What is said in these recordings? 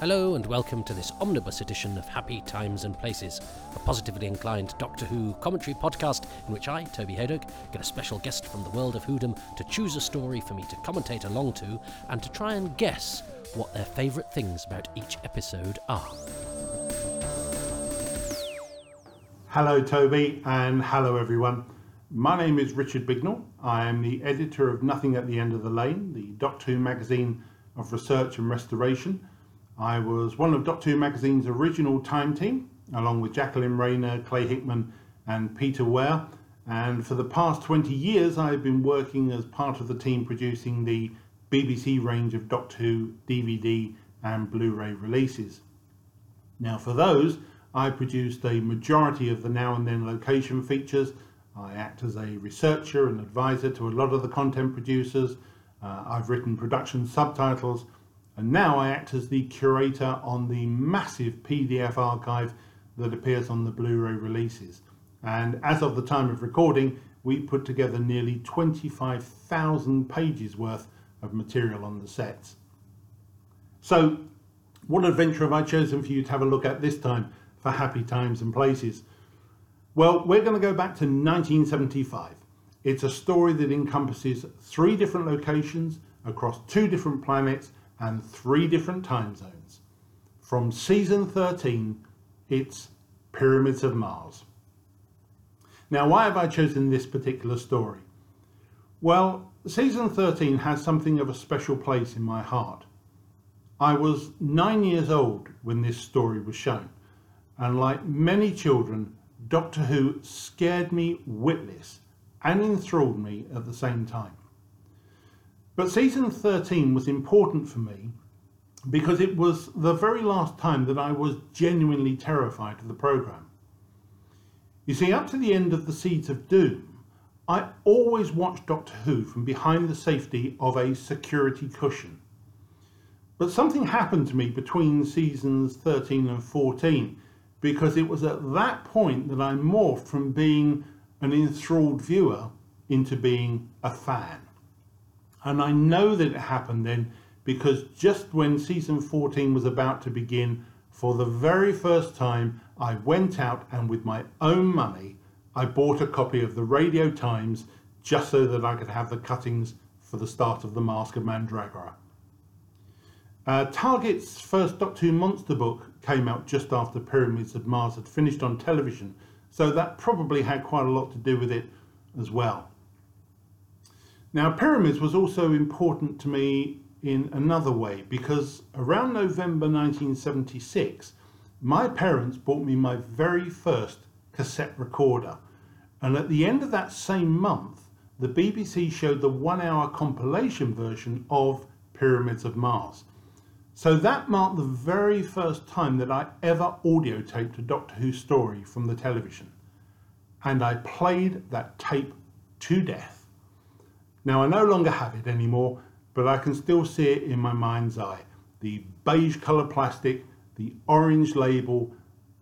Hello and welcome to this omnibus edition of Happy Times and Places, a positively inclined Doctor Who commentary podcast in which I, Toby Haydock, get a special guest from the world of Whodom to choose a story for me to commentate along to and to try and guess what their favourite things about each episode are. Hello Toby and hello everyone. My name is Richard Bignell. I am the editor of Nothing at the End of the Lane, the Doctor Who magazine of research and restoration. I was one of Doctor Who magazine's original time team, along with Jacqueline Rayner, Clay Hickman and Peter Ware, and for the past 20 years I've been working as part of the team producing the BBC range of Doctor Who DVD and Blu-ray releases. Now for those, I produced a majority of the Now and Then location features. I act as a researcher and advisor to a lot of the content producers. I've written production subtitles, and now I act as the curator on the massive PDF archive that appears on the Blu-ray releases. And as of the time of recording, we put together nearly 25,000 pages worth of material on the sets. So what adventure have I chosen for you to have a look at this time for Happy Times and Places? Well, we're going to go back to 1975. It's a story that encompasses three different locations across two different planets and three different time zones. From season 13, it's Pyramids of Mars. Now, why have I chosen this particular story? Well, season 13 has something of a special place in my heart. I was 9 years old when this story was shown, and like many children, Doctor Who scared me witless and enthralled me at the same time. But season 13 was important for me because it was the very last time that I was genuinely terrified of the programme. You see, up to the end of the Seeds of Doom, I always watched Doctor Who from behind the safety of a security cushion. But something happened to me between seasons 13 and 14 because it was at that point that I morphed from being an enthralled viewer into being a fan. And I know that it happened then because just when season 14 was about to begin, for the very first time, I went out and with my own money, I bought a copy of the Radio Times just so that I could have the cuttings for the start of The Mask of Mandragora. Target's first Doctor Who monster book came out just after Pyramids of Mars had finished on television, so that probably had quite a lot to do with it as well. Now, Pyramids was also important to me in another way because around November 1976, my parents bought me my very first cassette recorder. And at the end of that same month, the BBC showed the one-hour compilation version of Pyramids of Mars. So that marked the very first time that I ever audiotaped a Doctor Who story from the television. And I played that tape to death. Now, I no longer have it anymore, but I can still see it in my mind's eye. The beige colour plastic, the orange label,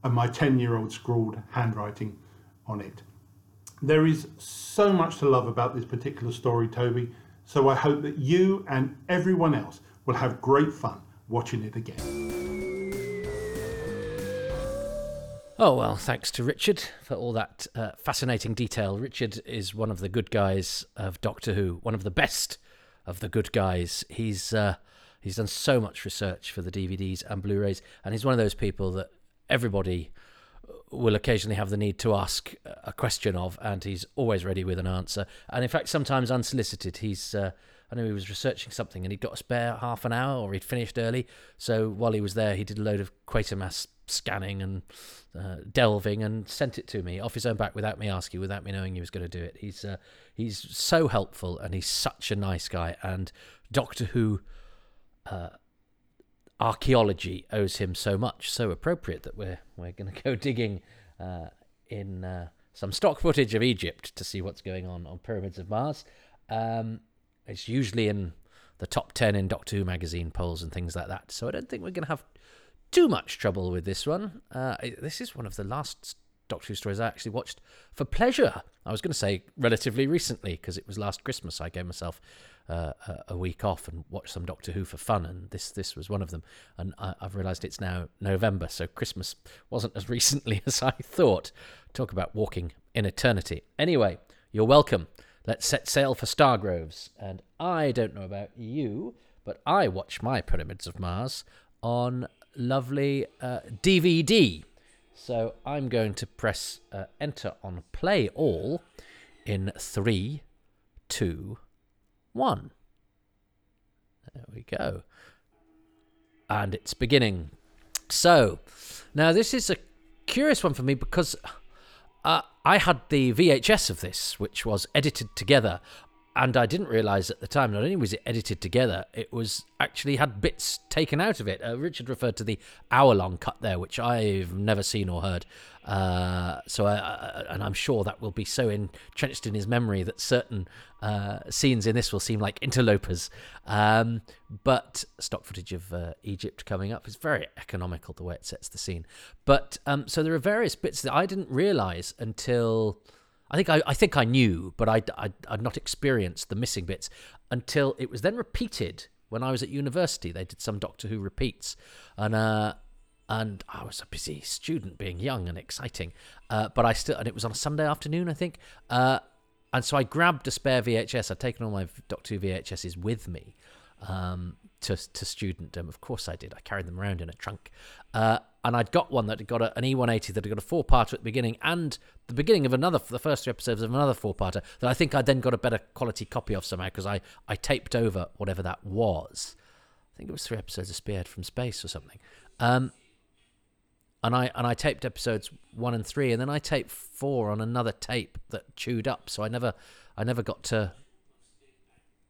and my 10-year-old scrawled handwriting on it. There is so much to love about this particular story, Toby, so I hope that you and everyone else will have great fun watching it again. Oh, well, thanks to Richard for all that fascinating detail. Richard is one of the good guys of Doctor Who, one of the best of the good guys. He's done so much research for the DVDs and Blu-rays, and he's one of those people that everybody will occasionally have the need to ask a question of, and he's always ready with an answer. And in fact, sometimes unsolicited. I know he was researching something and he'd got a spare half an hour, or he'd finished early. So while he was there, he did a load of Quatermass scanning and delving and sent it to me off his own back without me asking, without me knowing he was going to do it. He's so helpful, and he's such a nice guy. And Doctor Who archaeology owes him so much. So appropriate that we're going to go digging in some stock footage of Egypt to see what's going on Pyramids of Mars. It's usually in the top 10 in Doctor Who magazine polls and things like that. So I don't think we're going to have too much trouble with this one. This is one of the last Doctor Who stories I actually watched for pleasure. I was going to say relatively recently, because it was last Christmas I gave myself a week off and watched some Doctor Who for fun, and this was one of them. And I've realised it's now November, so Christmas wasn't as recently as I thought. Talk about walking in eternity. Anyway, you're welcome. Let's set sail for Stargroves. And I don't know about you, but I watch my Pyramids of Mars on lovely DVD. So I'm going to press enter on play all in 3, 2, 1. There we go. And it's beginning. So now this is a curious one for me because I had the VHS of this, which was edited together. And I didn't realise at the time, not only was it edited together, it was actually had bits taken out of it. Richard referred to the hour-long cut there, which I've never seen or heard. So I'm sure that will be so entrenched in his memory that certain scenes in this will seem like interlopers. But stock footage of Egypt coming up is very economical, the way it sets the scene. But so there are various bits that I didn't realise until... I think I knew, but I'd not experienced the missing bits until it was then repeated when I was at university. They did some Doctor Who repeats, and I was a busy student, being young and exciting. But I still, and it was on a Sunday afternoon, I think. And so I grabbed a spare VHS. I'd taken all my Doctor Who VHSs with me to studentdom. Of course I did. I carried them around in a trunk. And I'd got one that had got an E180 that had got a four-parter at the beginning and the beginning of the first two episodes of another four-parter that I think I then got a better quality copy of somehow because I taped over whatever that was. I think it was 3 episodes of Spearhead from Space or something. And I taped episodes 1 and 3, and then I taped 4 on another tape that chewed up. So I never got to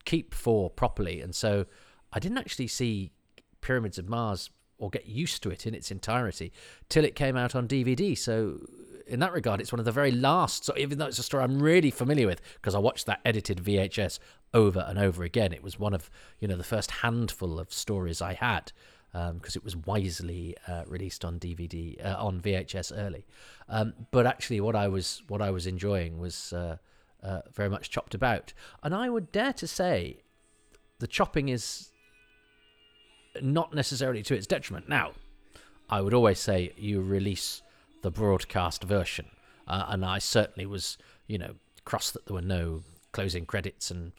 keep 4 properly, and so I didn't actually see Pyramids of Mars or get used to it in its entirety till it came out on DVD. So in that regard, it's one of the very last. So even though it's a story I'm really familiar with because I watched that edited VHS over and over again, it was one of, you know, the first handful of stories I had because it was wisely released on DVD on VHS early. But actually, what I was enjoying was very much chopped about, and I would dare to say the chopping is not necessarily to its detriment. Now, I would always say you release the broadcast version, and I certainly was, you know, cross that there were no closing credits and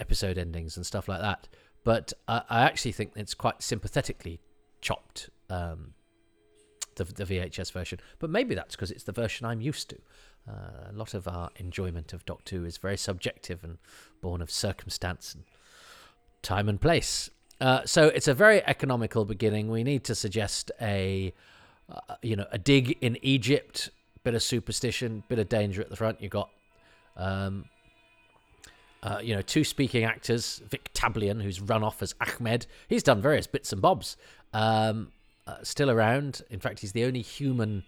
episode endings and stuff like that. But I actually think it's quite sympathetically chopped, the VHS version. But maybe that's because it's the version I'm used to. A lot of our enjoyment of Doctor Who is very subjective and born of circumstance and time and place. So it's a very economical beginning. We need to suggest a dig in Egypt, bit of superstition, bit of danger at the front. You've got, 2 speaking actors, Vic Tablian, who's run off as Ahmed. He's done various bits and bobs, still around. In fact, he's the only human,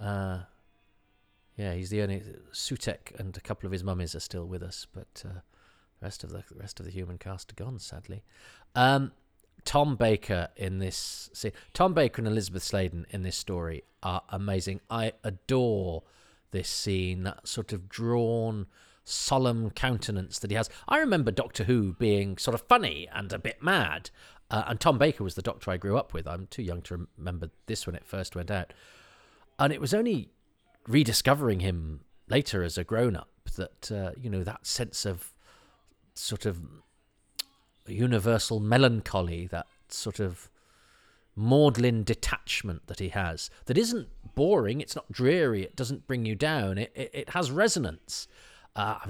he's the only, Sutek and a couple of his mummies are still with us, but... Rest of the human cast are gone, sadly. Tom Baker in this scene. Tom Baker and Elizabeth Sladen in this story are amazing. I adore this scene, that sort of drawn, solemn countenance that he has. I remember Doctor Who being sort of funny and a bit mad. And Tom Baker was the Doctor I grew up with. I'm too young to remember this when it first went out. And it was only rediscovering him later as a grown-up that, that sense of sort of universal melancholy, that sort of maudlin detachment that he has, that isn't boring, it's not dreary, it doesn't bring you down, it has resonance.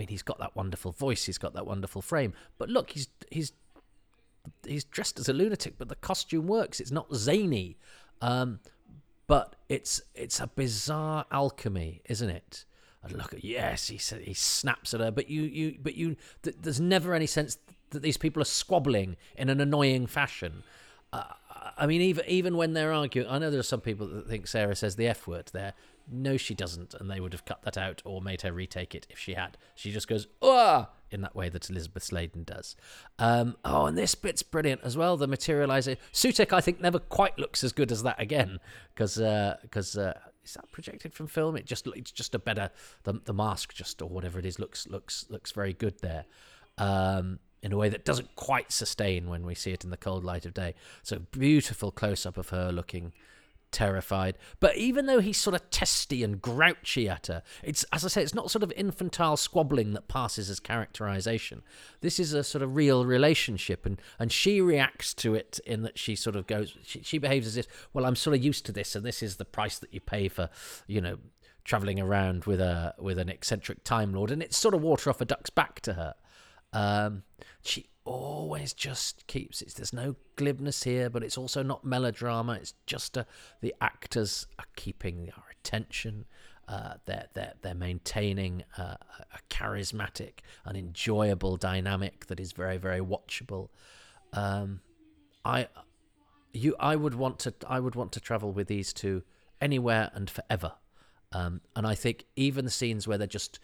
He's got that wonderful voice, he's got that wonderful frame, but look, he's dressed as a lunatic, but the costume works, it's not zany, but it's a bizarre alchemy, isn't it? And look at, yes, he snaps at her, but there's never any sense that these people are squabbling in an annoying fashion. Even when they're arguing, I know there are some people that think Sarah says the F word there. No, she doesn't, and they would have cut that out or made her retake it if she had. She just goes, ah, in that way that Elizabeth Sladen does. And this bit's brilliant as well, the materialisation. Sutek, I think, never quite looks as good as that again, because is that projected from film? It's just a better, the mask just, or whatever it is, looks very good there, in a way that doesn't quite sustain when we see it in the cold light of day. So beautiful close up of her looking terrified. But even though he's sort of testy and grouchy at her, it's, as I say, it's not sort of infantile squabbling that passes as characterization. This is a sort of real relationship, and she reacts to it in that she sort of goes, she behaves as if, well, I'm sort of used to this, and this is the price that you pay for, you know, traveling around with an eccentric Time Lord. And it's sort of water off a duck's back to her. She always just keeps it. There's no glibness here, but it's also not melodrama. It's just the actors are keeping our attention. They're maintaining a charismatic and enjoyable dynamic that is very, very watchable. I would want to travel with these two anywhere and forever. And I think even the scenes where they're just,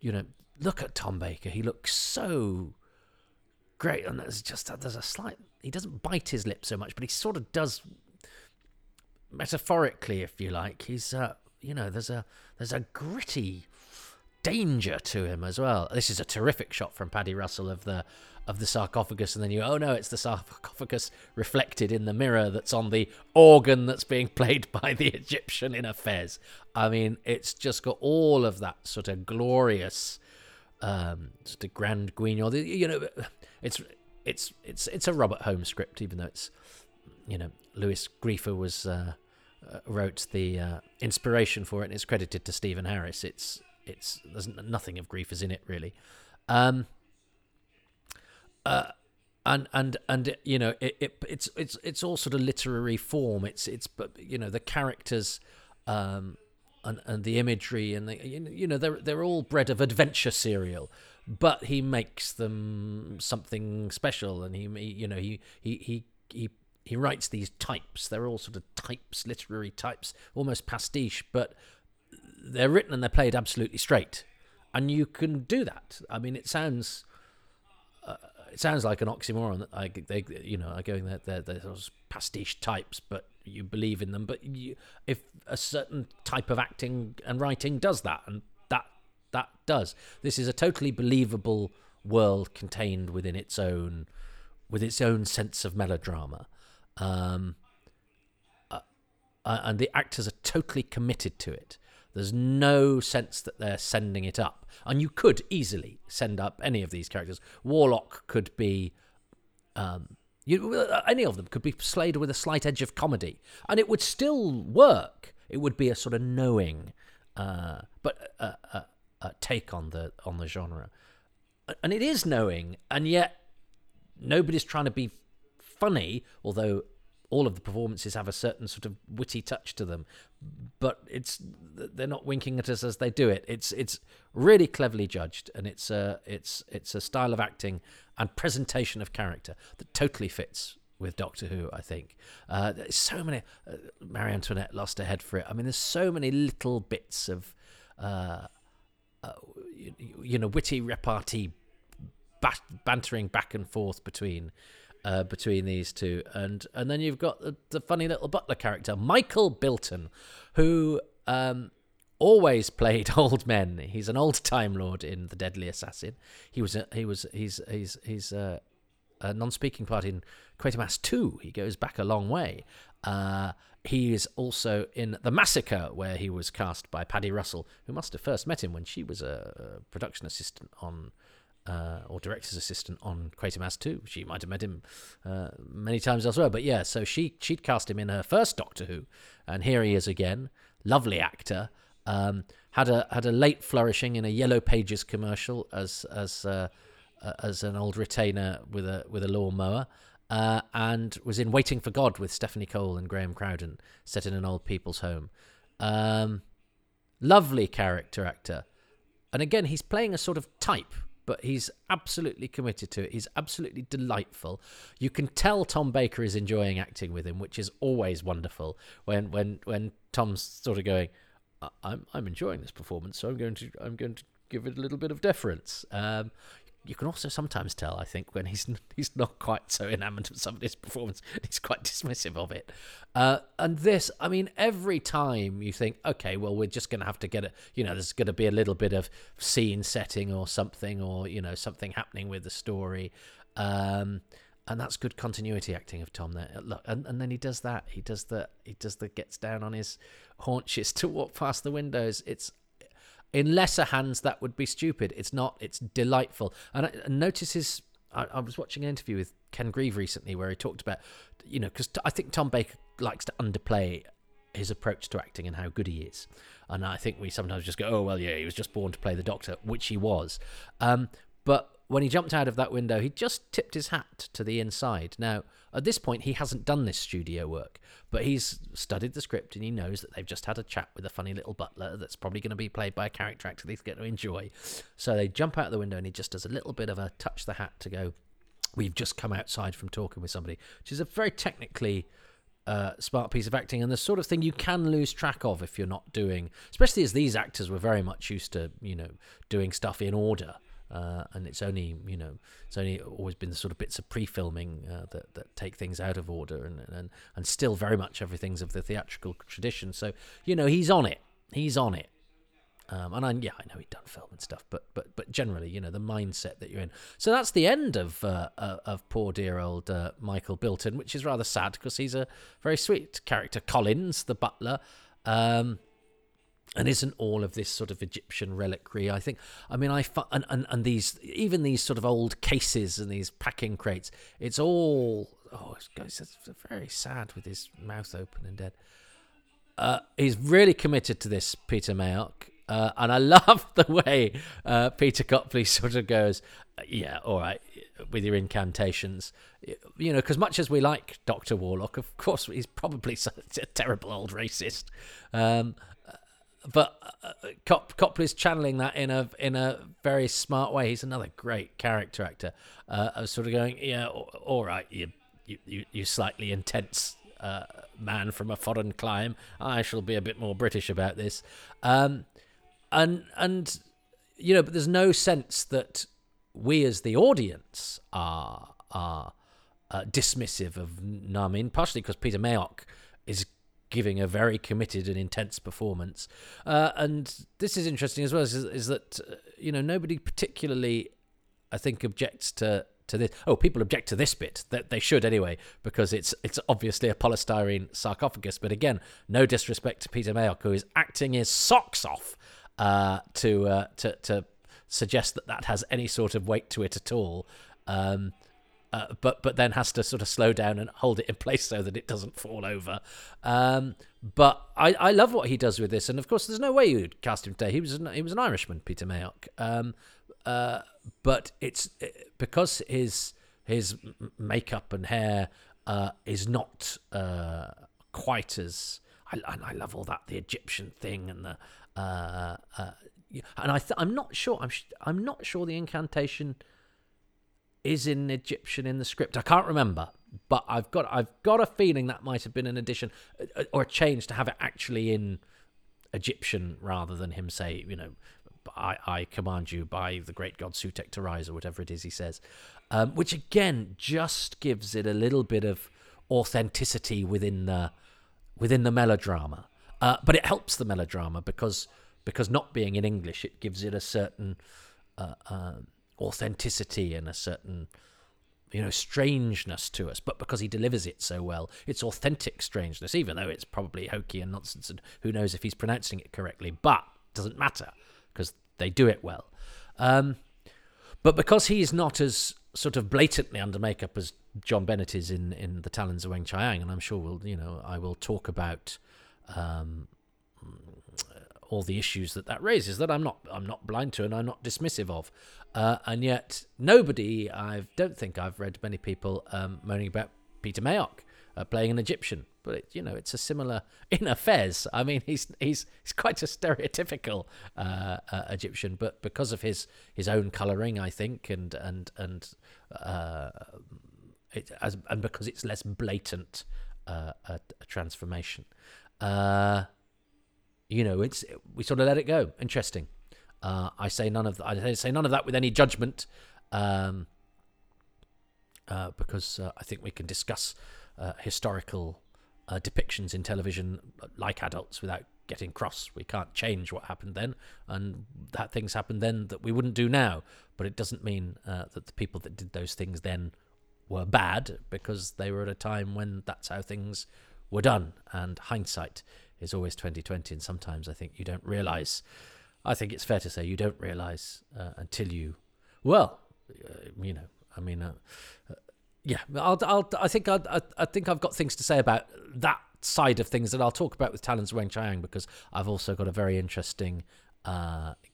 you know, look at Tom Baker. He looks so great, and there's a slight, he doesn't bite his lip so much, but he sort of does, metaphorically, if you like. He's you know, there's a gritty danger to him as well. This is a terrific shot from Paddy Russell of the sarcophagus, and then you, oh no, it's the sarcophagus reflected in the mirror that's on the organ that's being played by the Egyptian in a fez. I mean, it's just got all of that sort of glorious, sort of grand guignol. You know, it's a Robert Holmes script, even though it's, you know, Louis Griefer was wrote the inspiration for it, and it's credited to Stephen Harris. It's there's nothing of Griefer's in it, really. And you know, it's all sort of literary form. It's but, you know, the characters, and the imagery, and the, you know, they're all bred of adventure serial, but he makes them something special, and he writes these types. They're all sort of types, literary types, almost pastiche, but they're written and they're played absolutely straight, and you can do that. I mean, it sounds like an oxymoron that I going there. They're those pastiche types, but you believe in them. But if a certain type of acting and writing does that, and that does, this is a totally believable world contained within its own sense of melodrama, and the actors are totally committed to it. There's no sense that they're sending it up. And you could easily send up any of these characters. Warlock could be... any of them could be slayed with a slight edge of comedy, and it would still work. It would be a sort of knowing... but a take on the genre. And it is knowing, and yet nobody's trying to be funny, although... all of the performances have a certain sort of witty touch to them, but they're not winking at us as they do it. It's really cleverly judged, and it's a style of acting and presentation of character that totally fits with Doctor Who, I think. There's so many... Marie Antoinette lost her head for it. I mean, there's so many little bits of, witty repartee, bantering back and forth between these two, and then you've got the funny little butler character, Michael Bilton, who always played old men. He's an old Time Lord in The Deadly Assassin. He's a non-speaking part in Quatermass 2. He goes back a long way. He is also in The Massacre, where he was cast by Paddy Russell, who must have first met him when she was a production assistant on... or director's assistant on Quatermass 2. She might have met him many times elsewhere, but yeah, so she'd cast him in her first Doctor Who, and here he is again. Lovely actor. Had a late flourishing in a Yellow Pages commercial as an old retainer with a lawnmower, and was in Waiting for God with Stephanie Cole and Graham Crowden, set in an old people's home. Lovely character actor, and again, he's playing a sort of type, but he's absolutely committed to it. He's absolutely delightful. You can tell Tom Baker is enjoying acting with him, which is always wonderful. When Tom's sort of going, I'm enjoying this performance, so I'm going to give it a little bit of deference. you can also sometimes tell, I think, when he's not quite so enamoured of somebody's performance. He's quite dismissive of it. And this, I mean, every time you think, okay, well, we're just going to have to get it. You know, there's going to be a little bit of scene setting or something, or, you know, something happening with the story. And that's good continuity acting of Tom there. Look, and then he does that. He gets down on his haunches to walk past the windows. It's, in lesser hands, that would be stupid. It's not. It's delightful. And I notice his... I was watching an interview with Ken Grieve recently where he talked about, you know, because I think Tom Baker likes to underplay his approach to acting and how good he is. And I think we sometimes just go, oh, well, yeah, he was just born to play the Doctor, which he was. But when he jumped out of that window, he just tipped his hat to the inside. Now, at this point, he hasn't done this studio work, but he's studied the script and he knows that they've just had a chat with a funny little butler that's probably going to be played by a character actor he's going to enjoy. So they jump out the window and he just does a little bit of a touch the hat to go, we've just come outside from talking with somebody, which is a very technically smart piece of acting, and the sort of thing you can lose track of if you're not doing, especially as these actors were very much used to, you know, doing stuff in order. And it's only, you know, it's only always been the sort of bits of pre-filming that take things out of order, and still very much everything's of the theatrical tradition. So, you know, he's on it. I know he'd done film and stuff, but generally, you know, the mindset that you're in. So that's the end of poor dear old Michael Bilton, which is rather sad because he's a very sweet character, Collins, the butler. And isn't all of this sort of Egyptian reliquary? I think, I mean, and these, even these sort of old cases and these packing crates, it's all, oh, it's very sad with his mouth open and dead. He's really committed to this, Peter Mayock. And I love the way Peter Copley sort of goes, yeah, all right, with your incantations. You know, because much as we like Dr. Warlock, of course, he's probably such a terrible old racist. But Copley's channeling that in a very smart way. He's another great character actor. I was sort of going, yeah, all right, you slightly intense man from a foreign clime. I shall be a bit more British about this. And you know, but there's no sense that we as the audience are dismissive of Namin, partially because Peter Mayock is giving a very committed and intense performance, and this is interesting as well. Is that you know, nobody particularly, I think, objects to this. Oh, people object to this bit, that they should anyway, because it's obviously a polystyrene sarcophagus. But again, no disrespect to Peter Mayock, who is acting his socks off to suggest that has any sort of weight to it at all. But then has to sort of slow down and hold it in place so that it doesn't fall over. But I love what he does with this. And, of course, there's no way you'd cast him today. He was an Irishman, Peter Mayock. But it's because his makeup and hair is not quite as... I love all that, the Egyptian thing and the... and I'm not sure... I'm not sure the incantation... is in Egyptian in the script. I can't remember, but I've got a feeling that might have been an addition or a change to have it actually in Egyptian rather than him say, you know, I command you by the great god Sutek to rise, or whatever it is he says, which again just gives it a little bit of authenticity within the melodrama. But it helps the melodrama because not being in English, it gives it a certain authenticity and a certain, you know, strangeness to us, but because he delivers it so well, it's authentic strangeness, even though it's probably hokey and nonsense and who knows if he's pronouncing it correctly, but it doesn't matter because they do it well. But because he's not as sort of blatantly under makeup as John Bennett is in The Talons of Weng-Chiang, and I'm sure I will talk about all the issues that raises that I'm not blind to and I'm not dismissive of, and yet nobody, I don't think I've read many people moaning about Peter Mayock playing an Egyptian, but it, you know, it's a similar inner Fez. I mean, he's quite a stereotypical Egyptian, but because of his own colouring, I think, and and because it's less blatant a transformation. You know, we sort of let it go. Interesting. I say none of that with any judgment. because I think we can discuss historical depictions in television like adults without getting cross. We can't change what happened then, and that things happened then that we wouldn't do now. But it doesn't mean that the people that did those things then were bad, because they were at a time when that's how things were done. And hindsight is always 20/20, and sometimes I think you don't realise. I think it's fair to say you don't realise until you, well, you know, I mean, yeah. I think I've got things to say about that side of things that I'll talk about with Talons of Weng-Chiang, because I've also got a very interesting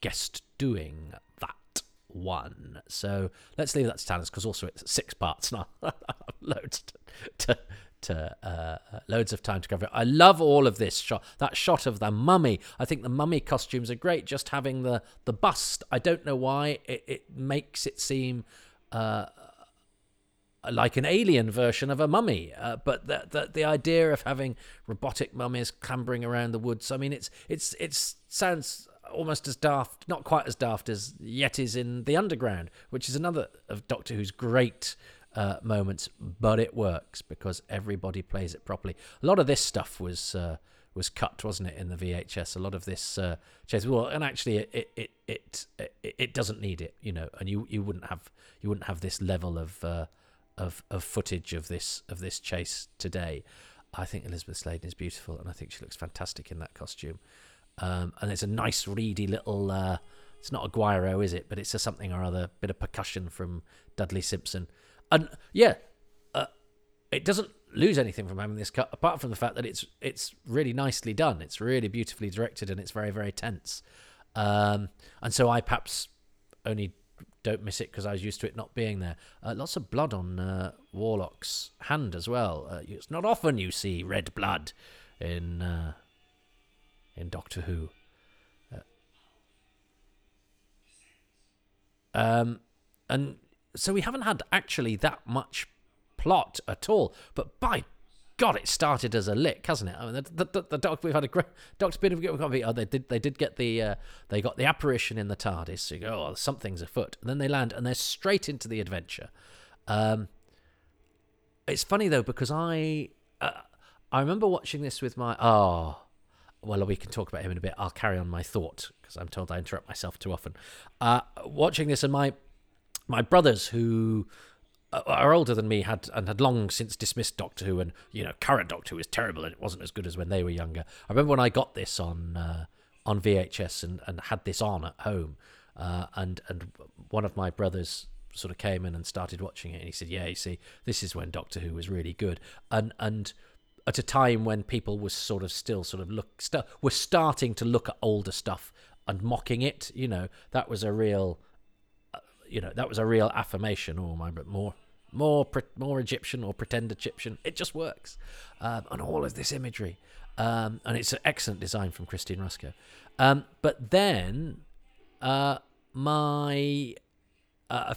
guest doing that one. So let's leave that to Talons, because also it's 6 parts, and I've loads loads of time to cover it. I love all of this shot. That shot of the mummy. I think the mummy costumes are great. Just having the bust. I don't know why it makes it seem like an alien version of a mummy, but the idea of having robotic mummies clambering around the woods. I mean, it sounds almost as daft, not quite as daft as Yetis in the Underground, which is another of Doctor Who's great moments, but it works because everybody plays it properly. A lot of this stuff was cut, wasn't it, in the VHS? A lot of this chase, well, and actually it doesn't need it, you know, and you wouldn't have this level of footage of this chase today. I think Elizabeth Sladen is beautiful, and I think she looks fantastic in that costume. And it's a nice reedy little. It's not a guiro, is it? But it's a something or other, bit of percussion from Dudley Simpson. And yeah, it doesn't lose anything from having this cut, apart from the fact that it's really nicely done. It's really beautifully directed, and it's very, very tense. And so I perhaps only don't miss it because I was used to it not being there. Lots of blood on Warlock's hand as well. It's not often you see red blood in Doctor Who. And so we haven't had actually that much plot at all, but by God, it started as a lick, hasn't it? I mean, the doc, we've had a great Doctor bit of a they did get the they got the apparition in the TARDIS. So you go, oh, something's afoot, and then they land and they're straight into the adventure. It's funny though, because I remember watching this with my well, we can talk about him in a bit. I'll carry on my thought because I'm told I interrupt myself too often. Watching this, and my brothers, who are older than me, had long since dismissed Doctor Who, and you know, current Doctor Who is terrible and it wasn't as good as when they were younger. I remember when I got this on VHS and had this on at home, and one of my brothers sort of came in and started watching it, and he said, "Yeah, you see, this is when Doctor Who was really good," and at a time when people were were starting to look at older stuff and mocking it. You know, that was a real. You know, that was a real affirmation. Oh my, but more Egyptian or pretend Egyptian. It just works, and all of this imagery, and it's an excellent design from Christine Ruscoe. But then, a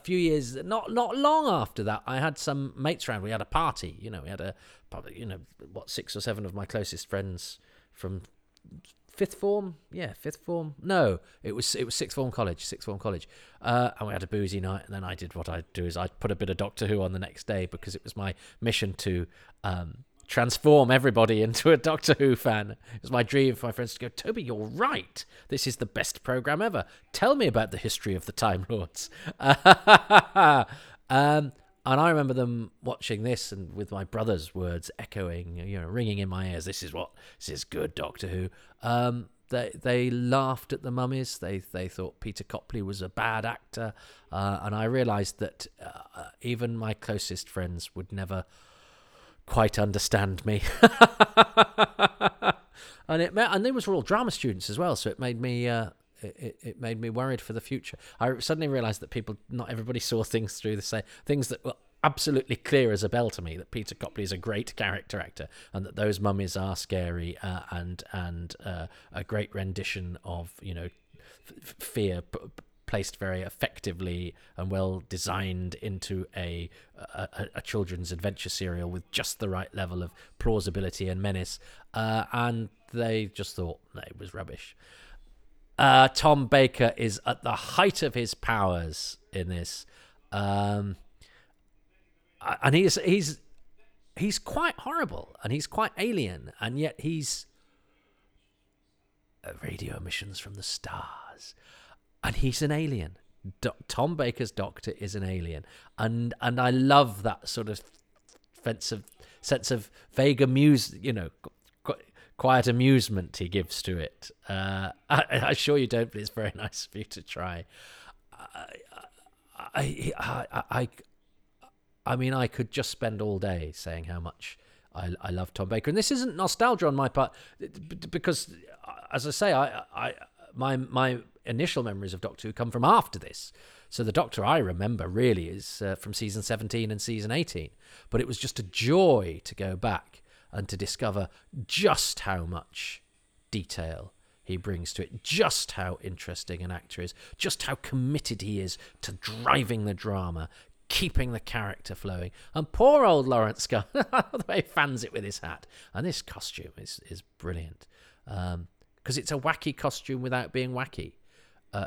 few years, not long after that, I had some mates round. We had a party. You know, we had probably 6 or 7 of my closest friends from. 5th form, yeah, 5th form. No, it was 6th form college, and we had a boozy night. And then I did what I do is I put a bit of Doctor Who on the next day, because it was my mission to transform everybody into a Doctor Who fan. It was my dream for my friends to go, "Toby, you're right. This is the best program ever. Tell me about the history of the Time Lords." And I remember them watching this, and with my brother's words echoing, you know, ringing in my ears. This is good Doctor Who. They laughed at the mummies. They thought Peter Copley was a bad actor, and I realised that even my closest friends would never quite understand me. And they were all drama students as well, so it made me. It made me worried for the future. I suddenly realised that not everybody saw things through the same things that were absolutely clear as a bell to me, that Peter Copley is a great character actor and that those mummies are scary and a great rendition of, you know, fear placed very effectively and well designed into a children's adventure serial with just the right level of plausibility and menace. And they just thought that it was rubbish. Tom Baker is at the height of his powers in this. And he's quite horrible, and he's quite alien, and yet he's radio emissions from the stars, and he's an alien. Tom Baker's Doctor is an alien, and I love that sort of sense of vague quiet amusement he gives to it. I'm sure you don't, but it's very nice of you to try. I mean, I could just spend all day saying how much I love Tom Baker, and this isn't nostalgia on my part, because, as I say, my initial memories of Doctor Who come from after this. So the Doctor I remember really is from season 17 and season 18. But it was just a joy to go back and to discover just how much detail he brings to it, just how interesting an actor is, just how committed he is to driving the drama, keeping the character flowing. And poor old Lawrence Scarman, the way he fans it with his hat. And this costume is brilliant. Because it's a wacky costume without being wacky.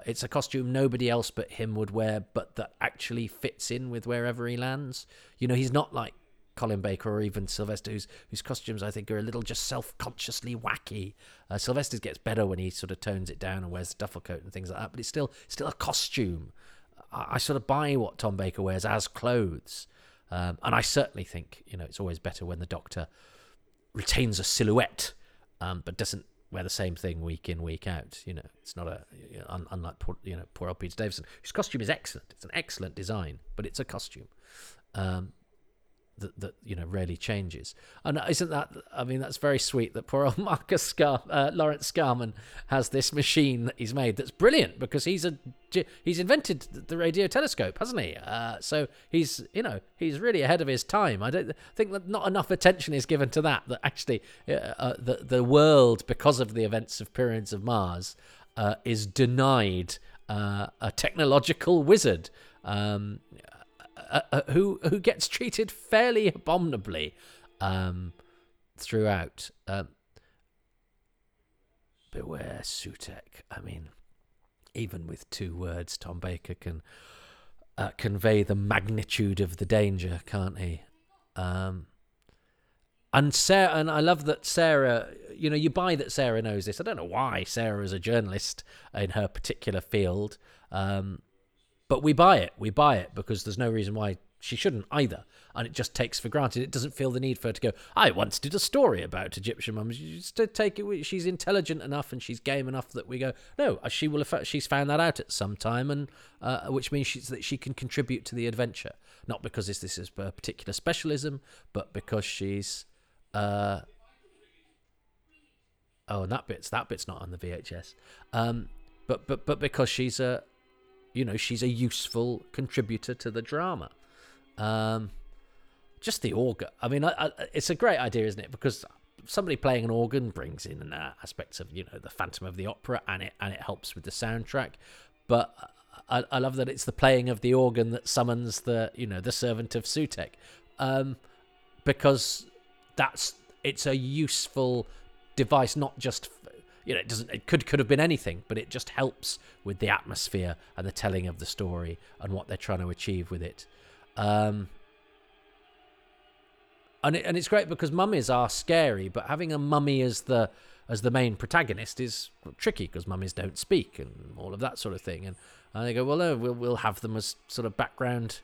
It's a costume nobody else but him would wear, but that actually fits in with wherever he lands. You know, he's not like Colin Baker or even Sylvester, whose costumes I think are a little just self-consciously wacky. Sylvester's gets better when he sort of tones it down and wears the duffel coat and things like that, but it's still a costume. I sort of buy what Tom Baker wears as clothes. And I certainly think, it's always better when the Doctor retains a silhouette, but doesn't wear the same thing week in, week out. It's not unlike poor old Peter Davison, whose costume is excellent. It's an excellent design, but it's a costume that rarely changes. And isn't that? I mean, that's very sweet that poor old Lawrence Scarman has this machine that he's made that's brilliant, because he's invented the radio telescope, hasn't he? So he's really ahead of his time. I don't think that not enough attention is given to that. That actually the world, because of the events of Pyramids of Mars, is denied a technological wizard. Who gets treated fairly abominably throughout. Beware Sutek. I mean, even with two words, Tom Baker can convey the magnitude of the danger, can't he? And I love that Sarah, you buy that Sarah knows this. I don't know why Sarah is a journalist in her particular field. But we buy it, because there's no reason why she shouldn't either. And it just takes for granted. It doesn't feel the need for her to go, I once did a story about Egyptian mums. You just take it. She's intelligent enough and she's game enough that we go, no, she's found that out at some time, and which means that she can contribute to the adventure. Not because this is a particular specialism, but because she's... and that bit's not on the VHS. But because she's a... she's a useful contributor to the drama. Just the organ. I mean, it's a great idea, isn't it? Because somebody playing an organ brings in aspects of, the Phantom of the Opera, and it helps with the soundtrack. But I love that it's the playing of the organ that summons the servant of Sutek, because it's a useful device, not just. It doesn't. It could have been anything, but it just helps with the atmosphere and the telling of the story and what they're trying to achieve with it. And it's great because mummies are scary, but having a mummy as the main protagonist is tricky, because mummies don't speak and all of that sort of thing. And they go, well, no, we'll have them as sort of background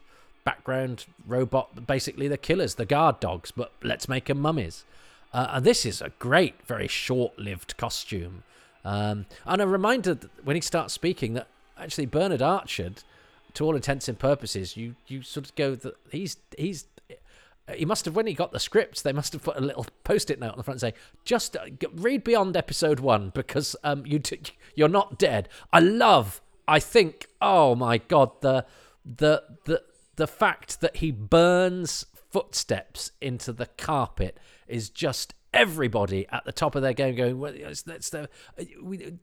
robot. Basically, the killers, the guard dogs, but let's make them mummies. And this is a great, very short-lived costume. And a reminder that when he starts speaking that actually Bernard Archard, to all intents and purposes, you sort of go that he must have, when he got the scripts, they must have put a little post-it note on the front saying, just read beyond episode 1, because you're not dead. I think, oh my God, the fact that he burns footsteps into the carpet is just everybody at the top of their game going, well,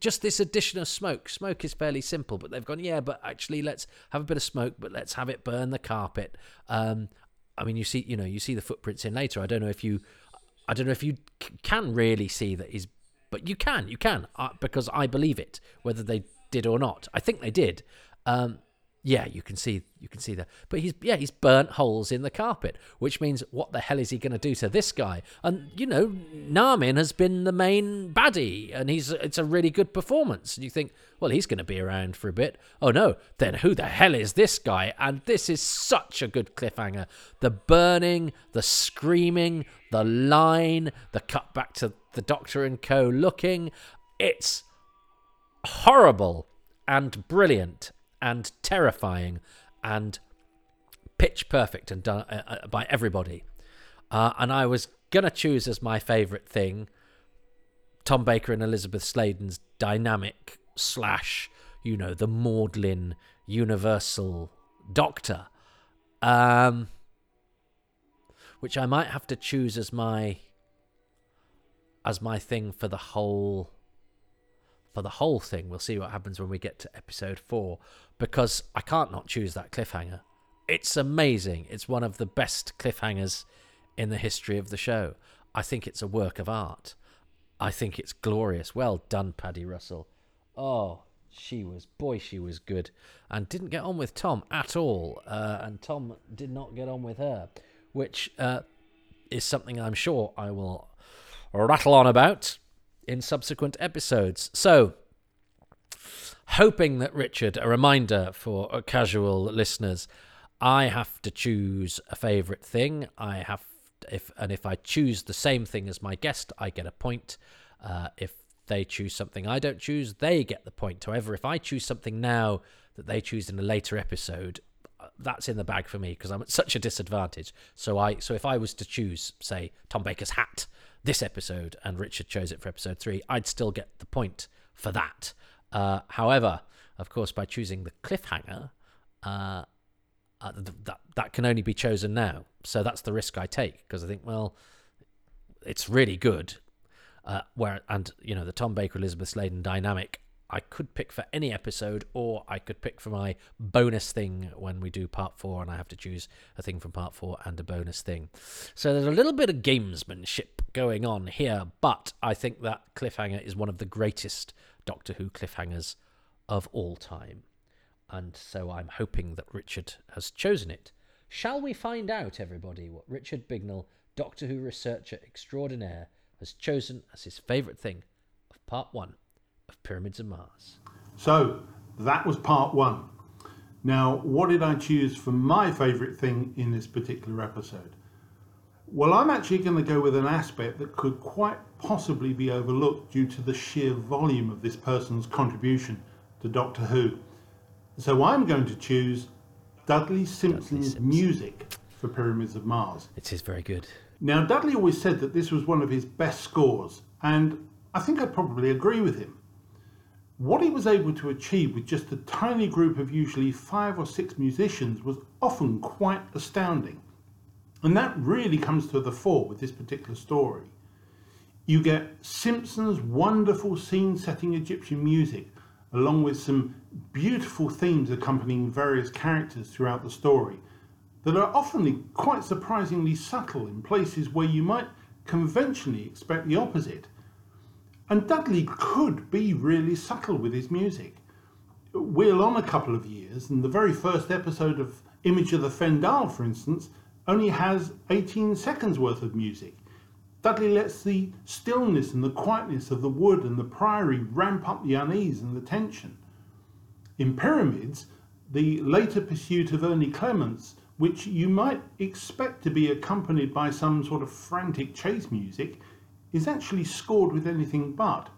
just this addition of smoke. Smoke is fairly simple, but they've gone, yeah, but actually let's have a bit of smoke, but let's have it burn the carpet. I mean, you see the footprints in later. I don't know if you can really see that he's, but you can, because I believe it, whether they did or not. I think they did. Yeah, you can see that. But he's burnt holes in the carpet, which means what the hell is he going to do to this guy? And Namin has been the main baddie, and it's a really good performance. And you think, well, he's going to be around for a bit. Oh no, then who the hell is this guy? And this is such a good cliffhanger. The burning, the screaming, the line, the cut back to the Doctor and Co. looking. It's horrible and brilliant and terrifying and pitch perfect and done by everybody. And I was going to choose as my favourite thing Tom Baker and Elizabeth Sladen's dynamic / the maudlin universal Doctor, which I might have to choose as my thing for the whole thing. We'll see what happens when we get to episode 4, because I can't not choose that cliffhanger. It's amazing. It's one of the best cliffhangers in the history of the show. I think it's a work of art. I think it's glorious. Well done, Paddy Russell. Oh, she was good, and didn't get on with Tom at all, and Tom did not get on with her, which is something I'm sure I will rattle on about in subsequent episodes. So, hoping that Richard, a reminder for casual listeners, I have to choose a favourite thing. If I choose the same thing as my guest, I get a point. If they choose something I don't choose, they get the point. However, if I choose something now that they choose in a later episode, that's in the bag for me, because I'm at such a disadvantage. So if I was to choose, say, Tom Baker's hat this episode, and Richard chose it for episode 3, I'd still get the point for that. However, of course, by choosing the cliffhanger, that can only be chosen now. So that's the risk I take, because I think, well, it's really good. The Tom Baker, Elizabeth Sladen dynamic, I could pick for any episode, or I could pick for my bonus thing when we do part 4, and I have to choose a thing from part 4 and a bonus thing. So there's a little bit of gamesmanship going on here, but I think that cliffhanger is one of the greatest Doctor Who cliffhangers of all time. And so I'm hoping that Richard has chosen it. Shall we find out, everybody, what Richard Bignell, Doctor Who researcher extraordinaire, has chosen as his favourite thing of part 1 of Pyramids of Mars? So that was part 1. Now, what did I choose for my favourite thing in this particular episode? Well, I'm actually going to go with an aspect that could quite possibly be overlooked due to the sheer volume of this person's contribution to Doctor Who. So I'm going to choose Dudley Simpson's music for Pyramids of Mars. It is very good. Now, Dudley always said that this was one of his best scores, and I think I'd probably agree with him. What he was able to achieve with just a tiny group of usually 5 or 6 musicians was often quite astounding. And that really comes to the fore with this particular story. You get Simpson's wonderful scene-setting Egyptian music, along with some beautiful themes accompanying various characters throughout the story that are often quite surprisingly subtle in places where you might conventionally expect the opposite. And Dudley could be really subtle with his music. We're on a couple of years, and the very first episode of Image of the Fendal, for instance, only has 18 seconds worth of music. Dudley lets the stillness and the quietness of the wood and the priory ramp up the unease and the tension. In Pyramids, the later pursuit of Ernie Clements, which you might expect to be accompanied by some sort of frantic chase music, is actually scored with anything but.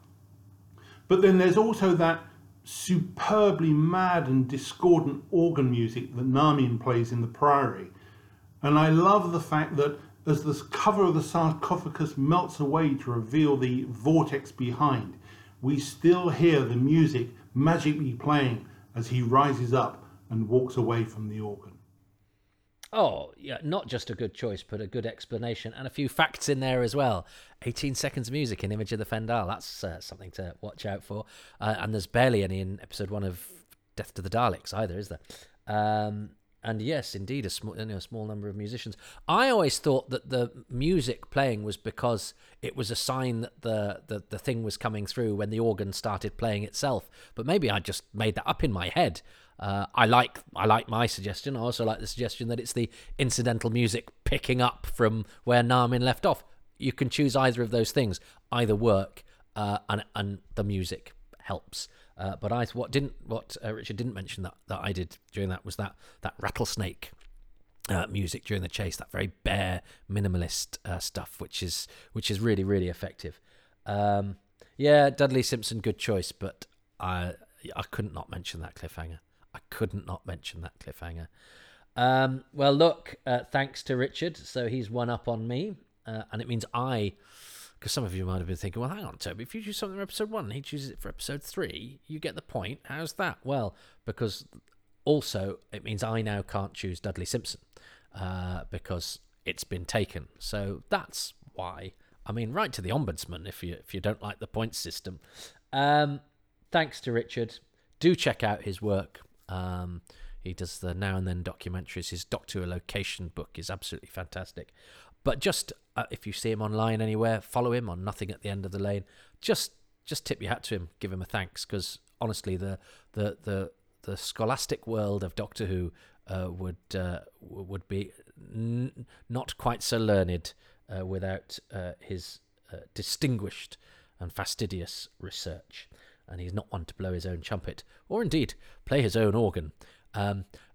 But then there's also that superbly mad and discordant organ music that Namin plays in the Priory. And I love the fact that as the cover of the sarcophagus melts away to reveal the vortex behind, we still hear the music magically playing as he rises up and walks away from the organ. Oh, yeah, not just a good choice, but a good explanation and a few facts in there as well. 18 seconds of music in Image of the Fendal. That's something to watch out for. And there's barely any in episode 1 of Death to the Daleks either, is there? And yes, indeed, a small number of musicians. I always thought that the music playing was because it was a sign that the thing was coming through when the organ started playing itself. But maybe I just made that up in my head. I like my suggestion. I also like the suggestion that it's the incidental music picking up from where Namin left off. You can choose either of those things. Either work, and the music helps. But Richard didn't mention that I did during that was that rattlesnake music during the chase, that very bare minimalist stuff, which is really, really effective. Yeah, Dudley Simpson, good choice, but I couldn't not mention that cliffhanger. Well, look, thanks to Richard. So he's one up on me, and it means because some of you might have been thinking, well, hang on, Toby, if you choose something for episode 1 and he chooses it for episode 3, you get the point. How's that? Well, because also it means I now can't choose Dudley Simpson because it's been taken. So that's why. I mean, right to the Ombudsman if you don't like the point system. Thanks to Richard. Do check out his work. He does the Now and Then documentaries. His Doctor Who Location book is absolutely fantastic. But just if you see him online anywhere, follow him on Nothing at the End of the Lane. Just tip your hat to him, give him a thanks, because honestly, the scholastic world of Doctor Who would be not quite so learned without his distinguished and fastidious research. And he's not one to blow his own trumpet, or indeed play his own organ.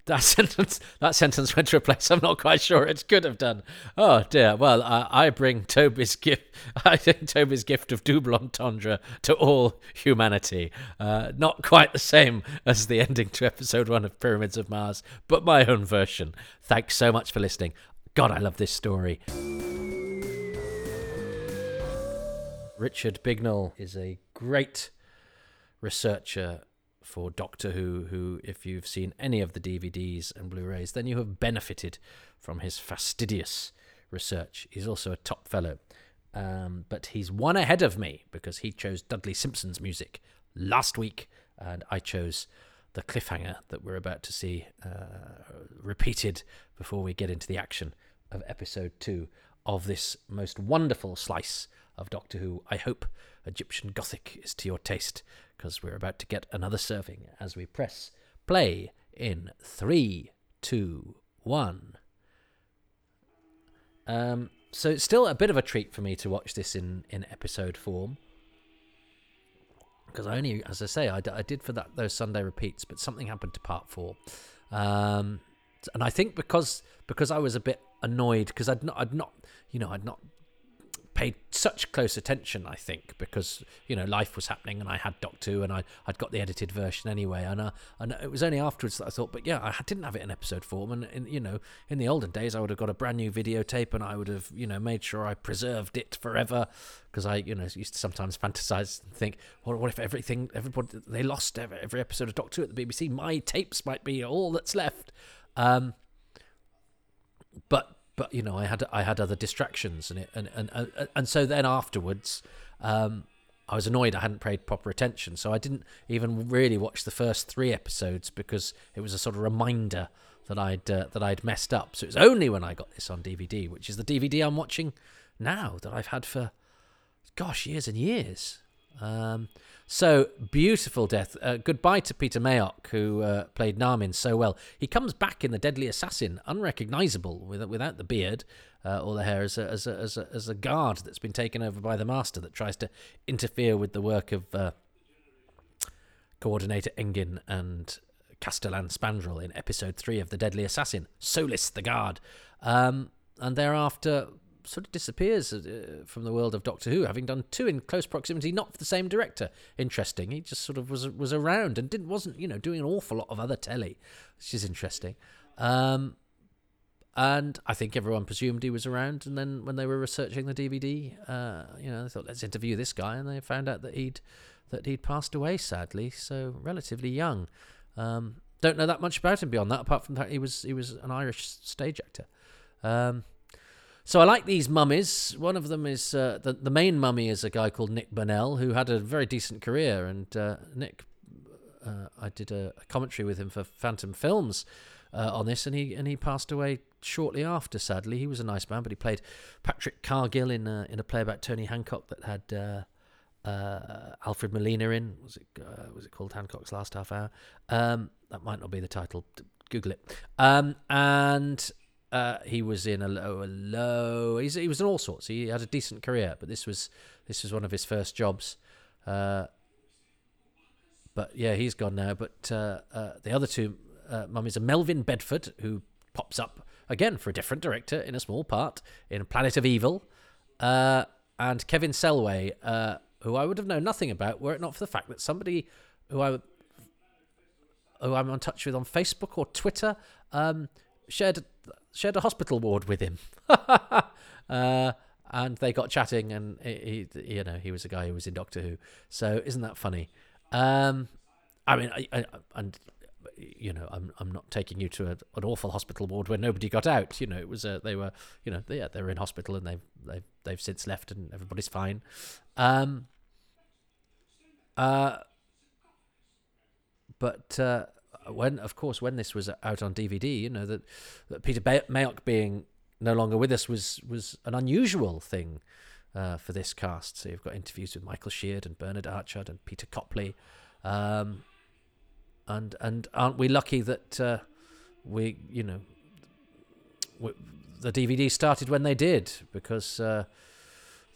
That sentence went to a place I'm not quite sure it could have done. Oh dear. Well, I bring Toby's gift. I think Toby's gift of double entendre to all humanity. Not quite the same as the ending to episode 1 of Pyramids of Mars, but my own version. Thanks so much for listening. God, I love this story. Richard Bignell is a great researcher for Doctor Who, if you've seen any of the DVDs and Blu-rays, then you have benefited from his fastidious research. He's also a top fellow. But he's one ahead of me because he chose Dudley Simpson's music last week, and I chose the cliffhanger that we're about to see repeated before we get into the action of episode 2 of this most wonderful slice of Doctor Who. I hope Egyptian Gothic is to your taste, because we're about to get another serving as we press play in 3, 2, 1. So it's still a bit of a treat for me to watch this in episode form, because I only, as I say, I did for those Sunday repeats, but something happened to part 4, and I think because I was a bit annoyed because I'd not paid such close attention, I think, because, you know, life was happening and I had Doctor Who and I'd got the edited version anyway, and it was only afterwards that I thought, but yeah, I didn't have it in episode form, and, you know, in the olden days I would have got a brand new videotape and I would have, you know, made sure I preserved it forever, because I, you know, used to sometimes fantasize and think, well, what if everybody, they lost every episode of Doctor Who at the BBC, my tapes might be all that's left. But you know, I had other distractions, and so then afterwards, I was annoyed I hadn't paid proper attention, so I didn't even really watch the first 3 episodes because it was a sort of reminder that I'd messed up. So it was only when I got this on DVD, which is the DVD I'm watching now that I've had for, gosh, years and years. So beautiful death. Goodbye to Peter Mayock, who played Namin so well. He comes back in The Deadly Assassin, unrecognisable without the beard or the hair, as a guard that's been taken over by the Master that tries to interfere with the work of Coordinator Engin and Castellan Spandrel in episode 3 of The Deadly Assassin. Solis the guard, and thereafter sort of disappears from the world of Doctor Who, having done 2 in close proximity, not for the same director. Interesting. He just sort of was around and wasn't, you know, doing an awful lot of other telly, which is interesting. And I think everyone presumed he was around, and then when they were researching the DVD, you know, they thought, let's interview this guy, and they found out that he'd passed away, sadly, so relatively young. Don't know that much about him beyond that, apart from that he was an Irish stage actor. So I like these mummies. One of them is the main mummy is a guy called Nick Burnell, who had a very decent career. And Nick, I did a commentary with him for Phantom Films on this, and he passed away shortly after. Sadly, he was a nice man, but he played Patrick Cargill in a play about Tony Hancock that had Alfred Molina in. Was it called Hancock's Last Half Hour? That might not be the title. Google it. And he was in a low. He was in all sorts. He had a decent career, but this was one of his first jobs. But yeah, he's gone now. But the other two mummies are Melvin Bedford, who pops up again for a different director in a small part in Planet of Evil, and Kevin Selway, who I would have known nothing about were it not for the fact that somebody who I'm in touch with on Facebook or Twitter shared a hospital ward with him. And they got chatting, and he was a guy who was in Doctor Who. So isn't that funny? I'm not taking you to an awful hospital ward where nobody got out. It was they were in hospital, and they've since left, and everybody's fine. But when this was out on DVD, that Peter Mayock being no longer with us was an unusual thing for this cast. So you've got interviews with Michael Sheard and Bernard Archard and Peter Copley. And aren't we lucky that the DVD started when they did, because there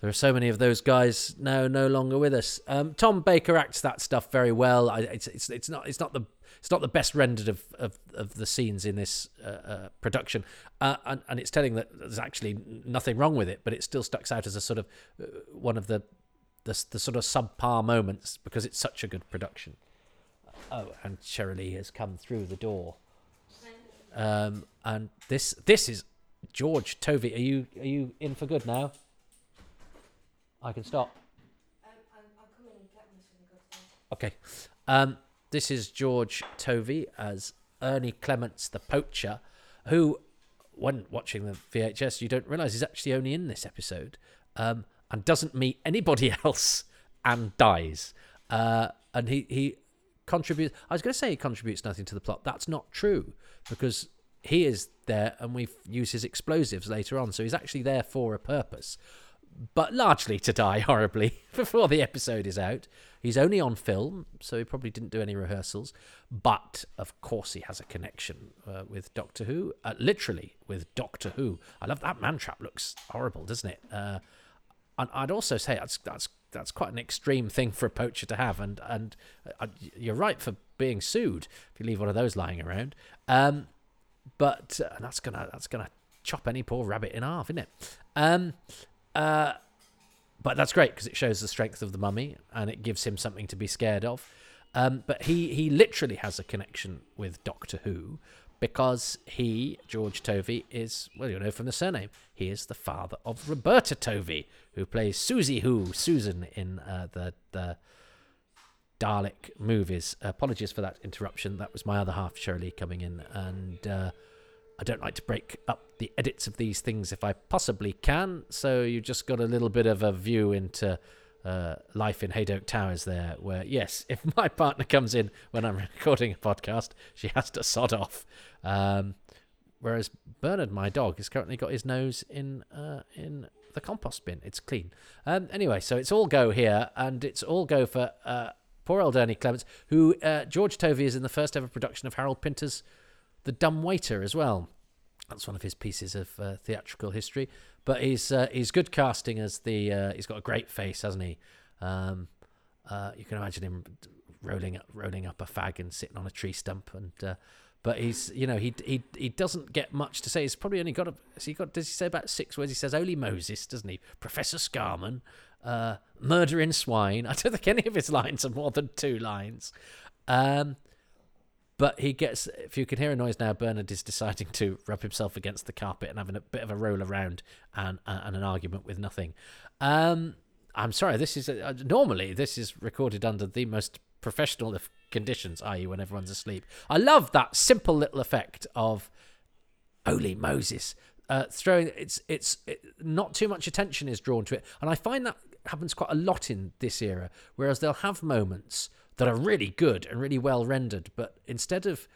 are so many of those guys now no longer with us. Tom Baker acts that stuff very well. It's not the best rendered of the scenes in this production, and it's telling that there's actually nothing wrong with it, but it still sticks out as a sort of one of the sort of subpar moments because it's such a good production. Oh, and Cherylee has come through the door. And this is George Tovey. Are you in for good now? I can stop. I'll come in and get me some good stuff. Okay. This is George Tovey as Ernie Clements, the poacher, who, when watching the VHS, you don't realise he's actually only in this episode, and doesn't meet anybody else and dies. And he contributes. I was going to say he contributes nothing to the plot. That's not true, because he is there, and we use his explosives later on, so he's actually there for a purpose, but largely to die horribly before the episode is out. He's only on film, so he probably didn't do any rehearsals, but of course he has a connection with Doctor Who, literally with Doctor Who. I love that man trap. Looks horrible, doesn't it? And I'd also say that's quite an extreme thing for a poacher to have, and you're right for being sued if you leave one of those lying around. But and that's gonna chop any poor rabbit in half, isn't it? But that's great, because it shows the strength of the mummy, and it gives him something to be scared of. But he literally has a connection with Doctor Who, because he, George Tovey, is, well, you know from the surname, he is the father of Roberta Tovey, who plays Susie Who, Susan, in the Dalek movies. Apologies for that interruption. That was my other half, Shirley, coming in. And I don't like to break up the edits of these things if I possibly can, so you just got a little bit of a view into life in Haydock Towers there, where, yes, if my partner comes in when I'm recording a podcast, she has to sod off. Whereas Bernard, my dog, has currently got his nose in the compost bin. It's clean. Anyway, so it's all go here, and it's all go for poor old Ernie Clements, who George Tovey is in the first ever production of Harold Pinter's The Dumb Waiter as well. That's one of his pieces of theatrical history. But he's good casting as the... he's got a great face, hasn't he? You can imagine him rolling up a fag and sitting on a tree stump. But he's, he doesn't get much to say. He's probably only got... does he say about 6 words? He says, "Holy Moses," doesn't he? "Professor Scarman." "Murdering swine." I don't think any of his lines are more than 2 lines. But he gets, if you can hear a noise now, Bernard is deciding to rub himself against the carpet and having a bit of a roll around and an argument with nothing. I'm sorry, this is recorded under the most professional of conditions, i.e. when everyone's asleep. I love that simple little effect of "Holy Moses." Not too much attention is drawn to it. And I find that happens quite a lot in this era, whereas they'll have moments that are really good and really well rendered, but instead of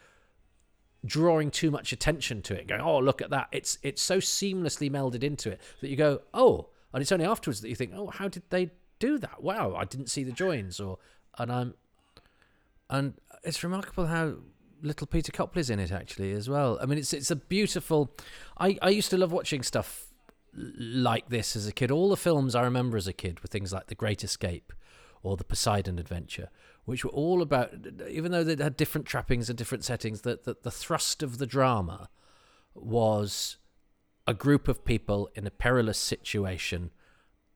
drawing too much attention to it, going, "Oh, look at that," it's so seamlessly melded into it that you go, "Oh," and it's only afterwards that you think, "Oh, how did they do that. Wow, I didn't see the joins. And it's remarkable how little Peter Copley's in it, actually, as well. I mean, it's a beautiful... I used to love watching stuff like this as a kid. All the films I remember as a kid were things like The Great Escape or The Poseidon Adventure, which were all about, even though they had different trappings and different settings, the thrust of the drama was a group of people in a perilous situation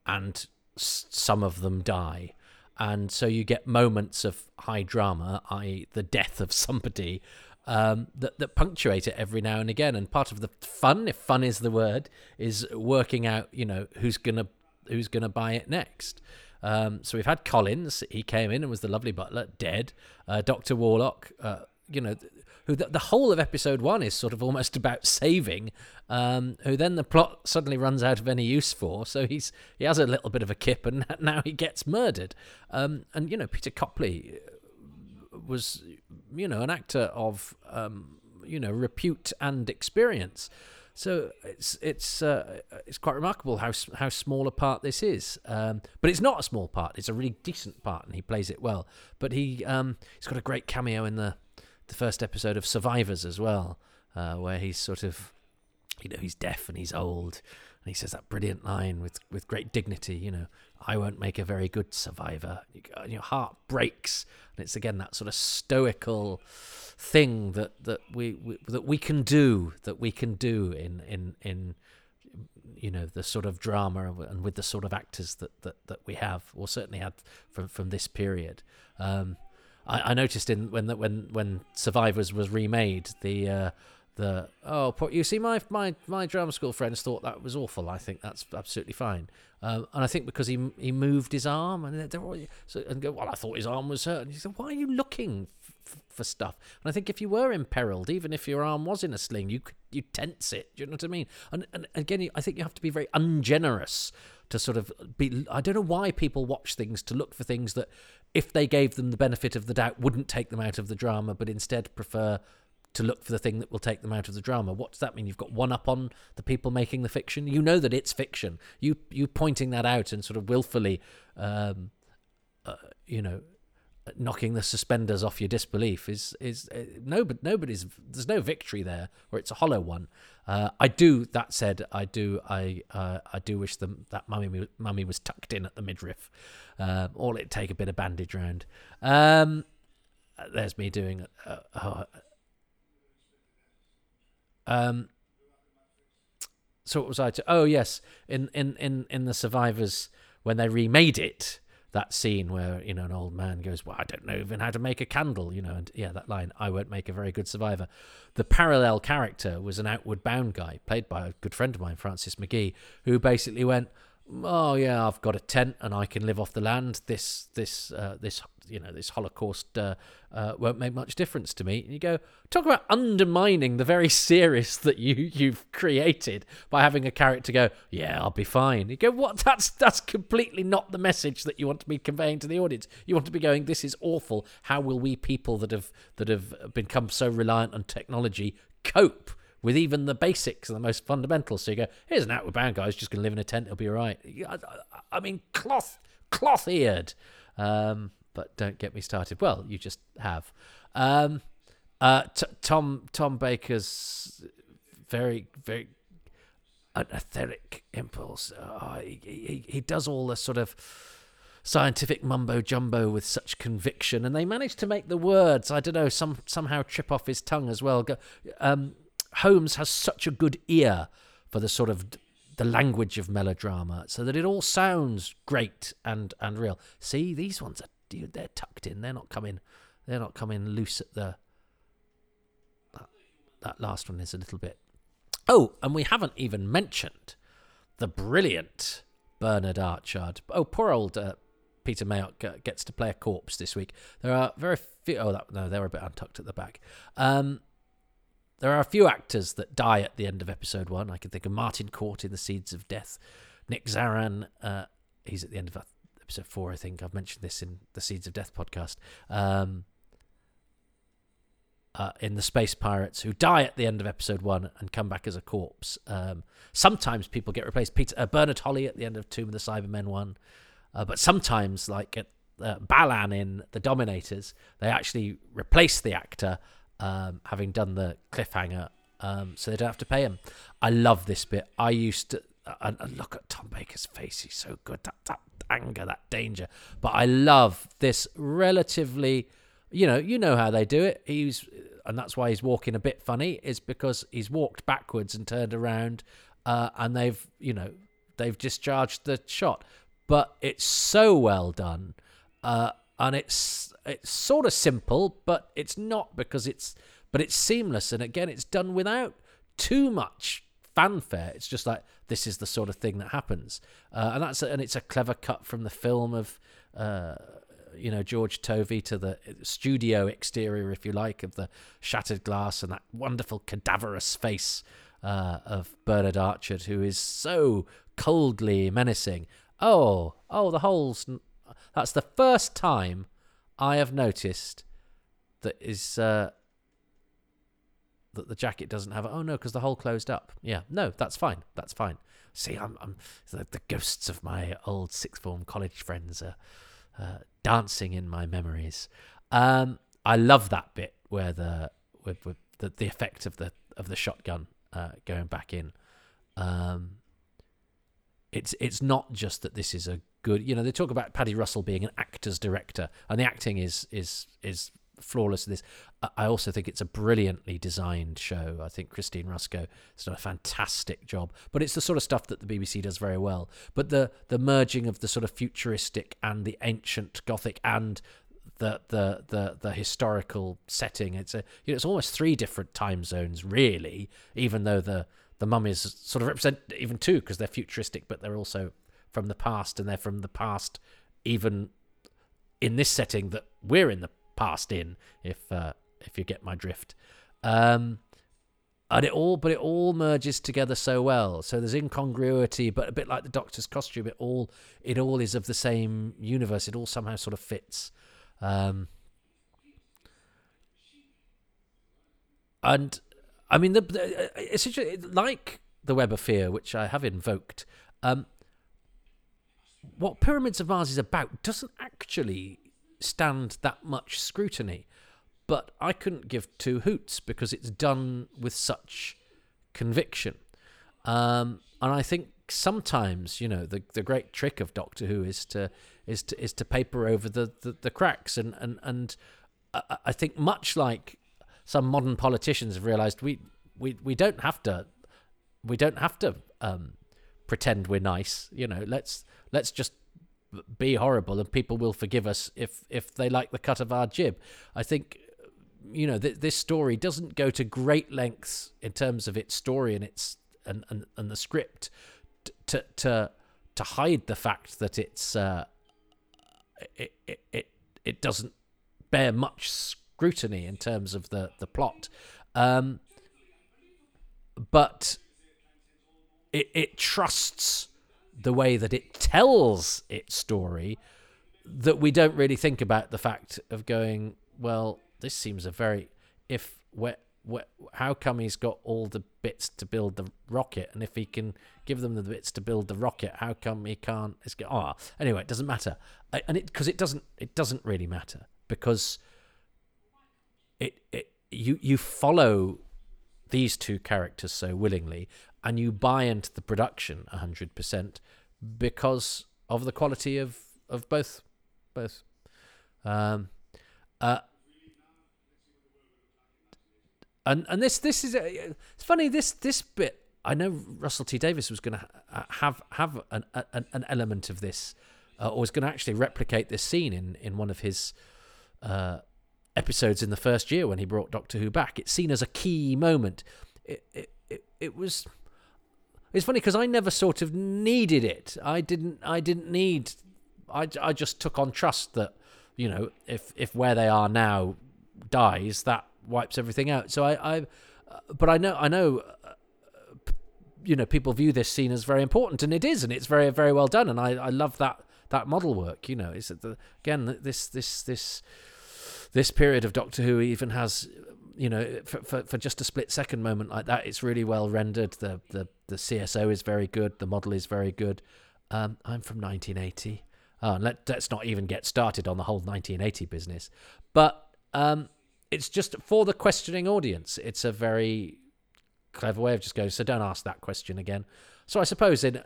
and some of them die. And so you get moments of high drama, i.e. the death of somebody, that punctuate it every now and again. And part of the fun, if fun is the word, is working out, you know, who's gonna buy it next. So we've had Collins. He came in and was the lovely butler, dead. Dr. Warlock, who the whole of episode one is sort of almost about saving, who then the plot suddenly runs out of any use for, so he has a little bit of a kip, and now he gets murdered. And Peter Copley was, an actor of, repute and experience. So it's quite remarkable how small a part this is, but it's not a small part. It's a really decent part, and he plays it well. But he's got a great cameo in the first episode of Survivors as well, where he's sort of, he's deaf and he's old, and he says that brilliant line with great dignity, I won't make a very good survivor. Your heart breaks, and it's again that sort of stoical thing that we can do in the sort of drama and with the sort of actors that we have, or certainly had from this period. I noticed when Survivors was remade, my drama school friends thought that was awful. I think that's absolutely fine, and I think because he moved his arm, and they're all, I thought his arm was hurt. And he said, why are you looking for stuff? And I think if you were imperiled, even if your arm was in a sling, you tense it. Do you know what I mean? And again, I think you have to be very ungenerous to sort of be. I don't know why people watch things to look for things that, if they gave them the benefit of the doubt, wouldn't take them out of the drama, but instead prefer to look for the thing that will take them out of the drama. What does that mean? You've got one up on the people making the fiction. You know that it's fiction. You pointing that out and sort of willfully, knocking the suspenders off your disbelief is no, but there's no victory there, or it's a hollow one. I do wish that mummy was tucked in at the midriff, or it'd take a bit of bandage round. There's me doing. So what was I to? Oh yes, in the Survivors, when they remade it. That scene where, an old man goes, well, I don't know even how to make a candle, and yeah, that line, I won't make a very good survivor. The parallel character was an Outward Bound guy, played by a good friend of mine, Francis McGee, who basically went, oh yeah, I've got a tent and I can live off the land. This Holocaust won't make much difference to me. And you go, talk about undermining the very serious that you've created by having a character go, yeah, I'll be fine. You go, what? That's completely not the message that you want to be conveying to the audience. You want to be going, this is awful. How will we people that have become so reliant on technology cope with even the basics and the most fundamentals? So you go, here's an Outward Bound guy who's just going to live in a tent, he'll be all right. I mean, cloth-eared. But don't get me started. Well, you just have. Tom Baker's very, very an etheric impulse. He does all the sort of scientific mumbo-jumbo with such conviction, and they manage to make the words, I don't know, somehow trip off his tongue as well. Holmes has such a good ear for the sort of the language of melodrama, so that it all sounds great and real. See, these ones they're tucked in. They're not coming loose at the. That last one is a little bit. Oh, and we haven't even mentioned the brilliant Bernard Archard. Oh, poor old Peter Mayock gets to play a corpse this week. There are very few. Oh, no, they were a bit untucked at the back. There are a few actors that die at the end of episode one. I can think of Martin Court in The Seeds of Death. Nick Zaran, he's at the end of episode 4, I think. I've mentioned this in the Seeds of Death podcast. In The Space Pirates, who die at the end of episode 1 and come back as a corpse. Sometimes people get replaced. Bernard Holly at the end of Tomb of the Cybermen 1. But sometimes, like at Balan in The Dominators, they actually replace the actor having done the cliffhanger, so they don't have to pay him. I love this bit. I used to look at Tom Baker's face. He's so good. That anger, that danger. But I love this relatively, you know how they do it. And that's why he's walking a bit funny, is because he's walked backwards and turned around, and they've discharged the shot. But it's so well done, and it's sort of simple, but it's not, because it's seamless. And again, it's done without too much fanfare. It's just like, this is the sort of thing that happens, and it's a clever cut from the film of George Tovey to the studio exterior, if you like, of the shattered glass and that wonderful cadaverous face of Bernard Archard, who is so coldly menacing. Oh, the holes. That's the first time I have noticed that the jacket doesn't have it. Oh, no, because the hole closed up. Yeah, no, that's fine. That's fine. See, I'm the ghosts of my old sixth form college friends are dancing in my memories. I love that bit where the effect of the shotgun going back in. It's not just that this is a good... they talk about Paddy Russell being an actor's director, and the acting is flawless in this. I also think it's a brilliantly designed show. I think Christine Ruscoe has done a fantastic job. But it's the sort of stuff that the BBC does very well. But the merging of the sort of futuristic and the ancient Gothic and the historical setting. It's it's almost three different time zones, really, even though the mummies sort of represent even two, because they're futuristic, but they're also from the past, and they're from the past even in this setting that we're in the past in, if you get my drift. And it all merges together so well. So there's incongruity, but a bit like the Doctor's costume, it all is of the same universe. It all somehow sort of fits. And I mean, it's like The Web of Fear, which I have invoked. What Pyramids of Mars is about doesn't actually stand that much scrutiny, but I couldn't give two hoots because it's done with such conviction. And I think sometimes, the great trick of Doctor Who is to paper over the cracks, and I think, much like some modern politicians have realised, we don't have to pretend we're nice. Let's just be horrible, and people will forgive us if they like the cut of our jib. I think this story doesn't go to great lengths in terms of its story and its and the script to hide the fact that it doesn't bear much scrutiny in terms of the plot, but it trusts the way that it tells its story, that we don't really think about the fact of going, well, this seems a very... how come he's got all the bits to build the rocket, and if he can give them the bits to build the rocket, how come he can't? Anyway, it doesn't matter, and because it doesn't really matter, because you follow these two characters so willingly, and you buy into the production 100% because of the quality of both. And this is it's funny, this bit. I know Russell T Davies was going to have an element of this, or was going to actually replicate this scene in one of his episodes in the first year when he brought Doctor Who back. It's seen as a key moment. It's funny because I never sort of needed it. I just took on trust that, if where they are now dies, that wipes everything out. So but I know people view this scene as very important, and it is, and it's very, very well done. And I love that model work. It's again, this period of Doctor Who even has, for just a split second moment like that, it's really well rendered. The CSO is very good. The model is very good. I'm from 1980. Let's not even get started on the whole 1980 business. But it's just for the questioning audience. It's a very clever way of just going, so don't ask that question again. So I suppose in,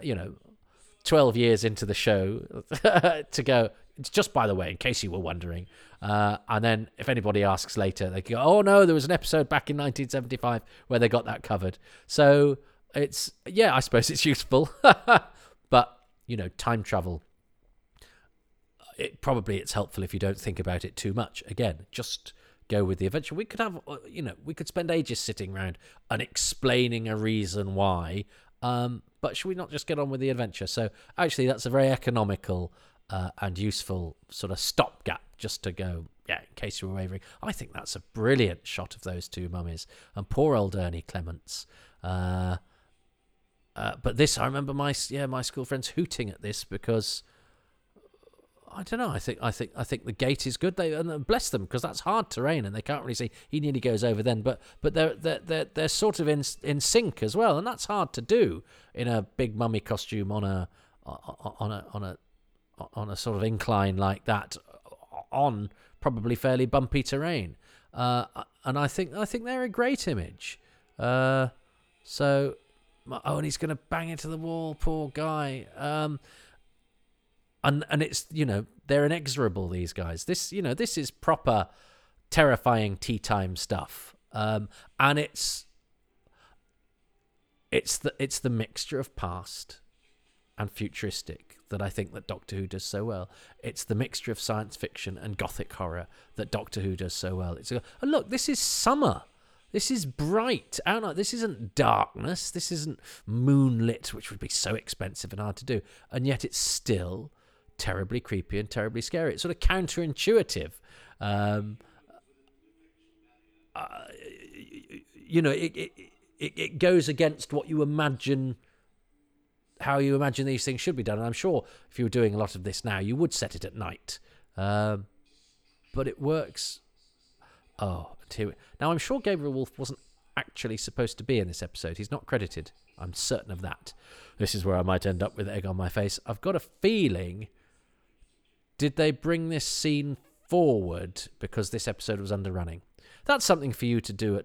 12 years into the show to go, it's just by the way, in case you were wondering. And then if anybody asks later, they go, oh no, there was an episode back in 1975 where they got that covered. So it's, yeah, I suppose it's useful. But, time travel, it's helpful if you don't think about it too much. Again, just go with the adventure. We could have, we could spend ages sitting around and explaining a reason why. But should we not just get on with the adventure? So actually, that's a very economical and useful sort of stopgap just to go, yeah, in case you were wavering. I think that's a brilliant shot of those two mummies and poor old Ernie Clements. But this, I remember my school friends hooting at this because I don't know. I think the gate is good. And bless them, because that's hard terrain and they can't really see. He nearly goes over then, but they're sort of in sync as well, and that's hard to do in a big mummy costume on a sort of incline like that on probably fairly bumpy terrain. And I think they're a great image. And he's going to bang into the wall, poor guy. And it's, they're inexorable, these guys. This, this is proper terrifying tea time stuff. And it's the mixture of past and futuristic that I think that Doctor Who does so well. It's the mixture of science fiction and gothic horror that Doctor Who does so well. And look, this is summer. This is bright. This isn't darkness. This isn't moonlit, which would be so expensive and hard to do. And yet it's still terribly creepy and terribly scary. It's sort of counterintuitive. It goes against what you imagine, how you imagine these things should be done. And I'm sure if you were doing a lot of this now, you would set it at night. But it works. Now, I'm sure Gabriel Wolfe wasn't actually supposed to be in this episode. He's not credited. I'm certain of that. This is where I might end up with egg on my face. I've got a feeling, did they bring this scene forward because this episode was underrunning? That's something for you to do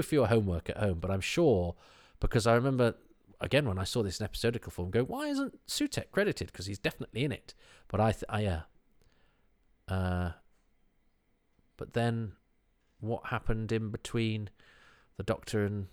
for your homework at home. But I'm sure, because I remember, again, when I saw this in episodical form, go, why isn't Sutek credited? Because he's definitely in it. But but then, what happened in between the Doctor and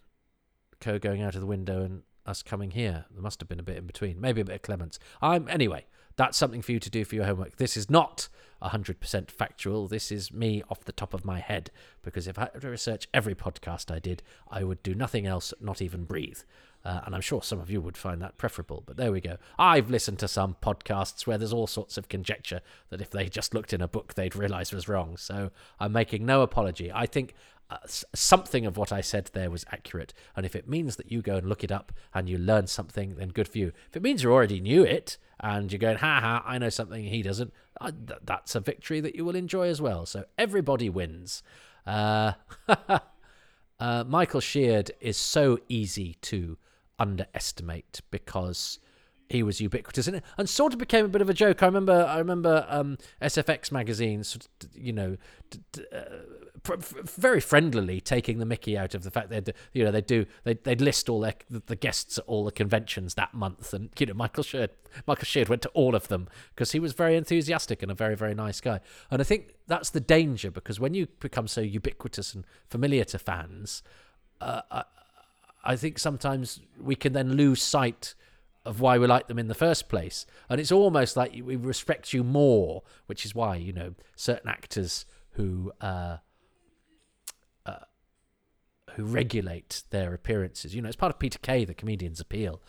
Co going out of the window and us coming here? There must have been a bit in between, maybe a bit of Clements. Anyway, that's something for you to do for your homework. This is not 100% factual. This is me off the top of my head, because if I had to research every podcast I did, I would do nothing else, not even breathe. And I'm sure some of you would find that preferable, but there we go. I've listened to some podcasts where there's all sorts of conjecture that if they just looked in a book, they'd realise was wrong. So I'm making no apology. I think something of what I said there was accurate. And if it means that you go and look it up and you learn something, then good for you. If it means you already knew it and you're going, ha, I know something he doesn't, that's a victory that you will enjoy as well. So everybody wins. Michael Sheard is so easy to underestimate because he was ubiquitous in it and sort of became a bit of a joke. I remember SFX magazine very friendlily taking the mickey out of the fact they'd list all the guests at all the conventions that month, and Michael Sheard went to all of them because he was very enthusiastic and a very, very nice guy. And I think that's the danger, because when you become so ubiquitous and familiar to fans, I think sometimes we can then lose sight of why we like them in the first place. And it's almost like we respect you more, which is why, certain actors who regulate their appearances, it's part of Peter Kay, the comedian's appeal,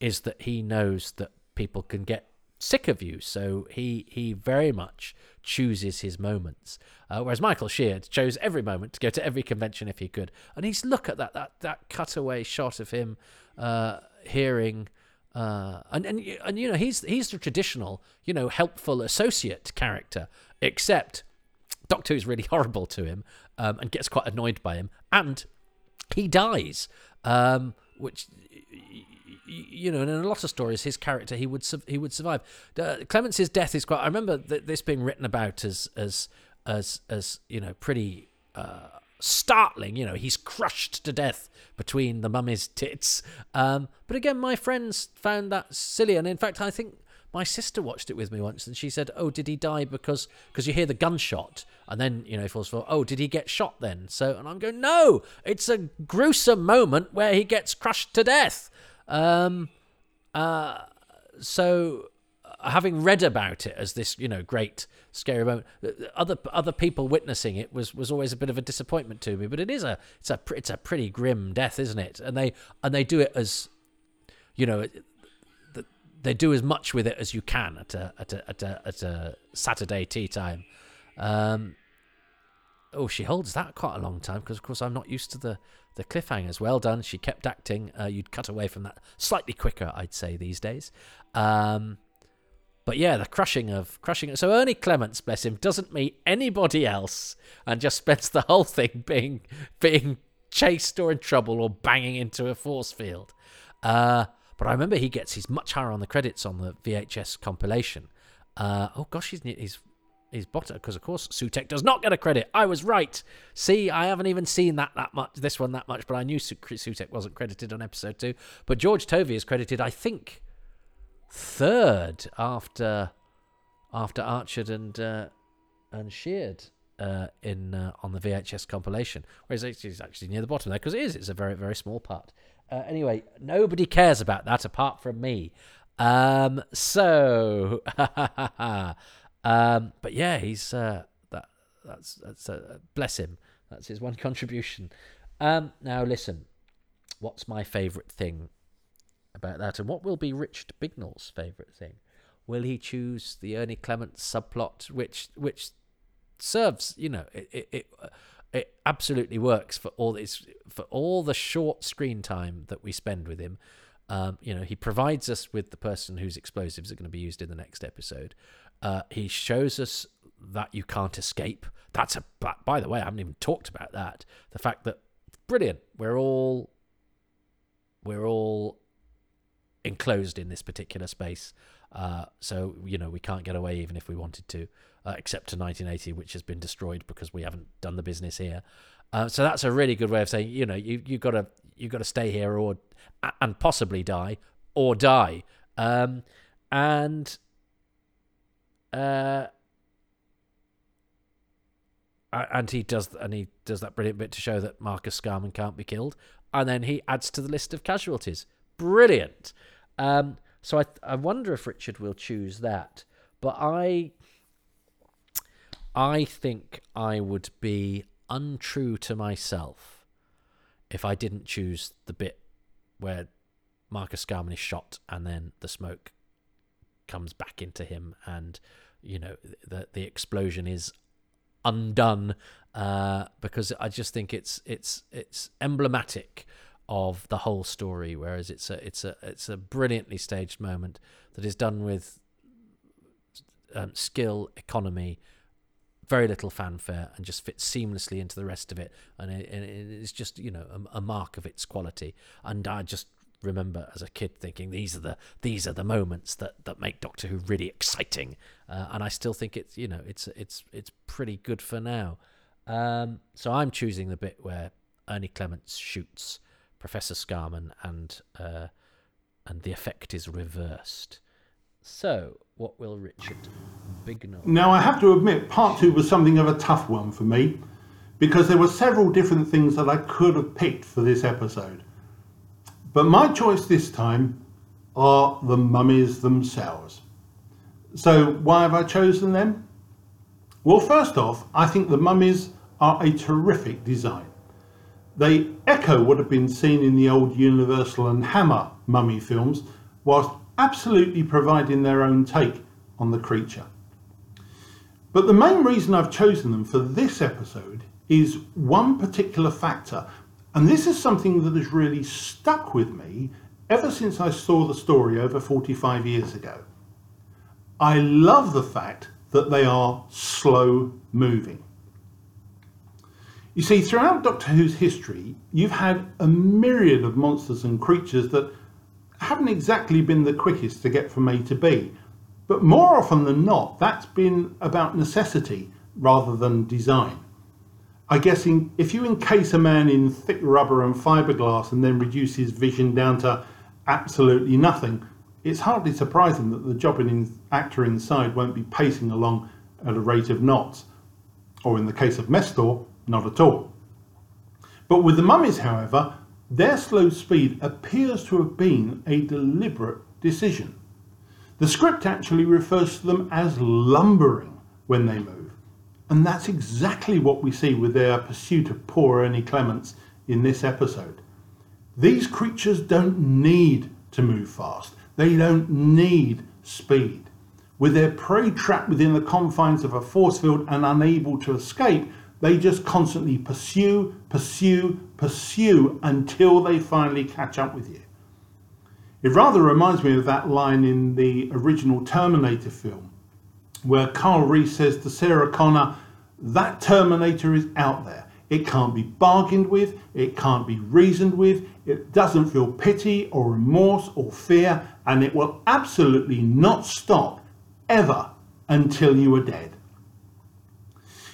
is that he knows that people can get sick of you. So he very much chooses his moments. Whereas Michael Sheard chose every moment to go to every convention if he could. And he's look at that cutaway shot of him, hearing and he's the traditional helpful associate character, except Doctor is really horrible to him and gets quite annoyed by him, and he dies, which you know, and in a lot of stories, his character, he would survive. Clements' death is quite. I remember this being written about as you know, pretty startling. You know, he's crushed to death between the mummy's tits. But again, my friends found that silly, and in fact, I think my sister watched it with me once, and she said, "Oh, did he die because you hear the gunshot?" And then, you know, he falls forward. Oh, did he get shot then? So, and I'm going, no, it's a gruesome moment where he gets crushed to death. So having read about it as this, you know, great scary moment, other people witnessing it was always a bit of a disappointment to me, but it is it's a pretty grim death, isn't it? And they do it as, you know, they do as much with it as you can at a Saturday tea time. She holds that quite a long time because, of course, I'm not used to the cliffhangers. Well done. She kept acting. You'd cut away from that slightly quicker, I'd say, these days. But yeah, the crushing. So Ernie Clements, bless him, doesn't meet anybody else and just spends the whole thing being chased or in trouble or banging into a force field. But I remember he's much higher on the credits on the VHS compilation. He's bottom, because of course Sutekh does not get a credit. I was right. See, I haven't even seen this one that much, but I knew Sutekh wasn't credited on episode 2. But George Tovey is credited, I think, third after Archard and Sheard on the VHS compilation, whereas he's actually near the bottom there because it's a very, very small part. Anyway, nobody cares about that apart from me. But yeah, he's that's bless him. That's his one contribution. Now listen, what's my favourite thing about that, and what will be Richard Bignell's favourite thing? Will he choose the Ernie Clements subplot, which serves? You know, it absolutely works for all the short screen time that we spend with him. You know, he provides us with the person whose explosives are going to be used in the next episode. He shows us that you can't escape. By the way, I haven't even talked about that. The fact that, brilliant, we're all enclosed in this particular space. So, you know, we can't get away even if we wanted to, except to 1980, which has been destroyed because we haven't done the business here. So that's a really good way of saying, you know, you got to stay here and possibly die. And he does that brilliant bit to show that Marcus Scarman can't be killed, and then he adds to the list of casualties. Brilliant. So I wonder if Richard will choose that, but I think I would be untrue to myself if I didn't choose the bit where Marcus Scarman is shot and then the smoke comes back into him, and you know the explosion is undone, because I just think it's emblematic of the whole story, whereas it's a brilliantly staged moment that is done with skill, economy, very little fanfare, and just fits seamlessly into the rest of it, and it's just, you know, a mark of its quality. And I just remember as a kid thinking these are the moments that make Doctor Who really exciting, and I still think it's, you know, it's pretty good for now. So I'm choosing the bit where Ernie Clements shoots Professor Scarman and the effect is reversed. So what will Richard Bignell? Now I have to admit, part 2 was something of a tough one for me because there were several different things that I could have picked for this episode. But my choice this time are the mummies themselves. So why have I chosen them? Well, first off, I think the mummies are a terrific design. They echo what had been seen in the old Universal and Hammer mummy films, whilst absolutely providing their own take on the creature. But the main reason I've chosen them for this episode is one particular factor. And this is something that has really stuck with me ever since I saw the story over 45 years ago. I love the fact that they are slow moving. You see, throughout Doctor Who's history, you've had a myriad of monsters and creatures that haven't exactly been the quickest to get from A to B, but more often than not, that's been about necessity rather than design. I guess if you encase a man in thick rubber and fiberglass and then reduce his vision down to absolutely nothing, it's hardly surprising that the jobbing actor inside won't be pacing along at a rate of knots, or in the case of Mestor, not at all. But with the mummies, however, their slow speed appears to have been a deliberate decision. The script actually refers to them as lumbering when they move, and that's exactly what we see with their pursuit of poor Ernie Clements in this episode. These creatures don't need to move fast. They don't need speed. With their prey trapped within the confines of a force field and unable to escape, they just constantly pursue, pursue, pursue until they finally catch up with you. It rather reminds me of that line in the original Terminator film, where Carl Reese says to Sarah Connor, "That Terminator is out there. It can't be bargained with, it can't be reasoned with, it doesn't feel pity or remorse or fear, and it will absolutely not stop ever until you are dead."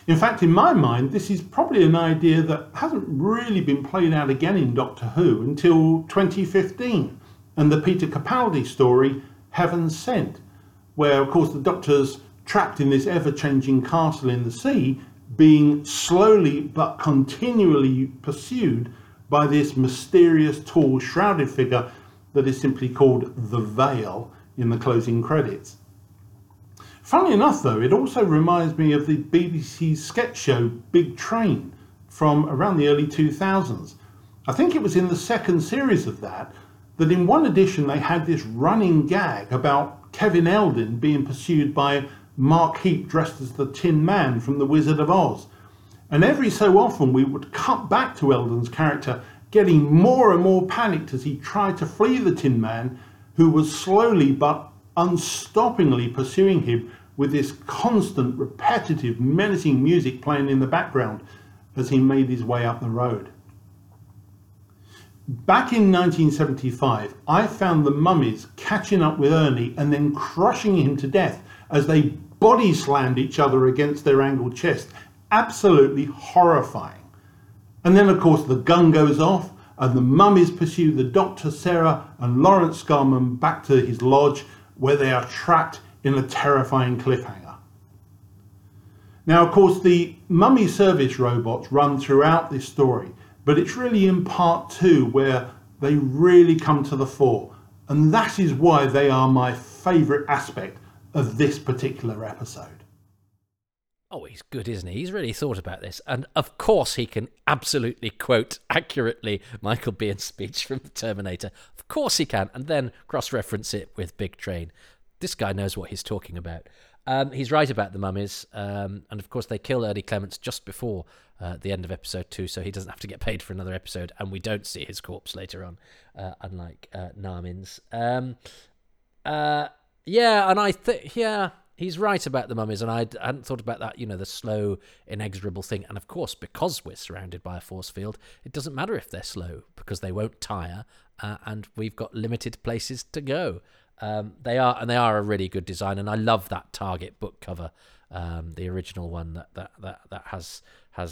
In fact, in my mind, this is probably an idea that hasn't really been played out again in Doctor Who until 2015 and the Peter Capaldi story Heaven Sent, where of course the Doctor's trapped in this ever-changing castle in the sea, being slowly but continually pursued by this mysterious tall shrouded figure that is simply called the Veil in the closing credits. Funnily enough though, it also reminds me of the BBC sketch show Big Train from around the early 2000s. I think it was in the second series of that in one edition they had this running gag about Kevin Eldon being pursued by Mark Heap dressed as the Tin Man from The Wizard of Oz, and every so often we would cut back to Eldon's character getting more and more panicked as he tried to flee the Tin Man, who was slowly but unstoppingly pursuing him with this constant, repetitive, menacing music playing in the background as he made his way up the road. Back in 1975, I found the mummies catching up with Ernie and then crushing him to death as they body slammed each other against their angled chest. Absolutely horrifying. And then of course the gun goes off and the mummies pursue the Doctor, Sarah and Lawrence Scarman back to his lodge, where they are trapped in a terrifying cliffhanger. Now of course the mummy service robots run throughout this story, but it's really in part two where they really come to the fore, and that is why they are my favourite aspect of this particular episode. Oh, he's good, isn't he? He's really thought about this. And of course he can absolutely quote accurately Michael Bihn's speech from the Terminator. Of course he can. And then cross-reference it with Big Train. This guy knows what he's talking about. He's right about the mummies. And of course they kill Ernie Clements just before the end of episode 2, so he doesn't have to get paid for another episode. And we don't see his corpse later on, unlike Namin's. Yeah, and I think, yeah, he's right about the mummies, and I hadn't thought about that, you know, the slow, inexorable thing. And of course, because we're surrounded by a force field, it doesn't matter if they're slow, because they won't tire, and we've got limited places to go. They are a really good design, and I love that Target book cover, the original one that has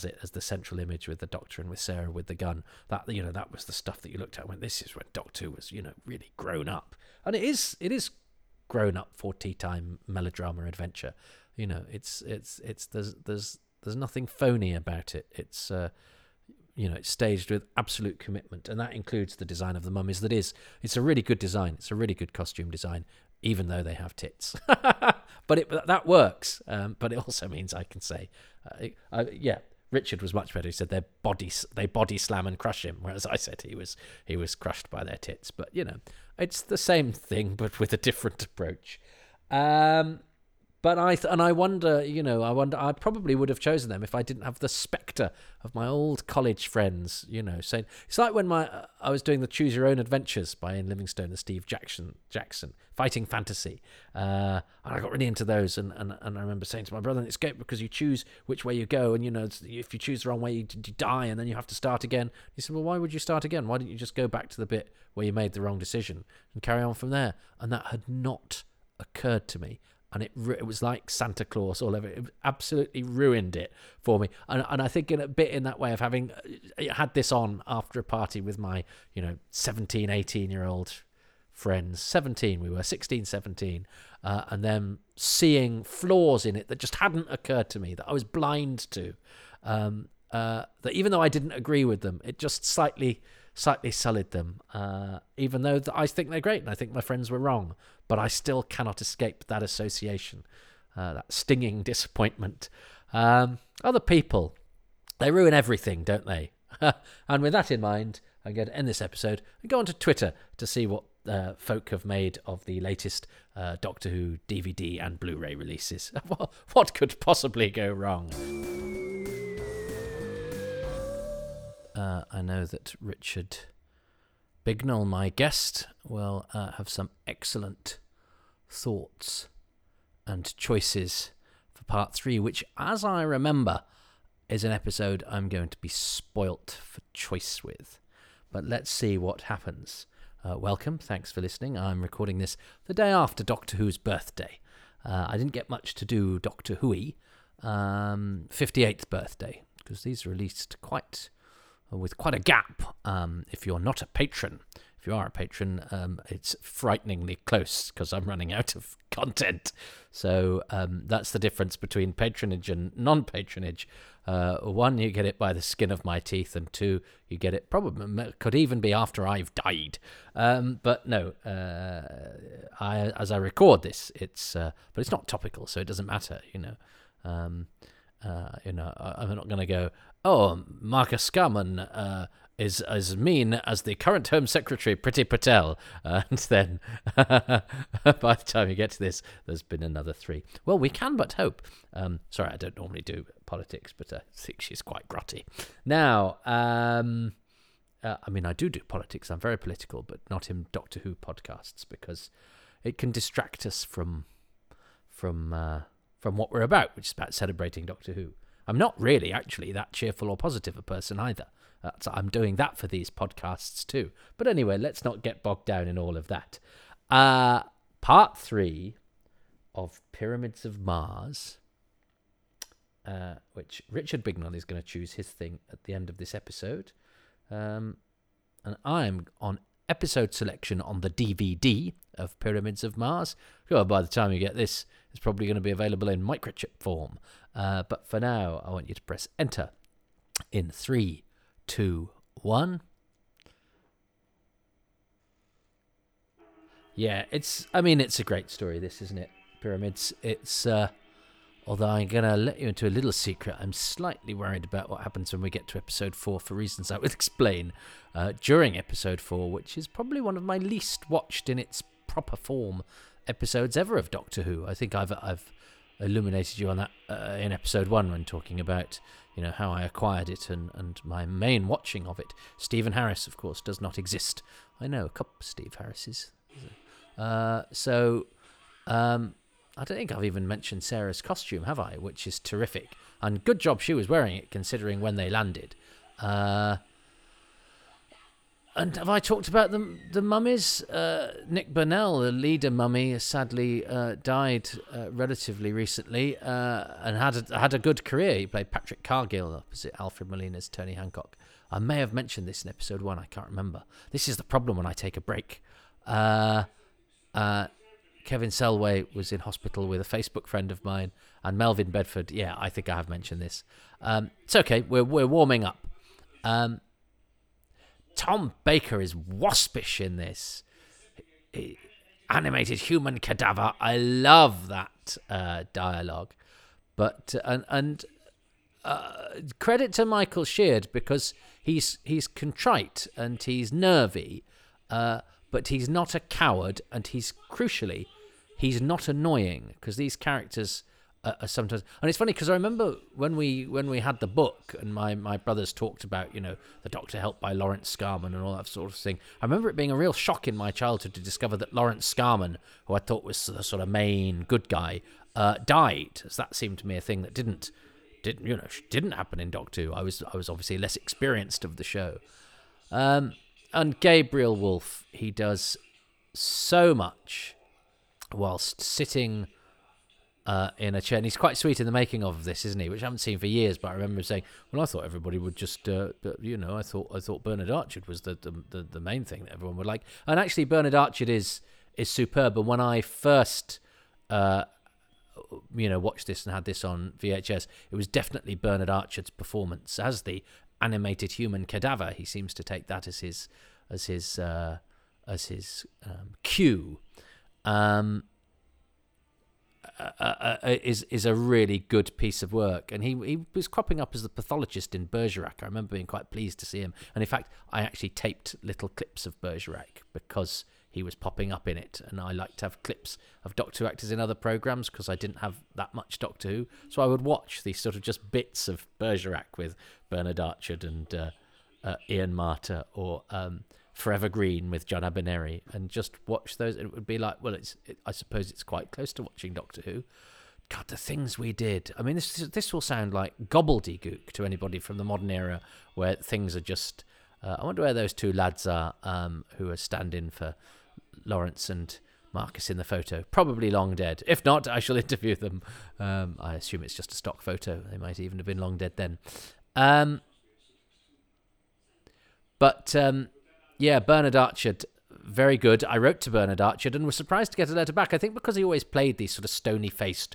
it as the central image with the Doctor and with Sarah with the gun. That, you know, that was the stuff that you looked at and went, this is when Doctor was, you know, really grown up, and it is. Grown up for tea time melodrama adventure, you know. It's there's nothing phony about it. It's you know, it's staged with absolute commitment, and that includes the design of the mummies. It's a really good design. It's a really good costume design, even though they have tits. But that works. But it also means I can say, yeah, Richard was much better. He said they body slam and crush him, whereas I said he was crushed by their tits. But you know, it's the same thing, but with a different approach. But I wonder, I probably would have chosen them if I didn't have the spectre of my old college friends, saying, it's like when I was doing the Choose Your Own Adventures by Ian Livingstone and Steve Jackson, Fighting Fantasy. And I got really into those. And I remember saying to my brother, it's great because you choose which way you go. And, if you choose the wrong way, you die and then you have to start again. He said, well, why would you start again? Why don't you just go back to the bit where you made the wrong decision and carry on from there? And that had not occurred to me. And it was like Santa Claus all over. It absolutely ruined it for me. And I think in a bit in that way of having had this on after a party with my, 17, 18-year-old friends. 17 we were, 16, 17. And then seeing flaws in it that just hadn't occurred to me, that I was blind to. That even though I didn't agree with them, it just slightly sullied them, even though I think they're great and I think my friends were wrong, but I still cannot escape that association, that stinging disappointment. Other people, they ruin everything, don't they? And with that in mind, I'm going to end this episode and go onto Twitter to see what folk have made of the latest Doctor Who DVD and Blu-ray releases. What could possibly go wrong? I know that Richard Bignell, my guest, will have some excellent thoughts and choices for part 3, which, as I remember, is an episode I'm going to be spoilt for choice with. But let's see what happens. Welcome, thanks for listening. I'm recording this the day after Doctor Who's birthday. I didn't get much to do Doctor Who-y, 58th birthday, because these released with quite a gap. If you're not a patron, if you are a patron, it's frighteningly close because I'm running out of content. So that's the difference between patronage and non-patronage. 1, you get it by the skin of my teeth, and 2, you get it probably could even be after I've died. But no, as I record this, it's but it's not topical, so it doesn't matter. I'm not going to go, oh, Marcus Scarman is as mean as the current Home Secretary, Priti Patel. And then by the time you get to this, there's been another 3. Well, we can but hope. Sorry, I don't normally do politics, but I think she's quite grotty. Now, I do politics. I'm very political, but not in Doctor Who podcasts because it can distract us from what we're about, which is about celebrating Doctor Who. I'm not really actually that cheerful or positive a person either. I'm doing that for these podcasts too. But anyway, let's not get bogged down in all of that. Part 3 of Pyramids of Mars, which Richard Bignell is going to choose his thing at the end of this episode. And I'm on episode selection on the DVD of Pyramids of Mars. Well, by the time you get this, it's probably going to be available in microchip form. But for now, I want you to press enter in 3, 2, 1. Yeah, it's a great story, this, isn't it? Pyramids. It's, although I'm going to let you into a little secret, I'm slightly worried about what happens when we get to episode 4 for reasons I will explain during episode 4, which is probably one of my least watched in its proper form episodes ever of Doctor Who. I think I've illuminated you on that in episode 1 when talking about how I acquired it and my main watching of it. Stephen Harris, of course, does not exist. I know a couple of Steve Harrises. So I don't think I've even mentioned Sarah's costume, have I? Which is terrific, and good job she was wearing it considering when they landed. And have I talked about the mummies? Nick Burnell, the leader mummy, sadly died relatively recently and had a good career. He played Patrick Cargill opposite Alfred Molina's Tony Hancock. I may have mentioned this in episode 1. I can't remember. This is the problem when I take a break. Kevin Selway was in hospital with a Facebook friend of mine, and Melvin Bedford. Yeah, I think I have mentioned this. It's okay. We're warming up. Tom Baker is waspish in this. He animated human cadaver. I love that dialogue. But and credit to Michael Sheard because he's contrite and he's nervy, but he's not a coward, and he's crucially he's not annoying, because these characters are sometimes... And it's funny, because I remember when we had the book and my brothers talked about, you know, the Doctor helped by Lawrence Scarman and all that sort of thing, I remember it being a real shock in my childhood to discover that Lawrence Scarman, who I thought was the sort of main good guy, died, as that seemed to me a thing that didn't happen in Doctor Who. I was obviously less experienced of the show. And Gabriel Wolfe, he does so much whilst sitting in a chair, and he's quite sweet in the making of this, isn't he? Which I haven't seen for years, but I remember him saying, "Well, I thought everybody would just, I thought Bernard Archard was the main thing that everyone would like." And actually, Bernard Archard is superb. And when I first watched this and had this on VHS, it was definitely Bernard Archard's performance as the animated human cadaver. He seems to take that as his cue. Is a really good piece of work, and he was cropping up as the pathologist in Bergerac. I remember being quite pleased to see him, and in fact, I actually taped little clips of Bergerac because he was popping up in it, and I like to have clips of Doctor Who actors in other programmes because I didn't have that much Doctor Who, so I would watch these sort of just bits of Bergerac with Bernard Archard and Ian Marter, or Forever Green with John Abineri, and just watch those. It would be like, well, I suppose it's quite close to watching Doctor Who. God, the things we did. I mean, this will sound like gobbledygook to anybody from the modern era, where things are just... I wonder where those two lads are who are stand-in for Lawrence and Marcus in the photo. Probably long dead. If not, I shall interview them. I assume it's just a stock photo. They might even have been long dead then. Yeah, Bernard Archard, very good. I wrote to Bernard Archard and was surprised to get a letter back. I think because he always played these sort of stony-faced,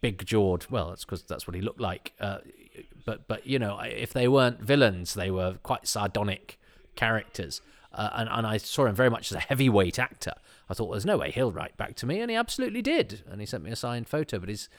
big-jawed... Well, that's because that's what he looked like. But you know, if they weren't villains, they were quite sardonic characters. And I saw him very much as a heavyweight actor. I thought, well, there's no way he'll write back to me, and he absolutely did. And he sent me a signed photo, but his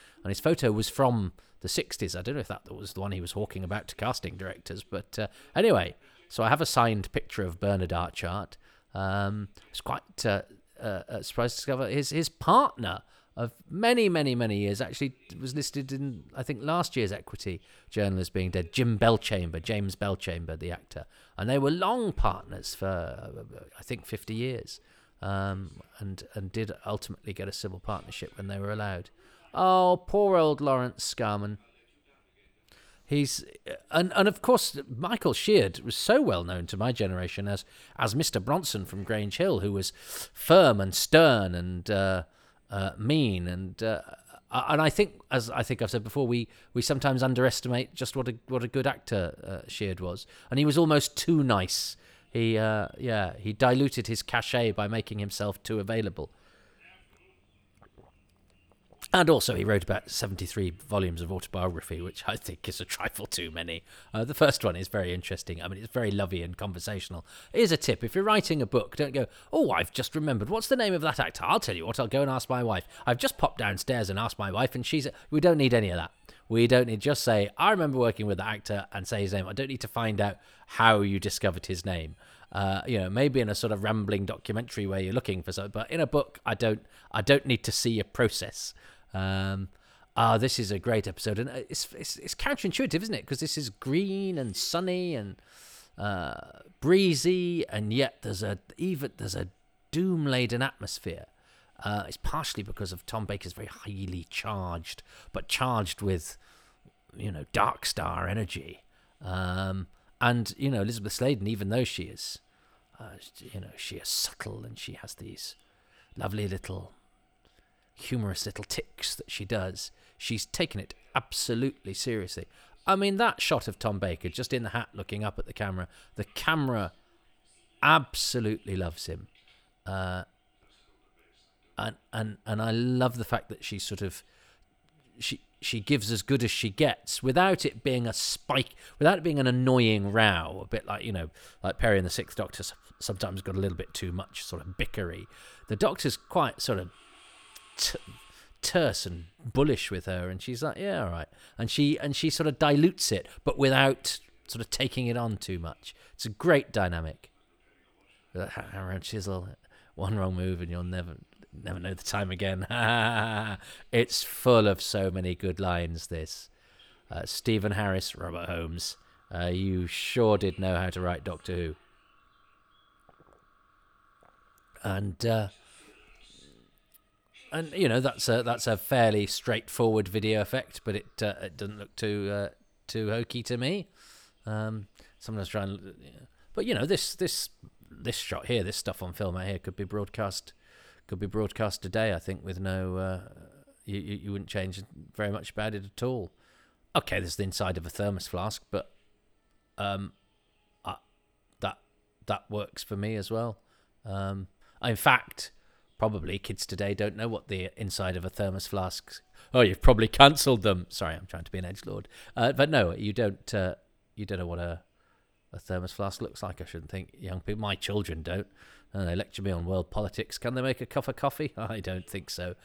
photo was from the 60s. I don't know if that was the one he was hawking about to casting directors, but anyway... So I have a signed picture of Bernard Archard. I was quite surprised to discover his partner of many, many, many years actually was listed in, I think, last year's Equity Journal as being dead, James Belchamber, the actor. And they were long partners for, I think, 50 years, and did ultimately get a civil partnership when they were allowed. Oh, poor old Lawrence Scarman. And of course, Michael Sheard was so well known to my generation as Mr. Bronson from Grange Hill, who was firm and stern and mean, and I think I've said before, we sometimes underestimate just what a good actor Sheard was, and he was almost too nice. He diluted his cachet by making himself too available. And also, he wrote about 73 volumes of autobiography, which I think is a trifle too many. The first one is very interesting. I mean, it's very lovely and conversational. Here's a tip. If you're writing a book, don't go, "Oh, I've just remembered. What's the name of that actor? I'll tell you what, I'll go and ask my wife. I've just popped downstairs and asked my wife, and she's..." We don't need any of that. We don't need... Just say, "I remember working with the actor," and say his name. I don't need to find out how you discovered his name. Maybe in a sort of rambling documentary where you're looking for something, but in a book, I don't need to see a process. This is a great episode, and it's counterintuitive, isn't it? Because this is green and sunny and breezy, and yet there's a doom-laden atmosphere. It's partially because of Tom Baker's very highly charged with, Dark Star energy, and Elizabeth Sladen, even though she is, she is subtle, and she has these lovely little humorous little ticks that she does. She's taken it absolutely seriously. I mean, that shot of Tom Baker just in the hat looking up at the camera absolutely loves him. And I love the fact that she sort of she gives as good as she gets without it being a spike, without it being an annoying row, a bit like Perry and the Sixth Doctor sometimes got a little bit too much sort of bickery. The Doctor's quite sort of terse and bullish with her, and she's like, "Yeah, all right," and she sort of dilutes it, but without sort of taking it on too much. It's a great dynamic. Around chisel, one wrong move, and you'll never... Never know the time again. It's full of so many good lines, this. Stephen Harris, Robert Holmes, you sure did know how to write Doctor Who. And you know, that's a fairly straightforward video effect, but it doesn't look too hokey to me. Sometimes try and, but you know, this shot here, this stuff on film out here could be broadcast today, I think, with no you wouldn't change very much about it at all. Okay, there's the inside of a thermos flask, but that works for me as well. In fact, probably kids today don't know what the inside of a thermos flask. Oh, you've probably cancelled them. Sorry, I'm trying to be an edgelord. But no, you don't know what a thermos flask looks like, I shouldn't think. Young people, my children don't. They lecture me on world politics. Can they make a cup of coffee? I don't think so.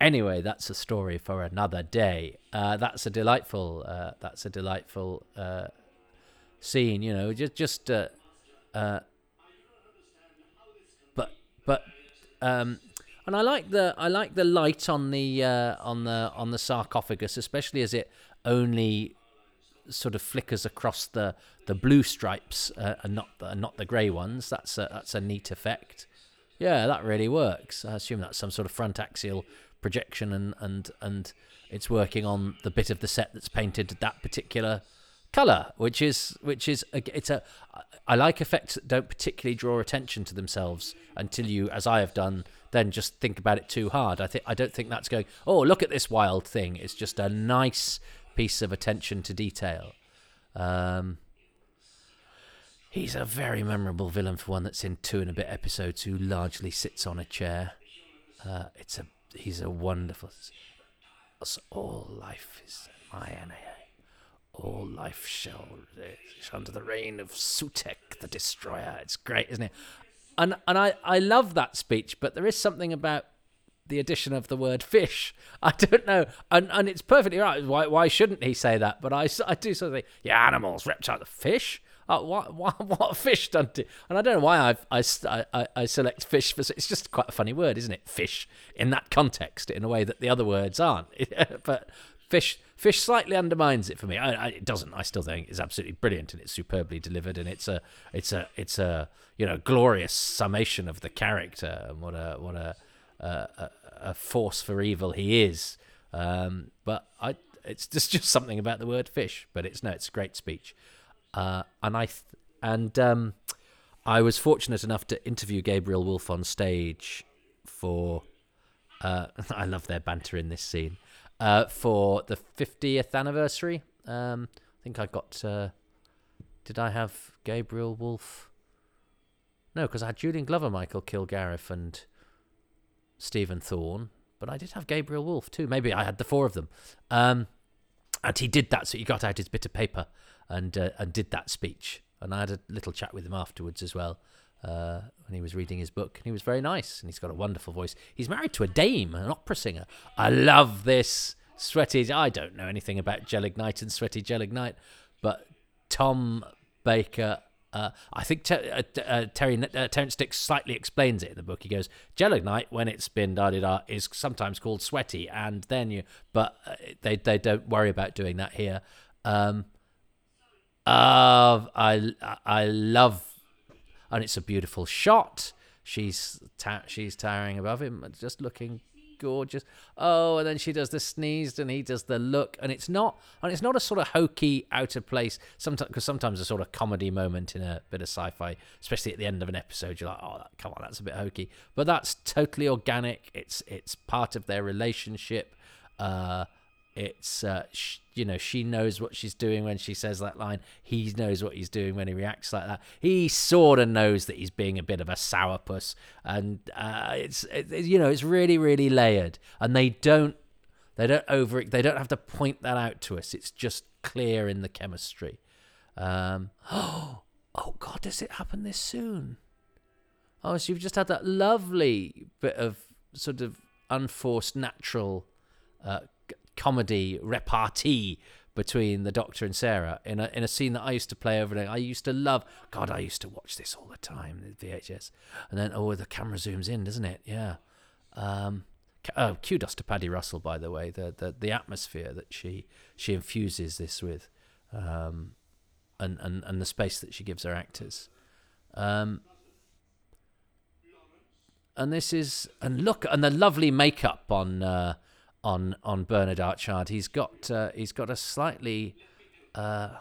Anyway, that's a story for another day. That's a delightful scene, you know, and I like the light on the sarcophagus, especially as it only sort of flickers across the blue stripes and not the grey ones. That's a neat effect. Yeah, that really works. I assume that's some sort of front axial projection, and it's working on the bit of the set that's painted that particular colour, which is I like effects that don't particularly draw attention to themselves until you, as I have done, then just think about it too hard. I don't think that's going, oh, look at this wild thing. It's just a nice piece of attention to detail. He's a very memorable villain for one that's in 2 and a bit episodes, who largely sits on a chair. He's a wonderful. All life is my enemy. All life shall under the reign of Sutek the Destroyer. It's great, isn't it? And I love that speech, but there is something about the addition of the word fish. I don't know. And it's perfectly right. Why shouldn't he say that? But I do sort of think, yeah, animals, reptiles, fish. What fish done to? And I don't know why I select fish for. It's just quite a funny word, isn't it? Fish in that context, in a way that the other words aren't. But fish slightly undermines it for me. It doesn't. I still think it's absolutely brilliant, and it's superbly delivered, and it's a you know, glorious summation of the character, and what a force for evil he is. But it's just something about the word fish. But it's a great speech. And I was fortunate enough to interview Gabriel Wolfe on stage for I love their banter in this scene for the 50th anniversary. I think I got did I have Gabriel Wolfe? No, because I had Julian Glover, Michael Kilgariff, and Stephen Thorne, but I did have Gabriel Wolfe too. Maybe I had the four of them. And he did that, so he got out his bit of paper and did that speech. And I had a little chat with him afterwards as well, when he was reading his book. And he was very nice, and he's got a wonderful voice. He's married to a dame, an opera singer. I love this. Sweaty, I don't know anything about Jellig Knight and Sweaty Jellig Knight, but Tom Baker, I think Terence Dix slightly explains it in the book. He goes, Jellig Knight, when it's been da-de-da, is sometimes called Sweaty, and then you... But they don't worry about doing that here. I love, and it's a beautiful shot. She's towering above him, and just looking gorgeous. Oh, and then she does the sneeze, and he does the look, and it's not a sort of hokey, out of place. Sometimes a sort of comedy moment in a bit of sci-fi, especially at the end of an episode, you're like, oh, come on, that's a bit hokey. But that's totally organic. It's part of their relationship. She knows what she's doing when she says that line. He knows what he's doing when he reacts like that. He sort of knows that he's being a bit of a sourpuss, and it's really, really layered. And they don't have to point that out to us. It's just clear in the chemistry. Oh God, does it happen this soon? Oh, so you've just had that lovely bit of sort of unforced, natural comedy repartee between the Doctor and Sarah in a scene that I used to play over there. I used to love. God, I used to watch this all the time, the VHS. And then, oh, the camera zooms in, doesn't it? Yeah. Kudos to Paddy Russell, by the way, the atmosphere that she infuses this with, and the space that she gives her actors. And the lovely makeup on Bernard Archard. He's got a slightly a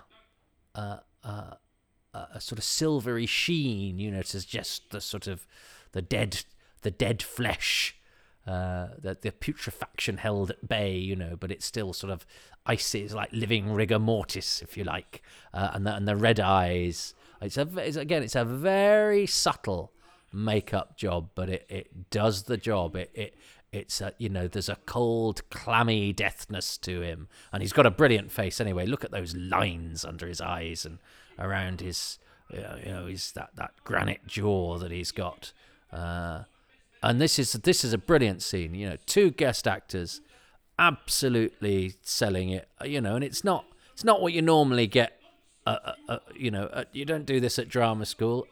sort of silvery sheen, you know, to suggest the sort of the dead flesh, the putrefaction held at bay, you know, but it's still sort of icy. It's like living rigor mortis, if you like, and the red eyes. It's a very subtle makeup job, but it does the job. There's a cold, clammy deathness to him, and he's got a brilliant face. Anyway, look at those lines under his eyes and around his, his that granite jaw that he's got. And this is a brilliant scene. You know, two guest actors, absolutely selling it. You know, and it's not what you normally get. You don't do this at drama school.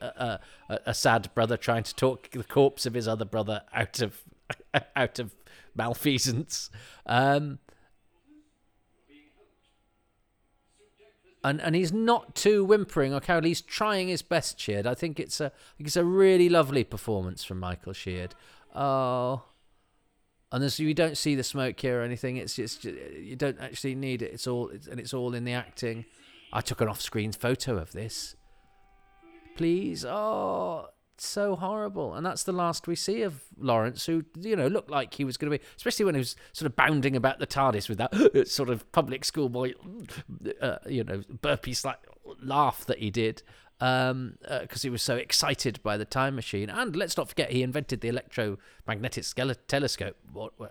A sad brother trying to talk the corpse of his other brother out of malfeasance, and he's not too whimpering or cowardly. He's trying his best, Sheard. I think it's a really lovely performance from Michael Sheard. Oh, and you don't see the smoke here or anything. It's you don't actually need it. It's all in the acting. I took an off-screen photo of this. Please, oh, it's so horrible. And that's the last we see of Lawrence, who, you know, looked like he was going to be, especially when he was sort of bounding about the TARDIS with that sort of public schoolboy, burpy slight laugh that he did, because he was so excited by the time machine. And let's not forget, he invented the electromagnetic telescope,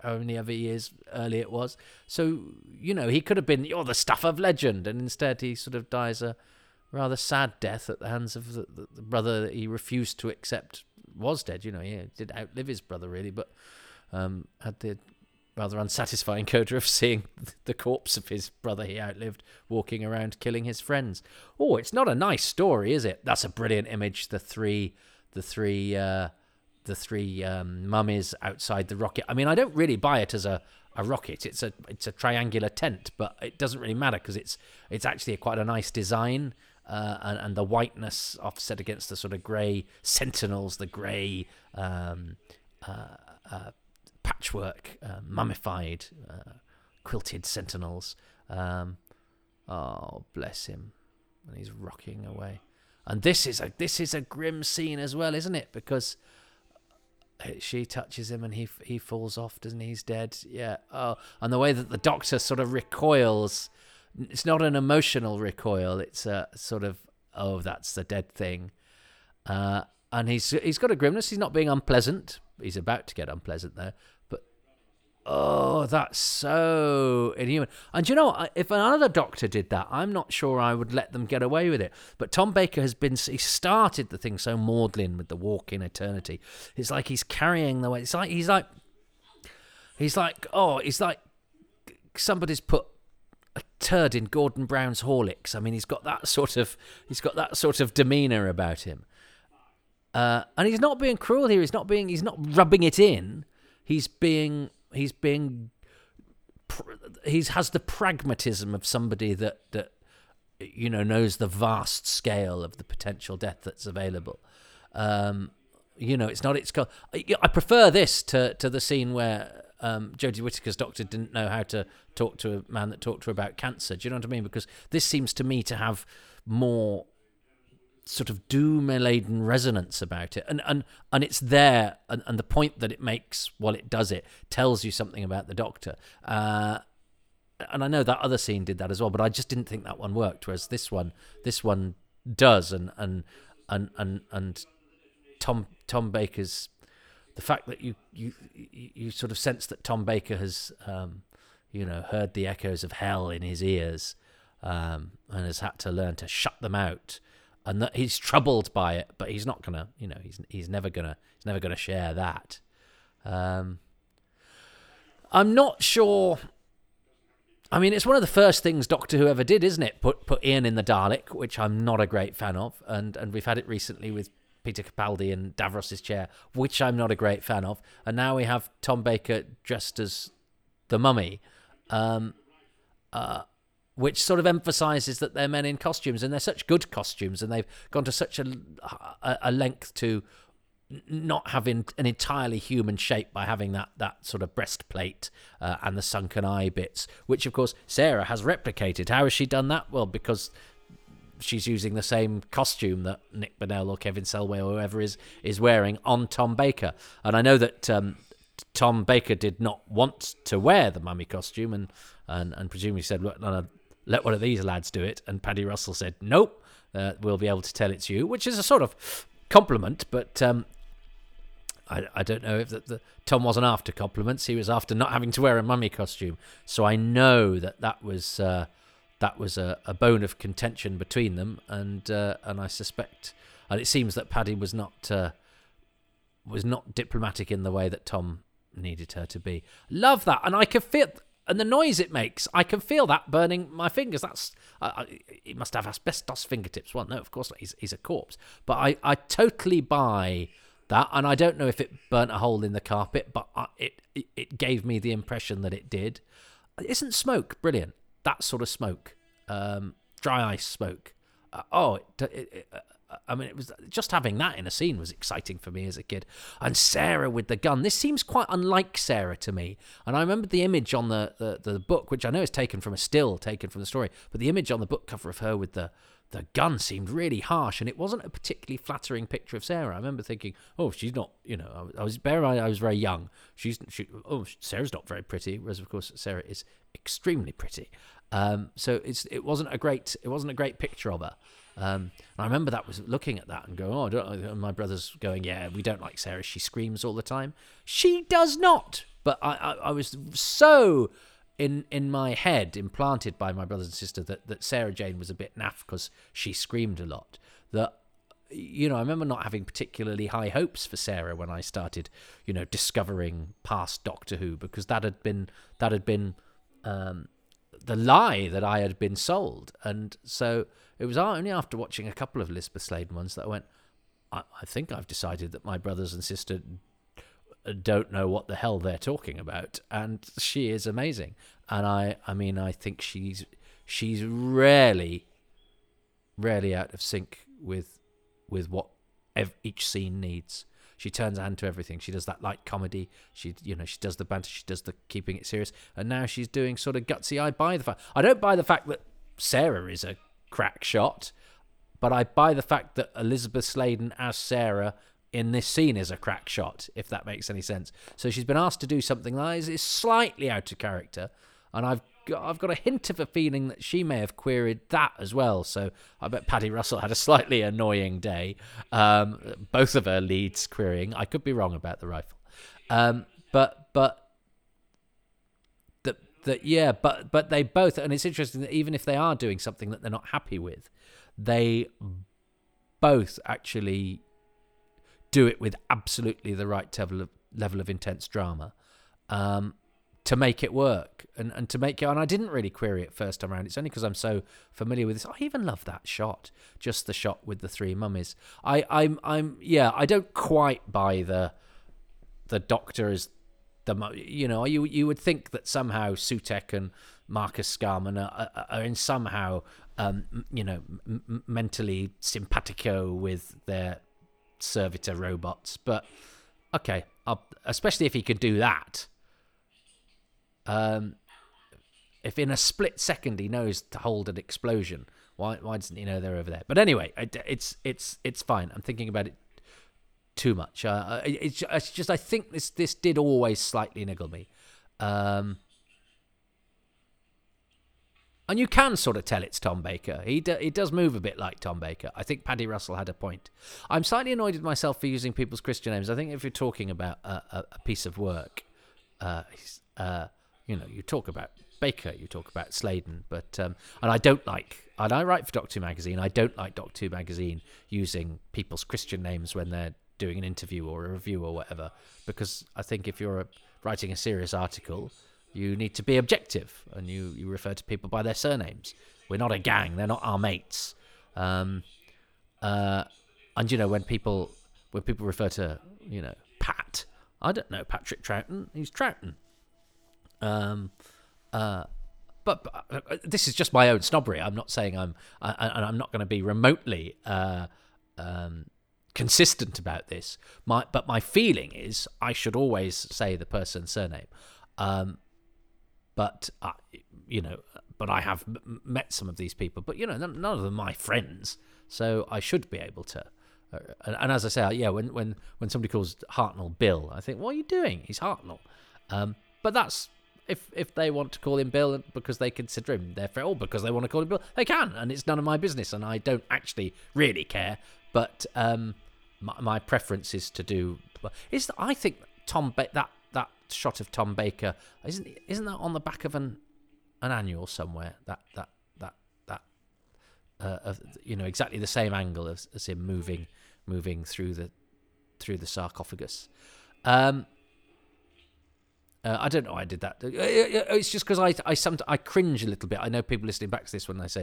only ever years early it was. So, you know, he could have been, you're the stuff of legend. And instead he sort of dies a rather sad death at the hands of the brother that he refused to accept was dead. You know, he did outlive his brother, really, but had the rather unsatisfying coda of seeing the corpse of his brother he outlived walking around killing his friends. Oh, it's not a nice story, is it? That's a brilliant image. The three mummies outside the rocket. I mean, I don't really buy it as a rocket. It's a triangular tent, but it doesn't really matter because it's actually quite a nice design. And the whiteness offset against the sort of grey sentinels, the grey patchwork, mummified, quilted sentinels. Oh, bless him. And he's rocking away. And this is a grim scene as well, isn't it? Because she touches him and he falls off, doesn't he? He's dead. Yeah. Oh, and the way that the Doctor sort of recoils, it's not an emotional recoil. It's a sort of, oh, that's the dead thing. And he's got a grimness. He's not being unpleasant. He's about to get unpleasant there, but oh, that's so inhuman. And you know, if another Doctor did that, I'm not sure I would let them get away with it. But Tom Baker he started the thing so maudlin with the walk in eternity. It's like he's carrying the weight. It's like he's like somebody's put a turd in Gordon Brown's Horlicks. I mean, he's got that sort of demeanour about him. And he's not being cruel here. He's not rubbing it in. He has the pragmatism of somebody that you know, knows the vast scale of the potential death that's available. You know, it's not. I prefer this to the scene where Jodie Whittaker's doctor didn't know how to talk to a man that talked to her about cancer. Do you know what I mean? Because this seems to me to have more sort of doom-laden resonance about it, and it's there, and the point that it makes while it does it tells you something about the Doctor. And I know that other scene did that as well, but I just didn't think that one worked, whereas this one does, and Tom Baker's, the fact that you sort of sense that Tom Baker has heard the echoes of hell in his ears, and has had to learn to shut them out. And that he's troubled by it, but he's not gonna, you know, he's never gonna share that. I'm not sure. I mean, it's one of the first things Doctor Who ever did, isn't it? Put Ian in the Dalek, which I'm not a great fan of, and we've had it recently with Peter Capaldi in Davros's chair, which I'm not a great fan of. And now we have Tom Baker dressed as the mummy, which sort of emphasises that they're men in costumes, and they're such good costumes, and they've gone to such a length to not having an entirely human shape by having that sort of breastplate and the sunken eye bits, which, of course, Sarah has replicated. How has she done that? Well, because she's using the same costume that Nick Burnell or Kevin Selway or whoever is wearing on Tom Baker. And I know that Tom Baker did not want to wear the mummy costume and presumably said, look, no, let one of these lads do it. And Paddy Russell said, nope, we'll be able to tell it's you, which is a sort of compliment, but I don't know if Tom wasn't after compliments. He was after not having to wear a mummy costume. So I know that was a bone of contention between them, and I suspect, and it seems that Paddy was not diplomatic in the way that Tom needed her to be. Love that, and I can feel, and the noise it makes, I can feel that burning my fingers. He must have asbestos fingertips. Well, no, of course not. He's a corpse. But I totally buy that, and I don't know if it burnt a hole in the carpet, but it gave me the impression that it did. Isn't smoke brilliant? That sort of smoke, dry ice smoke. I mean, it was just having that in a scene was exciting for me as a kid. And Sarah with the gun. This seems quite unlike Sarah to me. And I remember the image on the book, which I know is taken from a still, taken from the story, but the image on the book cover of her with the gun seemed really harsh, and it wasn't a particularly flattering picture of Sarah. I remember thinking, oh, she's not, you know, I was very young. Sarah's not very pretty, whereas of course Sarah is extremely pretty. So it wasn't a great picture of her. And I remember that was looking at that and going, oh, I don't know. And my brother's going, yeah, we don't like Sarah. She screams all the time. She does not. But I was so in my head, implanted by my brothers and sister, that Sarah Jane was a bit naff because she screamed a lot. That, you know, I remember not having particularly high hopes for Sarah when I started, you know, discovering past Doctor Who, because that had been the lie that I had been sold. And so it was only after watching a couple of Elizabeth Sladen ones that I went, I think I've decided that my brothers and sister don't know what the hell they're talking about, and she is amazing. And I mean, I think she's rarely out of sync with what each scene needs. She turns her hand to everything. She does that light comedy. She does the banter. She does the keeping it serious. And now she's doing sort of gutsy. I don't buy the fact that Sarah is a crack shot, but I buy the fact that Elizabeth Sladen as Sarah in this scene is a crack shot, if that makes any sense. So she's been asked to do something that is slightly out of character, and I've got a hint of a feeling that she may have queried that as well. So I bet Paddy Russell had a slightly annoying day. Both of her leads querying. I could be wrong about the rifle, but they both. And it's interesting that even if they are doing something that they're not happy with, they both actually do it with absolutely the right level of intense drama. To make it work and to make it, and I didn't really query it first time around. It's only because I'm so familiar with this. I even love that shot, just the shot with the three mummies. I don't quite buy the Doctor as the mummy. You know, you would think that somehow Sutek and Marcus Scarman are in somehow mentally simpatico with their servitor robots, but okay, especially if he could do that. If in a split second he knows to hold an explosion, why doesn't he know they're over there? But anyway, it's fine. I'm thinking about it too much. It's just, I think this did always slightly niggle me. And you can sort of tell it's Tom Baker. He does move a bit like Tom Baker. I think Paddy Russell had a point. I'm slightly annoyed at myself for using people's Christian names. I think if you're talking about a piece of work, you talk about Baker, you talk about Sladen, but and I don't like, and I write for Doctor Who magazine. I don't like Doctor Who magazine using people's Christian names when they're doing an interview or a review or whatever, because I think if you're writing a serious article, you need to be objective, and you refer to people by their surnames. We're not a gang; they're not our mates. And you know, when people refer to, you know, Pat, I don't know Patrick Troughton, he's Troughton. But this is just my own snobbery. I'm not saying I'm not going to be remotely consistent about this. But my feeling is I should always say the person's surname. But I have met some of these people, but you know, none of them are my friends, so I should be able to. And as I say, yeah, when somebody calls Hartnell Bill, I think, what are you doing? He's Hartnell. But that's if they want to call him Bill because they consider him their friend, or because they want to call him Bill, they can, and it's none of my business, and I don't actually really care. But my preference is to do. Is that, I think that shot of Tom Baker isn't that on the back of an annual somewhere? Exactly the same angle as him moving through the sarcophagus. I don't know why I did that. It's just because I cringe a little bit. I know people listening back to this when they say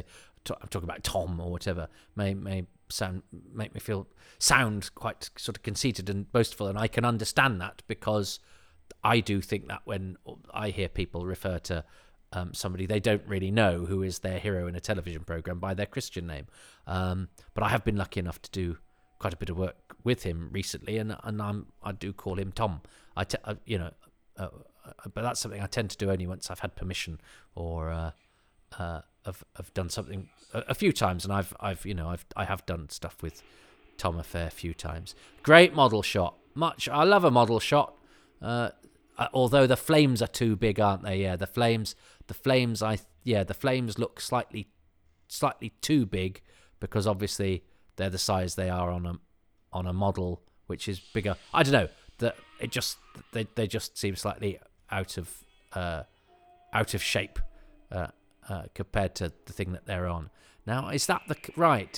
I'm talking about Tom or whatever make me sound quite sort of conceited and boastful, and I can understand that because I do think that when I hear people refer to somebody they don't really know who is their hero in a television program by their Christian name, but I have been lucky enough to do quite a bit of work with him recently, and I do call him Tom. But that's something I tend to do only once I've had permission, or I've done something a few times, and I have done stuff with Tom a fair few times. Great model shot, I love a model shot. Although the flames are too big, aren't they? Yeah, the flames look slightly too big because obviously they're the size they are on a model which is bigger. I don't know. They just seem slightly out of shape compared to the thing that they're on. Now, is that the clip?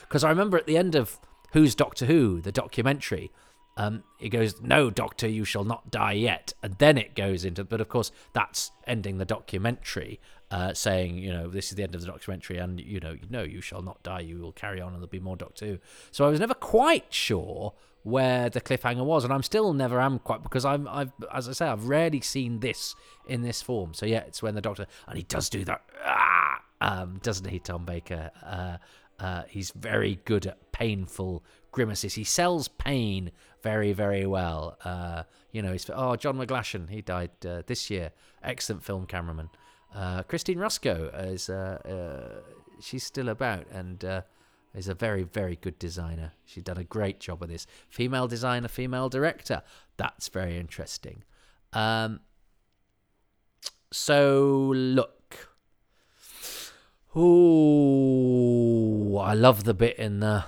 Because I remember at the end of Who's Doctor Who, the documentary, it goes, "No, Doctor, you shall not die yet," and then it goes into. But of course, that's ending the documentary, saying, you know, this is the end of the documentary, and you know, no, you shall not die. You will carry on, and there'll be more Doctor Who. So I was never quite sure where the cliffhanger was, and I'm still never am quite, because I've rarely seen this in this form. So yeah, it's when the Doctor, and he does do that, doesn't he, Tom Baker? He's very good at painful grimaces. He sells pain very, very well. He's, John McGlashan, he died this year. Excellent film cameraman. Christine Ruscoe is she's still about, and is a very, very good designer. She's done a great job with this. Female designer, female director. That's very interesting. So, look. Ooh, I love the bit in the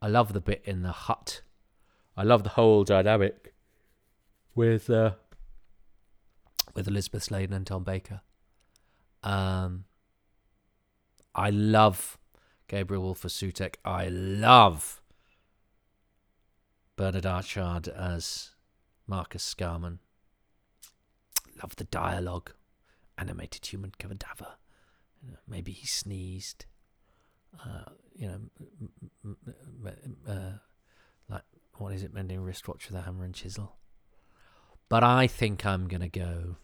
hut. I love the whole dynamic with Elizabeth Sladen and Tom Baker. I love Gabriel Wolfe as Sutek. I love Bernard Archard as Marcus Scarman. Love the dialogue. Animated human cadaver. Maybe he sneezed. Like, what is it? Mending wristwatch with a hammer and chisel. But I think I'm going to go,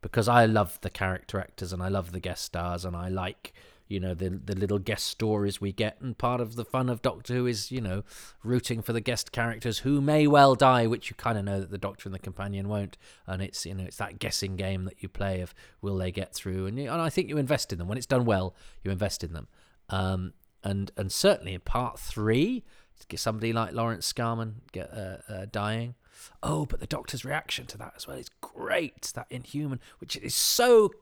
because I love the character actors and I love the guest stars, and I like, you know, the little guest stories we get, and part of the fun of Doctor Who is, you know, rooting for the guest characters who may well die, which you kind of know that the Doctor and the companion won't, and it's, you know, it's that guessing game that you play of will they get through, and I think you invest in them when it's done well. You invest in them, and certainly in part 3, somebody like Lawrence Scarman dying. Oh, but the Doctor's reaction to that as well is great. That inhuman, which is so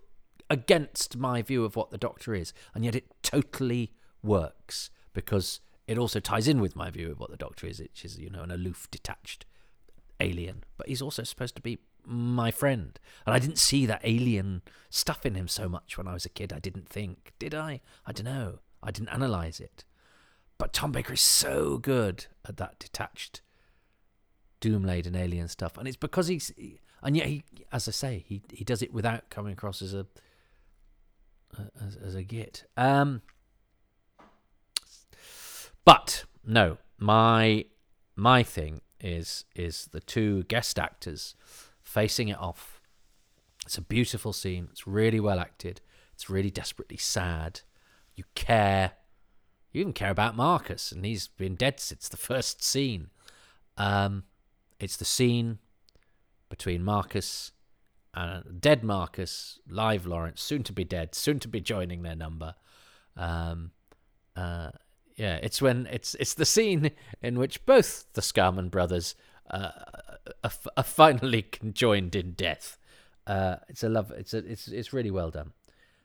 against my view of what the Doctor is, and yet it totally works because it also ties in with my view of what the Doctor is, which is, you know, an aloof, detached alien. But he's also supposed to be my friend, and I didn't see that alien stuff in him so much when I was a kid. I didn't think, did I? I don't know. I didn't analyse it. But Tom Baker is so good at that detached doom-laden alien stuff, and it's because he, as I say, he does it without coming across as a git. But no, my thing is the two guest actors facing it off. It's a beautiful scene. It's really well acted. It's really desperately sad. You care. You even care about Marcus, and he's been dead since the first scene. It's the scene between Marcus and dead Marcus, live Lawrence, soon to be dead, soon to be joining their number. Yeah, it's when it's the scene in which both the Scarman brothers are finally conjoined in death. It's really well done.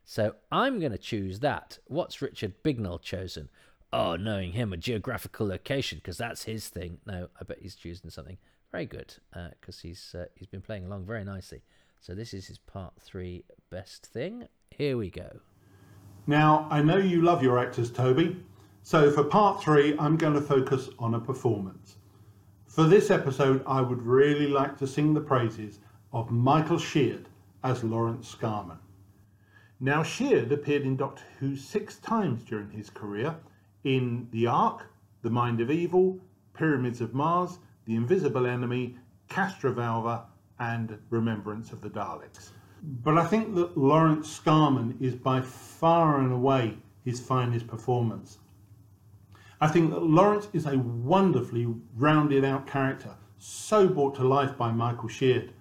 So I'm going to choose that. What's Richard Bignell chosen? Oh, knowing him, a geographical location, because that's his thing. No, I bet he's choosing something very good, because he's been playing along very nicely. So this is his part 3 best thing. Here we go. Now, I know you love your actors, Toby. So for part 3, I'm going to focus on a performance. For this episode, I would really like to sing the praises of Michael Sheard as Lawrence Scarman. Now, Sheard appeared in Doctor Who 6 times during his career, in The Ark, The Mind of Evil, Pyramids of Mars, The Invisible Enemy, Castrovalva, and Remembrance of the Daleks. But I think that Lawrence Scarman is by far and away his finest performance. I think that Lawrence is a wonderfully rounded out character, so brought to life by Michael Sheard.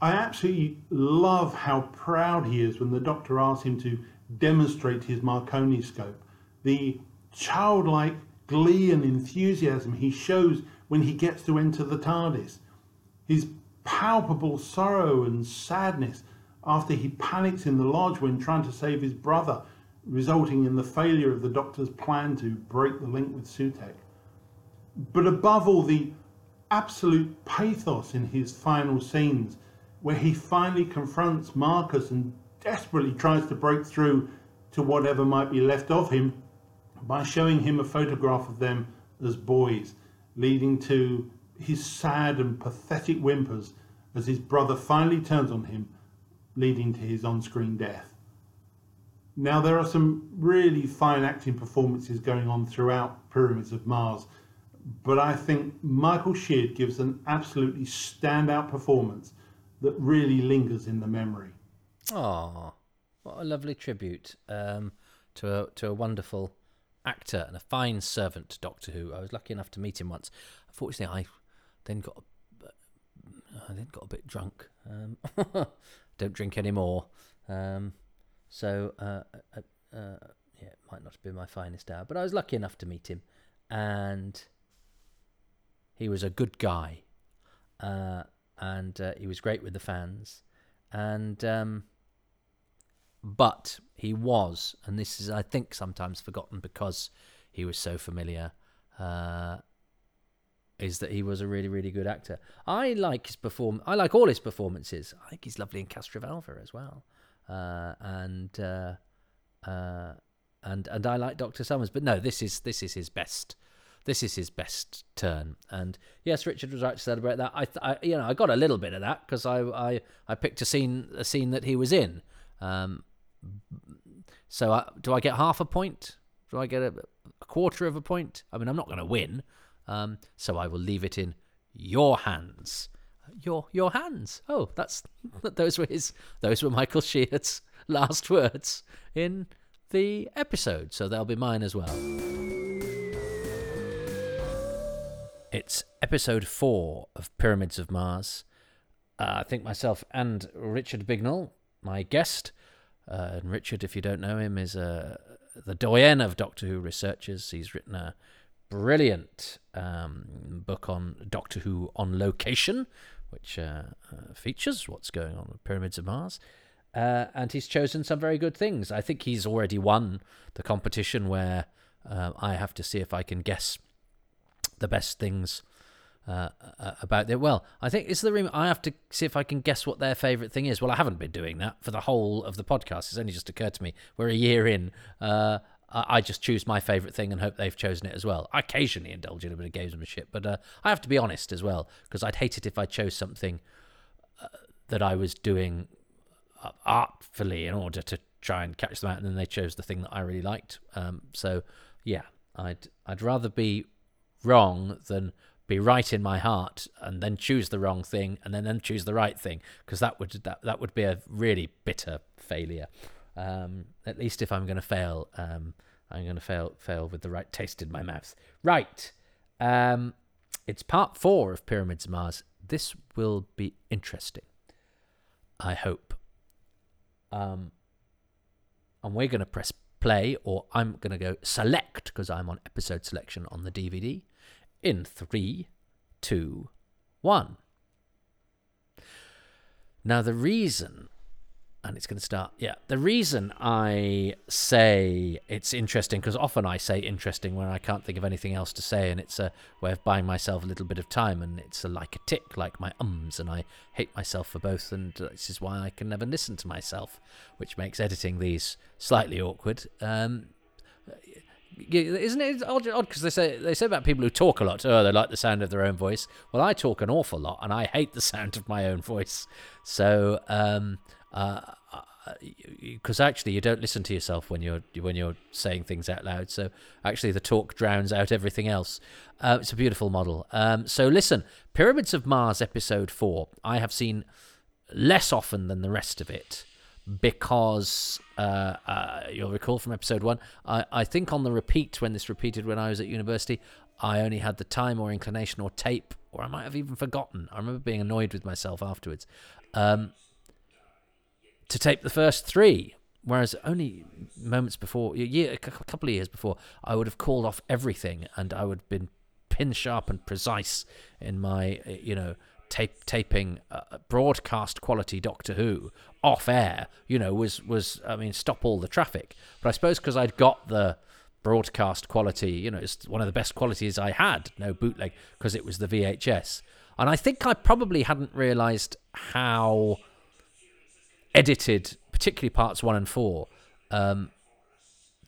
I absolutely love how proud he is when the Doctor asks him to demonstrate his Marconi scope. The childlike glee and enthusiasm he shows when he gets to enter the TARDIS. His palpable sorrow and sadness after he panics in the lodge when trying to save his brother, resulting in the failure of the Doctor's plan to break the link with Sutek. But above all, the absolute pathos in his final scenes, where he finally confronts Marcus and desperately tries to break through to whatever might be left of him by showing him a photograph of them as boys, leading to his sad and pathetic whimpers as his brother finally turns on him, leading to his on-screen death. Now, there are some really fine acting performances going on throughout Pyramids of Mars, but I think Michael Sheard gives an absolutely standout performance that really lingers in the memory. Oh, what a lovely tribute to a wonderful actor and a fine servant to Doctor Who. I was lucky enough to meet him once. Unfortunately, I then got a bit drunk. Don't drink anymore. So it might not have been my finest hour, but I was lucky enough to meet him, and he was a good guy. And he was great with the fans, and but he was, and this is, I think, sometimes forgotten because he was so familiar, is that he was a really, really good actor. I like all his performances. I think he's lovely in Castrovalva as well, and I like Dr. Summers, but no, this is his best. This is his best turn, and yes, Richard was right to celebrate that. I got a little bit of that because I picked a scene that he was in. So do I get half a point? Do I get a quarter of a point? I mean, I'm not going to win, so I will leave it in your hands. Your hands. Oh, those were Michael Sheard's last words in the episode, so they'll be mine as well. It's episode 4 of Pyramids of Mars. I think myself and Richard Bignell, my guest, and Richard, if you don't know him, is the doyen of Doctor Who researchers. He's written a brilliant book on Doctor Who on location, which features what's going on with Pyramids of Mars. And he's chosen some very good things. I think he's already won the competition where I have to see if I can guess the best things about it. Well, I think it's the room. I have to see if I can guess what their favourite thing is. Well, I haven't been doing that for the whole of the podcast. It's only just occurred to me. We're a year in. I just choose my favourite thing and hope they've chosen it as well. I occasionally indulge in a bit of gamesmanship, but I have to be honest as well, because I'd hate it if I chose something that I was doing artfully in order to try and catch them out, and then they chose the thing that I really liked. So, yeah. I'd rather be wrong than be right in my heart and then choose the wrong thing and then choose the right thing, because that would be a really bitter failure. At least if I'm going to fail, I'm going to fail with the right taste in my mouth. Right. It's part 4 of Pyramids of Mars. This will be interesting, I hope. And we're going to press play, or I'm going to go select, because I'm on episode selection on the DVD, in 3, 2, 1. Now, the reason, and it's going to start, yeah, the reason I say it's interesting, because often I say interesting when I can't think of anything else to say, and it's a way of buying myself a little bit of time, and it's like a tick, like my ums, and I hate myself for both, and this is why I can never listen to myself, which makes editing these slightly awkward. Isn't it odd, because they say about people who talk a lot, oh, they like the sound of their own voice. Well, I talk an awful lot, and I hate the sound of my own voice. So, because actually you don't listen to yourself when you're saying things out loud, so actually the talk drowns out everything else. It's a beautiful model. So listen, Pyramids of Mars episode 4, I have seen less often than the rest of it, because you'll recall from episode 1, I think on the repeat, when this repeated when I was at university, I only had the time or inclination or tape, or I might have even forgotten. I remember being annoyed with myself afterwards to tape the first 3, whereas only moments before, a couple of years before, I would have called off everything, and I would have been pin sharp and precise in my, taping broadcast quality Doctor Who off air. Stop all the traffic. But I suppose because I'd got the broadcast quality, it's one of the best qualities I had, no bootleg, because it was the VHS, and I think I probably hadn't realised how edited, particularly parts 1 and 4,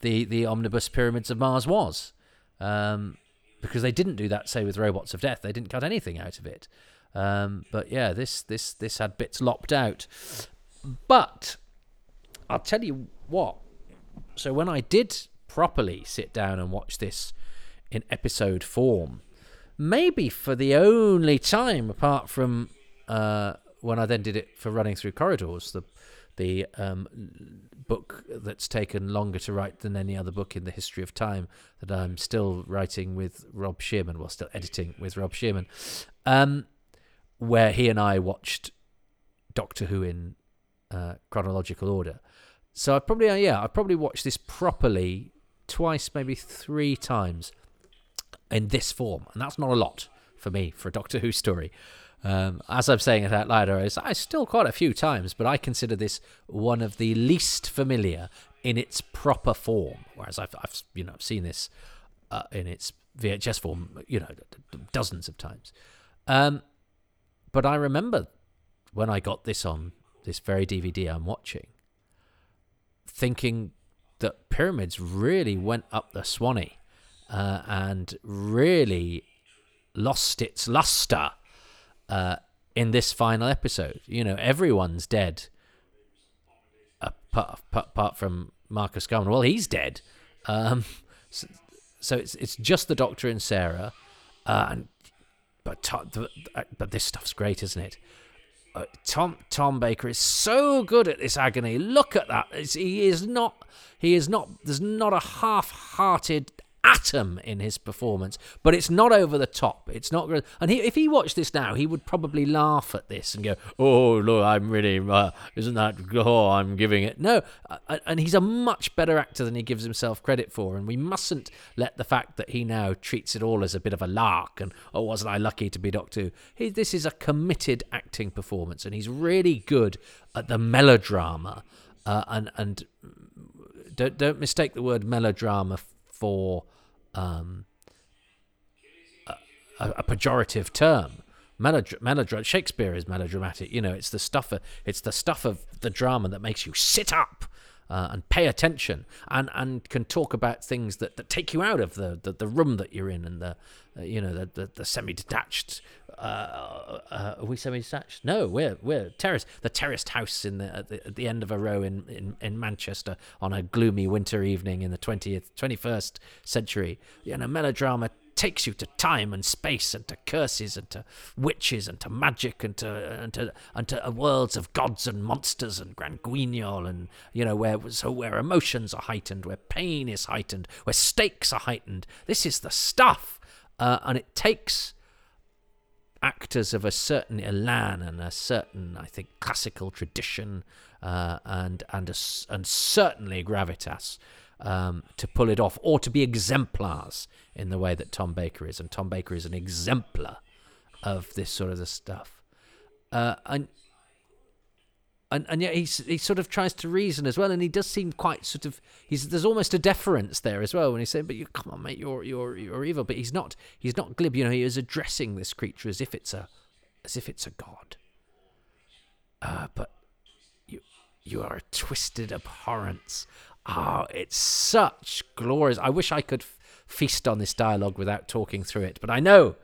the omnibus Pyramids of Mars was, because they didn't do that, say, with Robots of Death. They didn't cut anything out of it. But yeah, this had bits lopped out. But I'll tell you what, so when I did properly sit down and watch this in episode form, maybe for the only time, apart from when I then did it for Running Through Corridors, the book that's taken longer to write than any other book in the history of time, that I'm still writing with Rob Shearman, well, still editing with Rob Shearman, where he and I watched Doctor Who in chronological order. So I probably watched this properly twice, maybe 3 times in this form, and that's not a lot for me for a Doctor Who story. As I'm saying it out loud, I still quite a few times, but I consider this one of the least familiar in its proper form, whereas I've seen this in its VHS form, dozens of times. But I remember when I got this on this very DVD I'm watching, thinking that Pyramids really went up the swanny and really lost its luster in this final episode. Everyone's dead apart from Marcus Scarman. Well, he's dead. So it's just the Doctor and Sarah. But this stuff's great, isn't it? Tom Baker is so good at this agony. Look at that. He is not. There's not a half-hearted atom in his performance, but it's not over the top. It's not, and if he watched this now, he would probably laugh at this and go, "Oh, look, I'm really, isn't that? Oh, I'm giving it." No, and he's a much better actor than he gives himself credit for. And we mustn't let the fact that he now treats it all as a bit of a lark and, "Oh, wasn't I lucky to be Doctor Who?" This is a committed acting performance, and he's really good at the melodrama. And don't mistake the word melodrama for a pejorative term. Shakespeare is melodramatic. It's the stuff of the drama that makes you sit up and pay attention, and can talk about things that take you out of the room that you're in, and the semi-detached are we semi-detached? No, we're terraced. The terraced house in at the end of a row in Manchester on a gloomy winter evening in the 21st century. And a melodrama takes you to time and space and to curses and to witches and to magic and to worlds of gods and monsters and Grand Guignol and, where emotions are heightened, where pain is heightened, where stakes are heightened. This is the stuff. And it takes actors of a certain elan and a certain, I think, classical tradition and certainly gravitas to pull it off, or to be exemplars in the way that Tom Baker is. And Tom Baker is an exemplar of this sort of the stuff. And yet he sort of tries to reason as well, and he does seem quite sort of... There's almost a deference there as well when he's saying, but come on, mate, you're evil. But he's not glib. He is addressing this creature as if it's a god. But you are a twisted abhorrence. Oh, it's such glorious... I wish I could feast on this dialogue without talking through it, but I know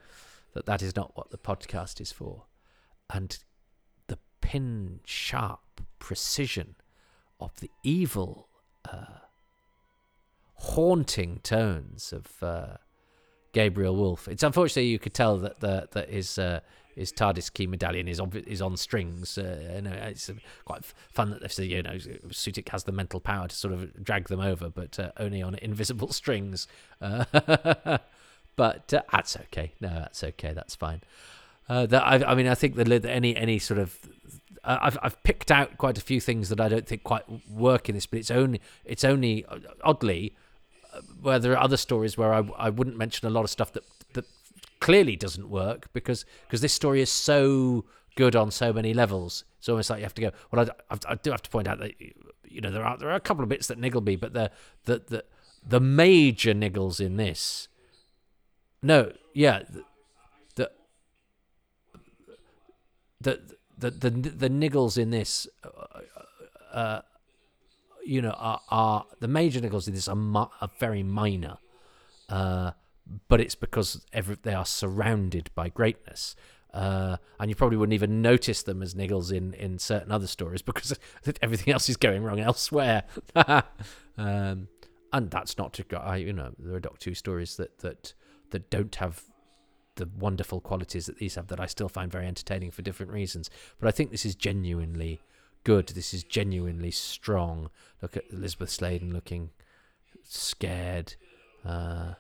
that is not what the podcast is for. And... pin-sharp precision of the evil, haunting tones of Gabriel Wolfe. It's unfortunately you could tell that his TARDIS key medallion is on strings. It's quite fun that they've said, Sutik has the mental power to sort of drag them over, but only on invisible strings. But that's okay. No, that's okay. That's fine. I think that any sort of, I've picked out quite a few things that I don't think quite work in this, but it's only oddly where there are other stories where I wouldn't mention a lot of stuff that clearly doesn't work because this story is so good on so many levels. It's almost like you have to go. Well, I do have to point out that there are a couple of bits that niggle me, but the major niggles in this. No, yeah. The niggles in this, are the major niggles in this are very minor, but it's because they are surrounded by greatness, and you probably wouldn't even notice them as niggles in certain other stories because everything else is going wrong elsewhere. And that's not to go. There are Doctor Who stories that don't have the wonderful qualities that these have that I still find very entertaining for different reasons. But I think this is genuinely good. This is genuinely strong. Look at Elizabeth Sladen looking scared. And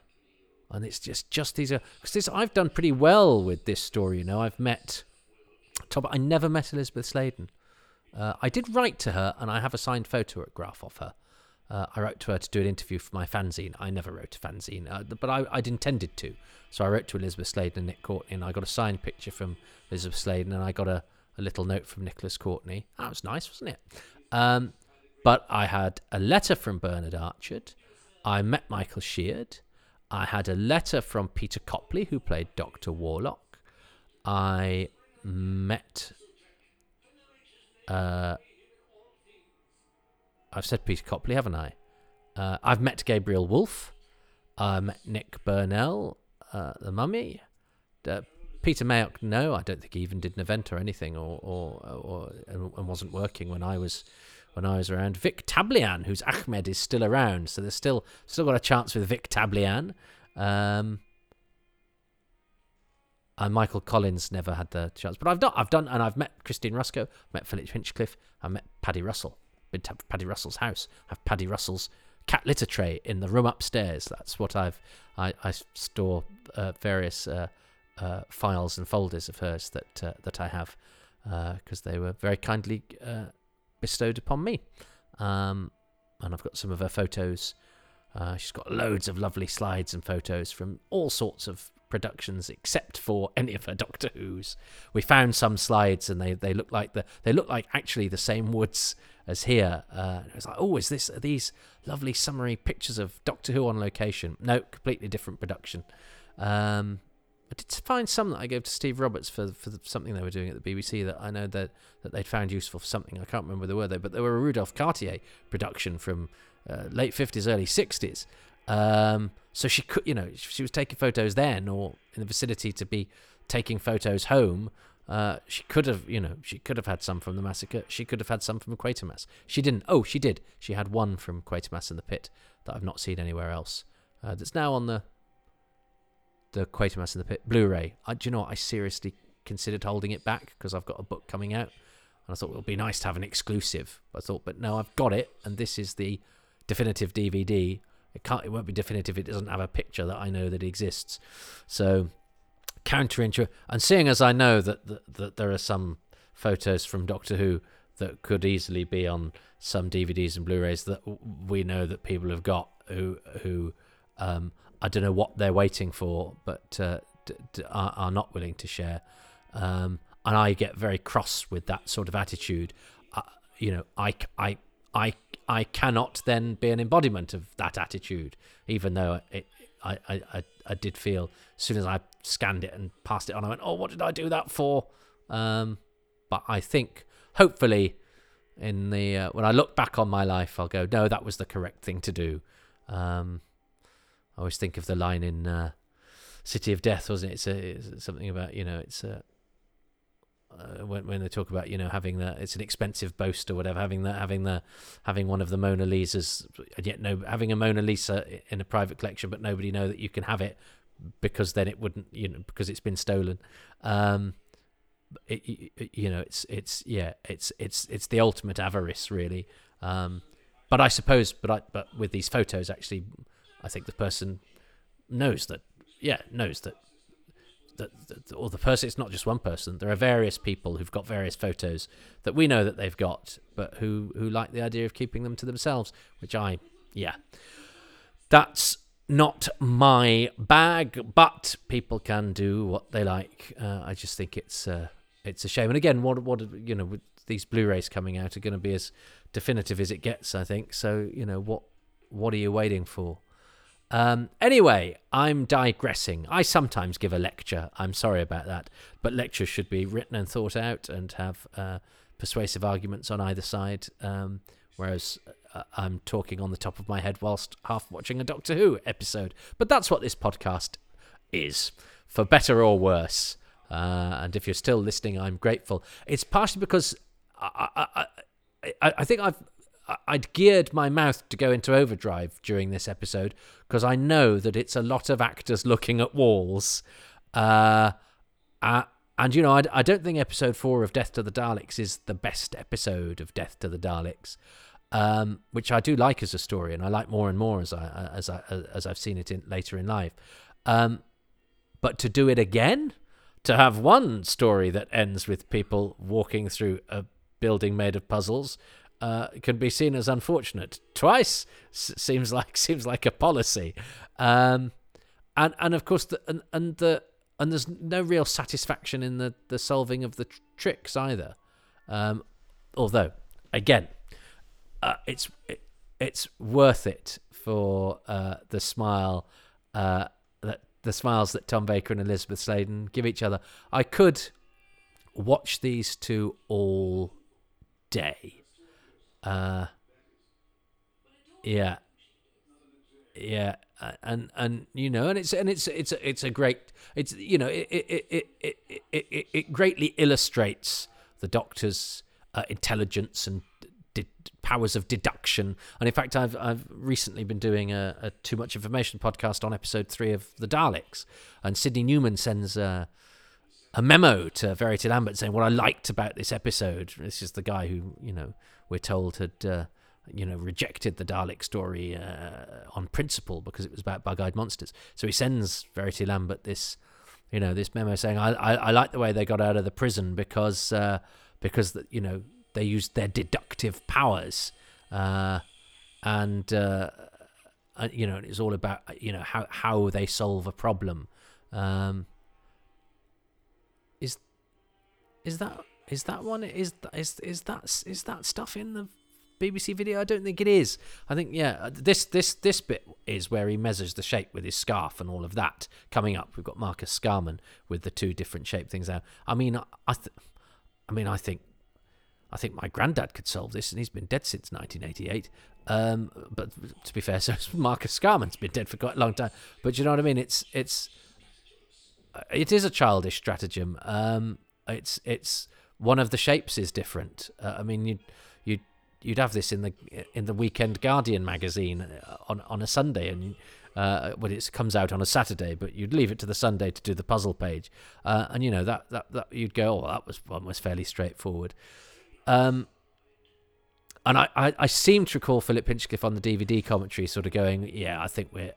it's just these are... Because I've done pretty well with this story, I've met... I never met Elizabeth Sladen. I did write to her, and I have a signed photograph of her. I wrote to her to do an interview for my fanzine. I never wrote a fanzine, but I'd intended to. So I wrote to Elizabeth Sladen and Nick Courtney, and I got a signed picture from Elizabeth Sladen, and I got a little note from Nicholas Courtney. That was nice, wasn't it? But I had a letter from Bernard Archard. I met Michael Sheard. I had a letter from Peter Copley, who played Dr. Warlock. I met... I've said Peter Copley, haven't I? I've met Gabriel Wolfe. I met Nick Burnell, the mummy. Peter Mayock, no, I don't think he even did an event or anything, and wasn't working when I was around. Vic Tablian, whose Ahmed is still around, so there's still got a chance with Vic Tablian. And Michael Collins never had the chance, but I've met Christine Ruscoe, I've met Philip Hinchcliffe, I met Paddy Russell. Been to Paddy Russell's house. Have Paddy Russell's cat litter tray in the room upstairs. That's what I store various files and folders of hers that I have because they were very kindly bestowed upon me. And I've got some of her photos. She's got loads of lovely slides and photos from all sorts of productions except for any of her Doctor Who's. We found some slides and they look like actually the same woods as here. It was like, oh, are these lovely summary pictures of Doctor Who on location? No, completely different production. I did find some that I gave to Steve Roberts for something they were doing at the BBC that I know that they'd found useful for something. I can't remember the word though, but they were a Rudolph Cartier production from late 50s, early 60s. So she could, she was taking photos then or in the vicinity to be taking photos home. She could have, she could have had some from The Massacre. She could have had some from Quatermass. She didn't. Oh, she did. She had one from Quatermass in the Pit that I've not seen anywhere else. That's now on the Quatermass in the Pit Blu-ray. Do you know what? I seriously considered holding it back because I've got a book coming out, and I thought it would be nice to have an exclusive. But no, I've got it, and this is the definitive DVD. It won't be definitive. It doesn't have a picture that I know that exists. So. Counterintuitive, and seeing as I know that there are some photos from Doctor Who that could easily be on some DVDs and Blu-rays that we know that people have got who I don't know what they're waiting for, but are not willing to share, and I get very cross with that sort of attitude. I cannot then be an embodiment of that attitude, even though I did feel as soon as I scanned it and passed it on, I went, oh, what did I do that for? But I think hopefully in the when I look back on my life, I'll go, no, that was the correct thing to do. I always think of the line in City of Death, wasn't it? It's something about when they talk about having the it's an expensive boast or whatever, having one of the Mona Lisas, and yet having a Mona Lisa in a private collection but nobody know that you can have it, because then it wouldn't because it's been stolen. It's the ultimate avarice, really. But with these photos, actually, I think the person knows that it's not just one person. There are various people who've got various photos that we know that they've got, but who like the idea of keeping them to themselves, which that's not my bag, but people can do what they like. I just think it's a shame. And again, with these Blu-rays coming out are going to be as definitive as it gets, I think. So, what are you waiting for? Anyway, I'm digressing. I sometimes give a lecture. I'm sorry about that. But lectures should be written and thought out and have persuasive arguments on either side, whereas I'm talking on the top of my head whilst half watching a Doctor Who episode. But that's what this podcast is, for better or worse. And if you're still listening, I'm grateful. It's partially because I think I'd geared my mouth to go into overdrive during this episode, because I know that it's a lot of actors looking at walls. I don't think episode 4 of Death to the Daleks is the best episode of Death to the Daleks, which I do like as a story, and I like more and more as I've seen it later in life. But to do it again, to have one story that ends with people walking through a building made of puzzles, can be seen as unfortunate twice. Seems like a policy, and of course and there's no real satisfaction in the solving of the tricks either. Although again, it's worth it for the smiles that Tom Baker and Elizabeth Sladen give each other. I could watch these two all day. And it greatly illustrates the Doctor's intelligence and powers of deduction. And in fact, I've recently been doing a Too Much Information podcast on episode 3 of The Daleks, and Sidney Newman sends a memo to Verity Lambert saying what I liked about this episode. This is the guy who, we're told had, rejected the Dalek story on principle because it was about bug-eyed monsters. So he sends Verity Lambert this, this memo saying, I like the way they got out of the prison because they used their deductive powers. And it's all about, how they solve a problem. Is that stuff in the BBC video? I don't think it is. I think this bit is where he measures the shape with his scarf and all of that. Coming up, we've got Marcus Scarman with the two different shape things out. I think my granddad could solve this, and he's been dead since 1988. But to be fair, so Marcus Scarman's been dead for quite a long time. But you know what I mean? It's it is a childish stratagem. It's one of the shapes is different. I mean, you'd have this in the Weekend Guardian magazine on a Sunday, and well, it comes out on a Saturday, but you'd leave it to the Sunday to do the puzzle page, and you know that you'd go, oh, that was one was fairly straightforward. And I seem to recall Philip Pinchcliffe on the DVD commentary sort of going, yeah, I think we're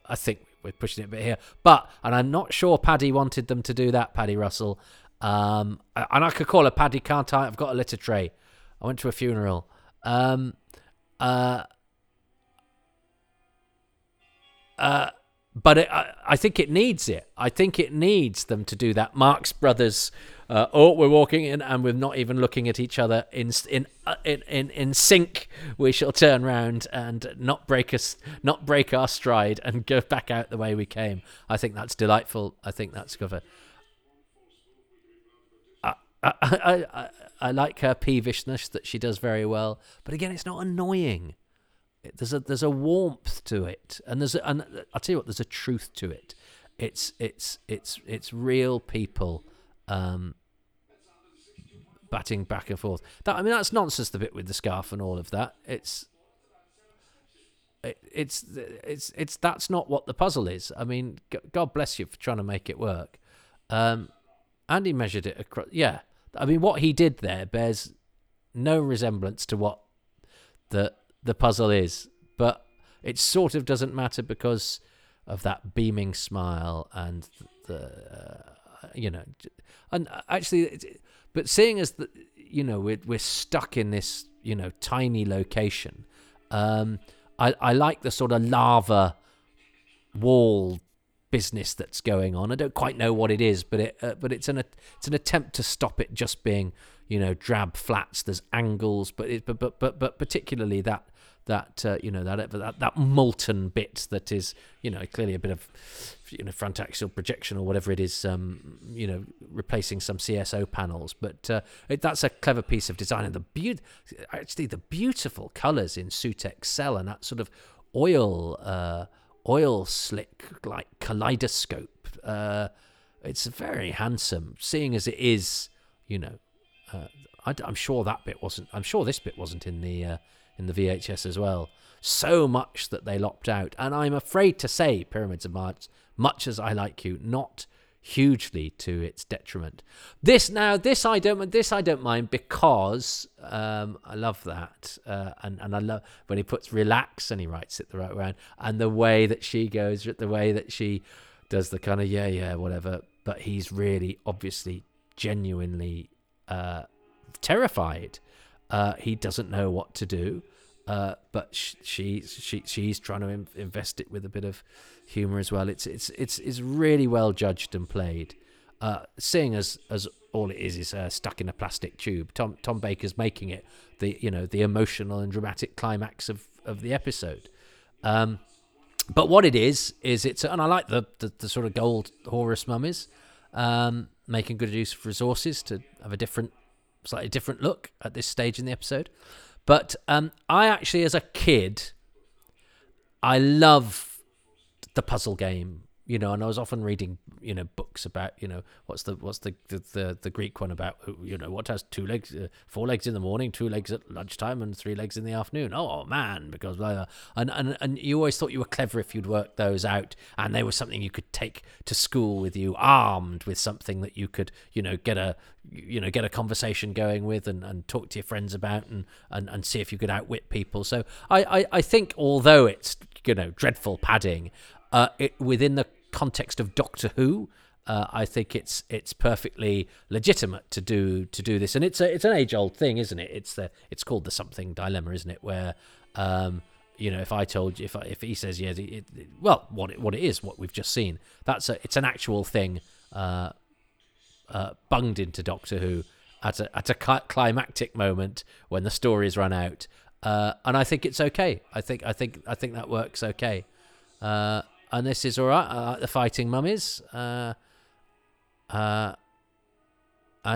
pushing it a bit here, and I'm not sure Paddy wanted them to do that, Paddy Russell. And I could call her Paddy, can't I? I've got a litter tray. I went to a funeral. But I think it needs it. I think it needs them to do that. Marx Brothers. We're walking in, and we're not even looking at each other in sync. We shall turn round and not break our stride, and go back out the way we came. I think that's delightful. I think that's cover. I like her peevishness that she does very well. But again, it's not annoying. There's a warmth to it, and and I'll tell you what, there's a truth to it. It's real people batting back and forth. That's nonsense. The bit with the scarf and all of that. It's that's not what the puzzle is. I mean, God bless you for trying to make it work. And he measured it across. Yeah, I mean, what he did there bears no resemblance to what the puzzle is, but it sort of doesn't matter because of that beaming smile and but seeing as we're stuck in this tiny location, I like the sort of lava wall business that's going on. I don't quite know what it is, but it's an attempt to stop it just being drab flats. There's angles, but particularly that molten bit that is clearly a bit of front axial projection or whatever it is, replacing some CSO panels. But that's a clever piece of design, and the beautiful colours in Sutex Cell and that sort of oil slick like kaleidoscope. It's very handsome, seeing as it is. I'm sure that bit wasn't. I'm sure this bit wasn't in the VHS as well. So much that they lopped out, and I'm afraid to say, Pyramids of Mars, much as I like you, not hugely to its detriment. This I don't mind, because I love that, and I love when he puts relax and he writes it the right way, and the way that she goes, the way that she does the kind of yeah whatever, but he's really obviously genuinely terrified. He doesn't know what to do, but she's trying to invest it with a bit of humor as well. It's really well judged and played. Seeing as all it is stuck in a plastic tube. Tom Baker's making it the emotional and dramatic climax of the episode. But what it is it's, and I like the sort of gold Horus mummies, making good use of resources to have a slightly different look at this stage in the episode. But I actually, as a kid, I love the puzzle game, and I was often reading, books about, what's the Greek one about, what has 2 legs, 4 legs in the morning, 2 legs at lunchtime and 3 legs in the afternoon. Oh man, because blah, blah. And you always thought you were clever if you'd worked those out, and they were something you could take to school with you, armed with something that you could, get a conversation going with and talk to your friends about and see if you could outwit people. So I think, although it's, dreadful padding, within the context of Doctor Who, I think it's perfectly legitimate to do this, and it's an age-old thing, isn't it? It's called the something dilemma, isn't it? Where if I told you, if he says yeah, what we've just seen, it's an actual thing bunged into Doctor Who at a climactic moment when the story's run out, and I think it's okay. I think that works okay. And this is all right. I like the fighting mummies. And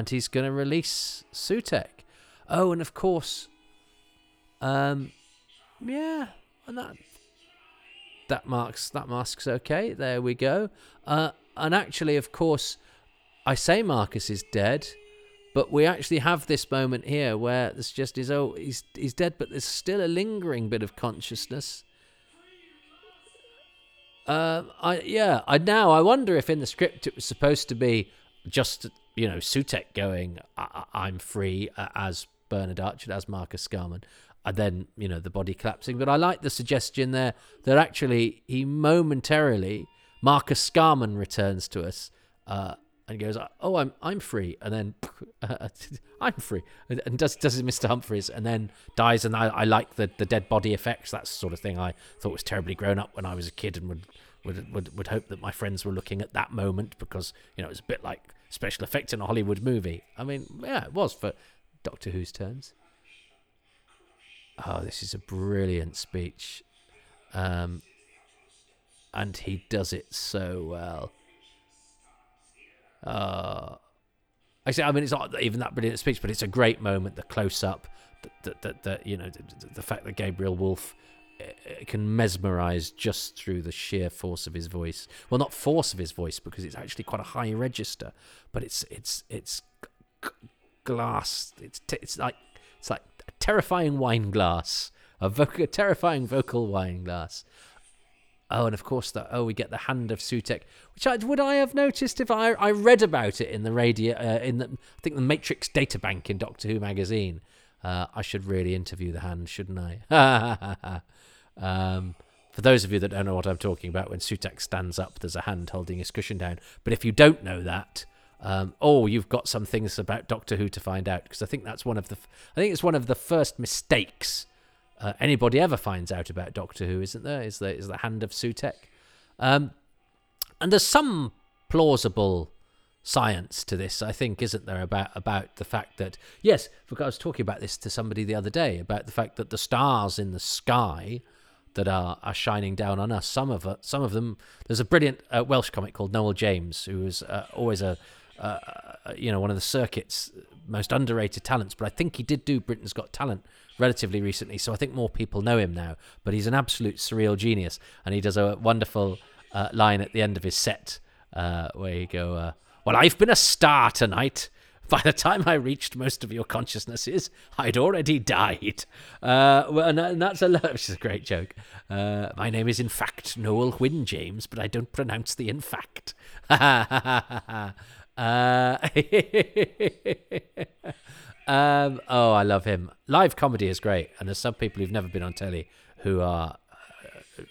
he's going to release Sutek. Oh, and of course, and that marks okay. There we go. And actually, of course, I say Marcus is dead, but we actually have this moment here where it's just he's dead, but there's still a lingering bit of consciousness. I wonder if in the script it was supposed to be just, you know, Sutek going, I'm free, as Bernard Archard, as Marcus Scarman, and then, you know, the body collapsing. But I like the suggestion there that actually he momentarily, Marcus Scarman returns to us and goes, oh, I'm free, and then I'm free, and does Mr. Humphreys, and then dies. And I like the dead body effects. That's the sort of thing I thought was terribly grown up when I was a kid, and would hope that my friends were looking at that moment, because, you know, it was a bit like special effects in a Hollywood movie. I mean, yeah, it was for Doctor Who's terms. Oh, this is a brilliant speech, and he does it so well. I mean, it's not even that brilliant speech, but it's a great moment. The close-up, the fact that Gabriel Wolfe can mesmerise just through the sheer force of his voice. Well, not force of his voice, because it's actually quite a high register, but it's glass. It's like a terrifying wine glass, a terrifying vocal wine glass. Oh, and of course we get the hand of Sutek, which would I have noticed if I read about it in the radio, I think the Matrix databank in Doctor Who magazine. I should really interview the hand, shouldn't I? For those of you that don't know what I'm talking about, when Sutek stands up, there's a hand holding his cushion down. But if you don't know that, you've got some things about Doctor Who to find out, because I think that's one of the first mistakes anybody ever finds out about Doctor Who, isn't there? Is the hand of Sutek. And there's some plausible science to this, I think, isn't there, about the fact that, yes, because I was talking about this to somebody the other day, about the fact that the stars in the sky that are shining down on us, some of them, there's a brilliant Welsh comic called Noel James, who was always one of the circuit's most underrated talents, but I think he did do Britain's Got Talent relatively recently, so I think more people know him now, but he's an absolute surreal genius, and he does a wonderful line at the end of his set where you go, well, I've been a star tonight. By the time I reached most of your consciousnesses, I'd already died. And that's which is a great joke. My name is, in fact, Noel Wynne James, but I don't pronounce the in fact. I love him. Live comedy is great, and there's some people who've never been on telly who are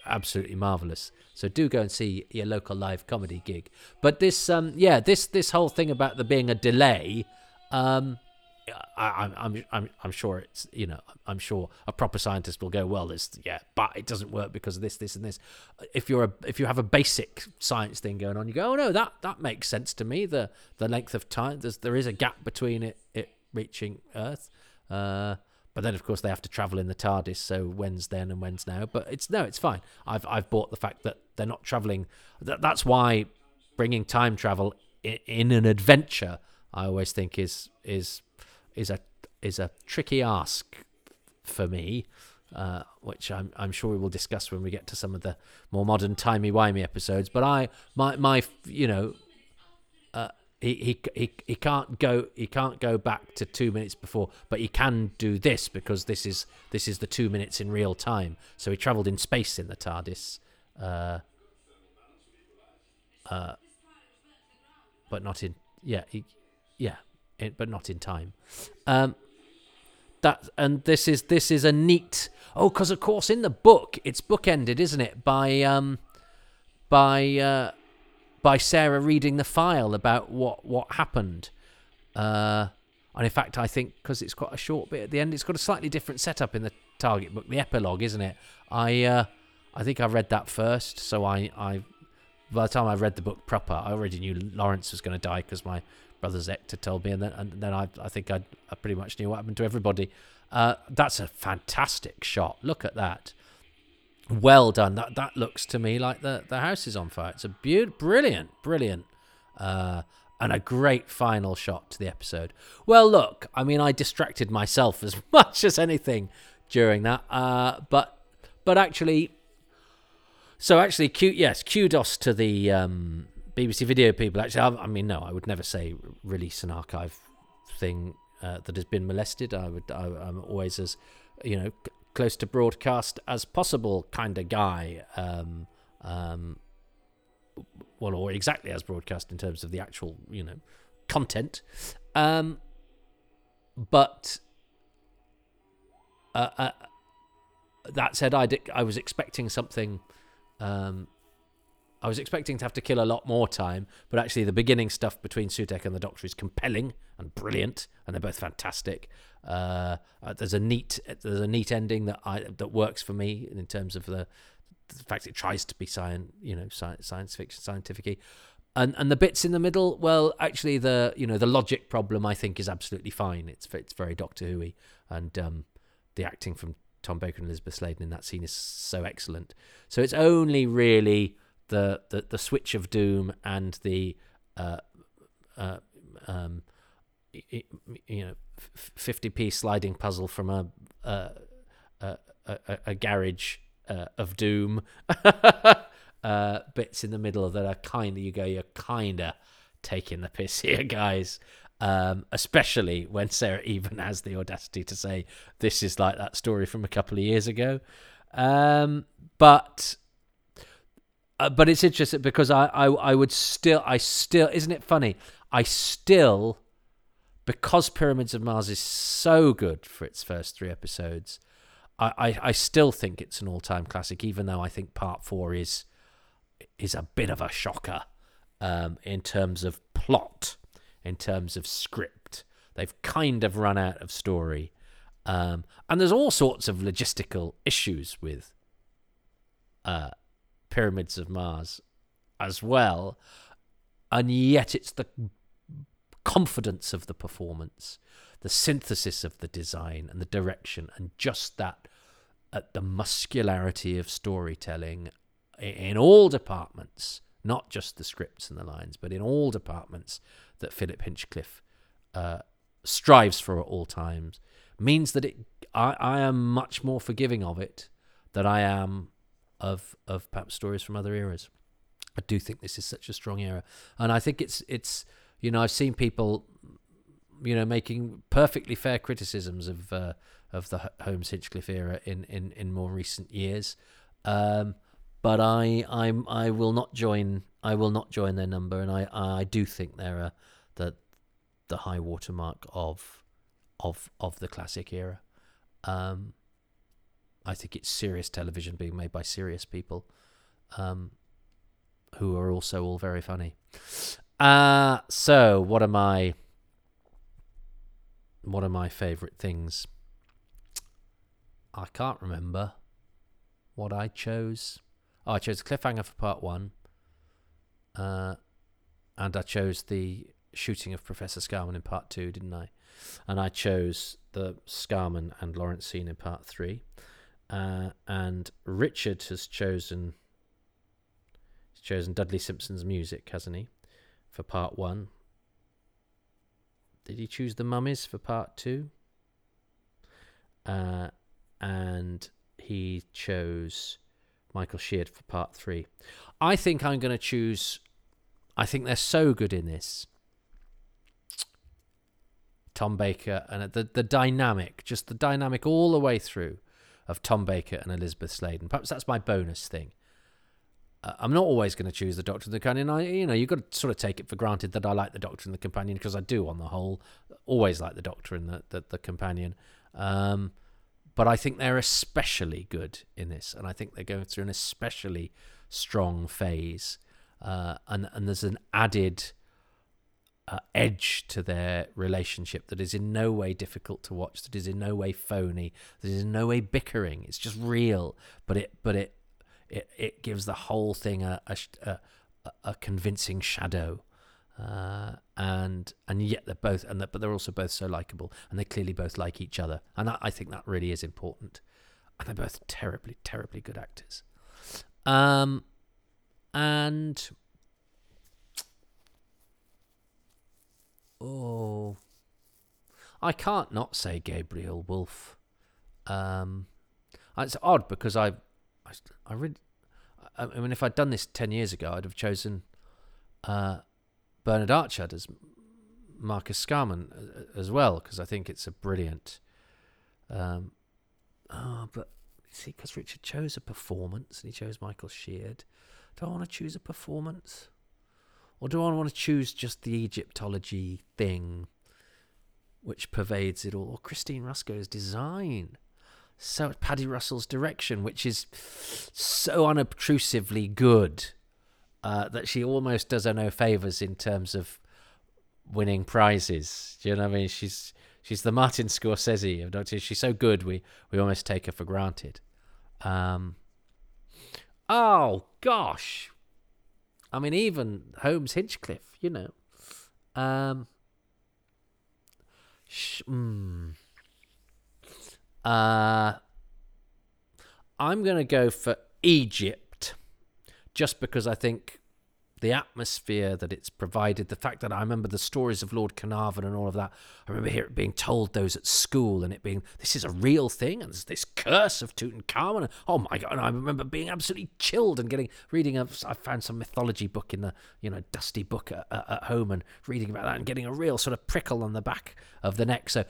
absolutely marvellous. So do go and see your local live comedy gig. But this whole thing about there being a delay, I'm sure it's, you know, I'm sure a proper scientist will go, well, but it doesn't work because of this, this, and this. If you have a basic science thing going on, you go, oh no, that makes sense to me. The length of time, there is a gap between it reaching Earth. But then, of course, they have to travel in the TARDIS, so when's then and when's now? But it's fine. I've bought the fact that they're not travelling. That's why bringing time travel in an adventure, I always think, is a tricky ask for me, which I'm sure we will discuss when we get to some of the more modern timey-wimey episodes. But He can't go back to 2 minutes before, but he can do this because this is the 2 minutes in real time. So he travelled in space in the TARDIS, but not in but not in time. This is a neat, because of course in the book it's bookended, isn't it, by Sarah reading the file about what happened. And in fact, I think, because it's quite a short bit at the end, it's got a slightly different setup in the Target book, the epilogue, isn't it? I think I read that first, so I by the time I read the book proper, I already knew Lawrence was going to die because my brother Zector told me, and then I think I pretty much knew what happened to everybody. That's a fantastic shot. Look at that. Well done. That looks to me like the house is on fire. It's a brilliant, and a great final shot to the episode. Well, look, I mean, I distracted myself as much as anything during that, but actually, kudos to the BBC Video people, actually, I mean, no, I would never say release an archive thing that has been molested. I'm always as, you know, close to broadcast as possible kind of guy. Well, or exactly as broadcast in terms of the actual, you know, content. But that said, I was expecting something... I was expecting to have to kill a lot more time, but actually the beginning stuff between Sutekh and the Doctor is compelling and brilliant, and they're both fantastic. There's a neat ending that works for me in terms of the fact it tries to be science fiction, scientific-y. And the bits in the middle, well, actually the logic problem I think is absolutely fine. It's very Doctor Who-y, and the acting from Tom Baker and Elizabeth Sladen in that scene is so excellent. So it's only really the switch of doom and the 50p sliding puzzle from a garage of doom bits in the middle that are you're kinda taking the piss here, guys. Especially when Sarah even has the audacity to say this is like that story from a couple of years ago. But it's interesting because I would still, isn't it funny? I still, because Pyramids of Mars is so good for its first three episodes, I still think it's an all-time classic, even though I think part four is a bit of a shocker in terms of plot, in terms of script. They've kind of run out of story. And there's all sorts of logistical issues with Pyramids of Mars as well, and yet it's the confidence of the performance, the synthesis of the design and the direction, and just that the muscularity of storytelling in all departments, not just the scripts and the lines, but in all departments, that Philip Hinchcliffe strives for at all times, means that I am much more forgiving of it than I am of perhaps stories from other eras. I do think this is such a strong era, and I think it's you know, I've seen people, you know, making perfectly fair criticisms of the Holmes Hinchcliffe era in more recent years, but I will not join their number, and I do think they're the high watermark of the classic era. I think it's serious television being made by serious people, who are also all very funny. So what are my favourite things? I can't remember what I chose. Oh, I chose the cliffhanger for part one, and I chose the shooting of Professor Scarman in part two, didn't I? And I chose the Scarman and Lawrence scene in part three. And Richard has chosen Dudley Simpson's music, hasn't he, for part one? Did he choose the mummies for part two? And he chose Michael Sheard for part three. I think I'm going to choose... I think they're so good in this. Tom Baker and the dynamic, just the dynamic all the way through of Tom Baker and Elizabeth Sladen. Perhaps that's my bonus thing. I'm not always going to choose the Doctor and the Companion. You've got to sort of take it for granted that I like the Doctor and the Companion, because I do, on the whole, always like the Doctor and the Companion. But I think they're especially good in this, and I think they're going through an especially strong phase. And there's an added edge to their relationship that is in no way difficult to watch, that is in no way phony, that is in no way bickering. It's just real, but it gives the whole thing a convincing shadow, and yet they're both, but they're also both so likable, and they clearly both like each other, and that, I think that really is important. And they're both terribly, terribly good actors, and. Oh, I can't not say Gabriel Wolfe. It's odd because I mean, if I'd done this 10 years ago, I'd have chosen Bernard Archard as Marcus Scarman as well, because I think it's a brilliant... but see, because Richard chose a performance and he chose Michael Sheard. Do I want to choose a performance? Or do I want to choose just the Egyptology thing which pervades it all? Or Christine Ruscoe's design? So Paddy Russell's direction, which is so unobtrusively good that she almost does her no favours in terms of winning prizes. Do you know what I mean? She's the Martin Scorsese of Doctor Who. She's so good we almost take her for granted. Oh gosh, I mean even Holmes Hinchcliffe, you know. I'm going to go for Egypt just because I think the atmosphere that it's provided, the fact that I remember the stories of Lord Carnarvon and all of that, I remember hearing it being told those at school and it being, this is a real thing and there's this curse of Tutankhamun. Oh my God, and I remember being absolutely chilled and I found some mythology book in the, dusty book at home and reading about that and getting a real sort of prickle on the back of the neck. So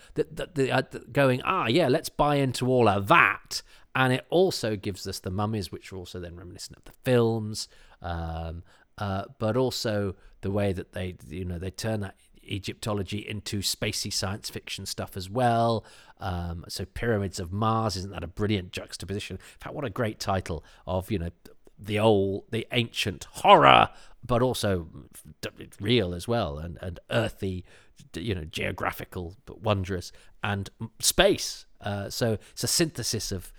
going, let's buy into all of that. And it also gives us the mummies, which are also then reminiscent of the films, but also the way that they turn that Egyptology into spacey science fiction stuff as well. So Pyramids of Mars, isn't that a brilliant juxtaposition? In fact, what a great title of the ancient horror, but also real as well and earthy, geographical but wondrous, and space. So it's a synthesis of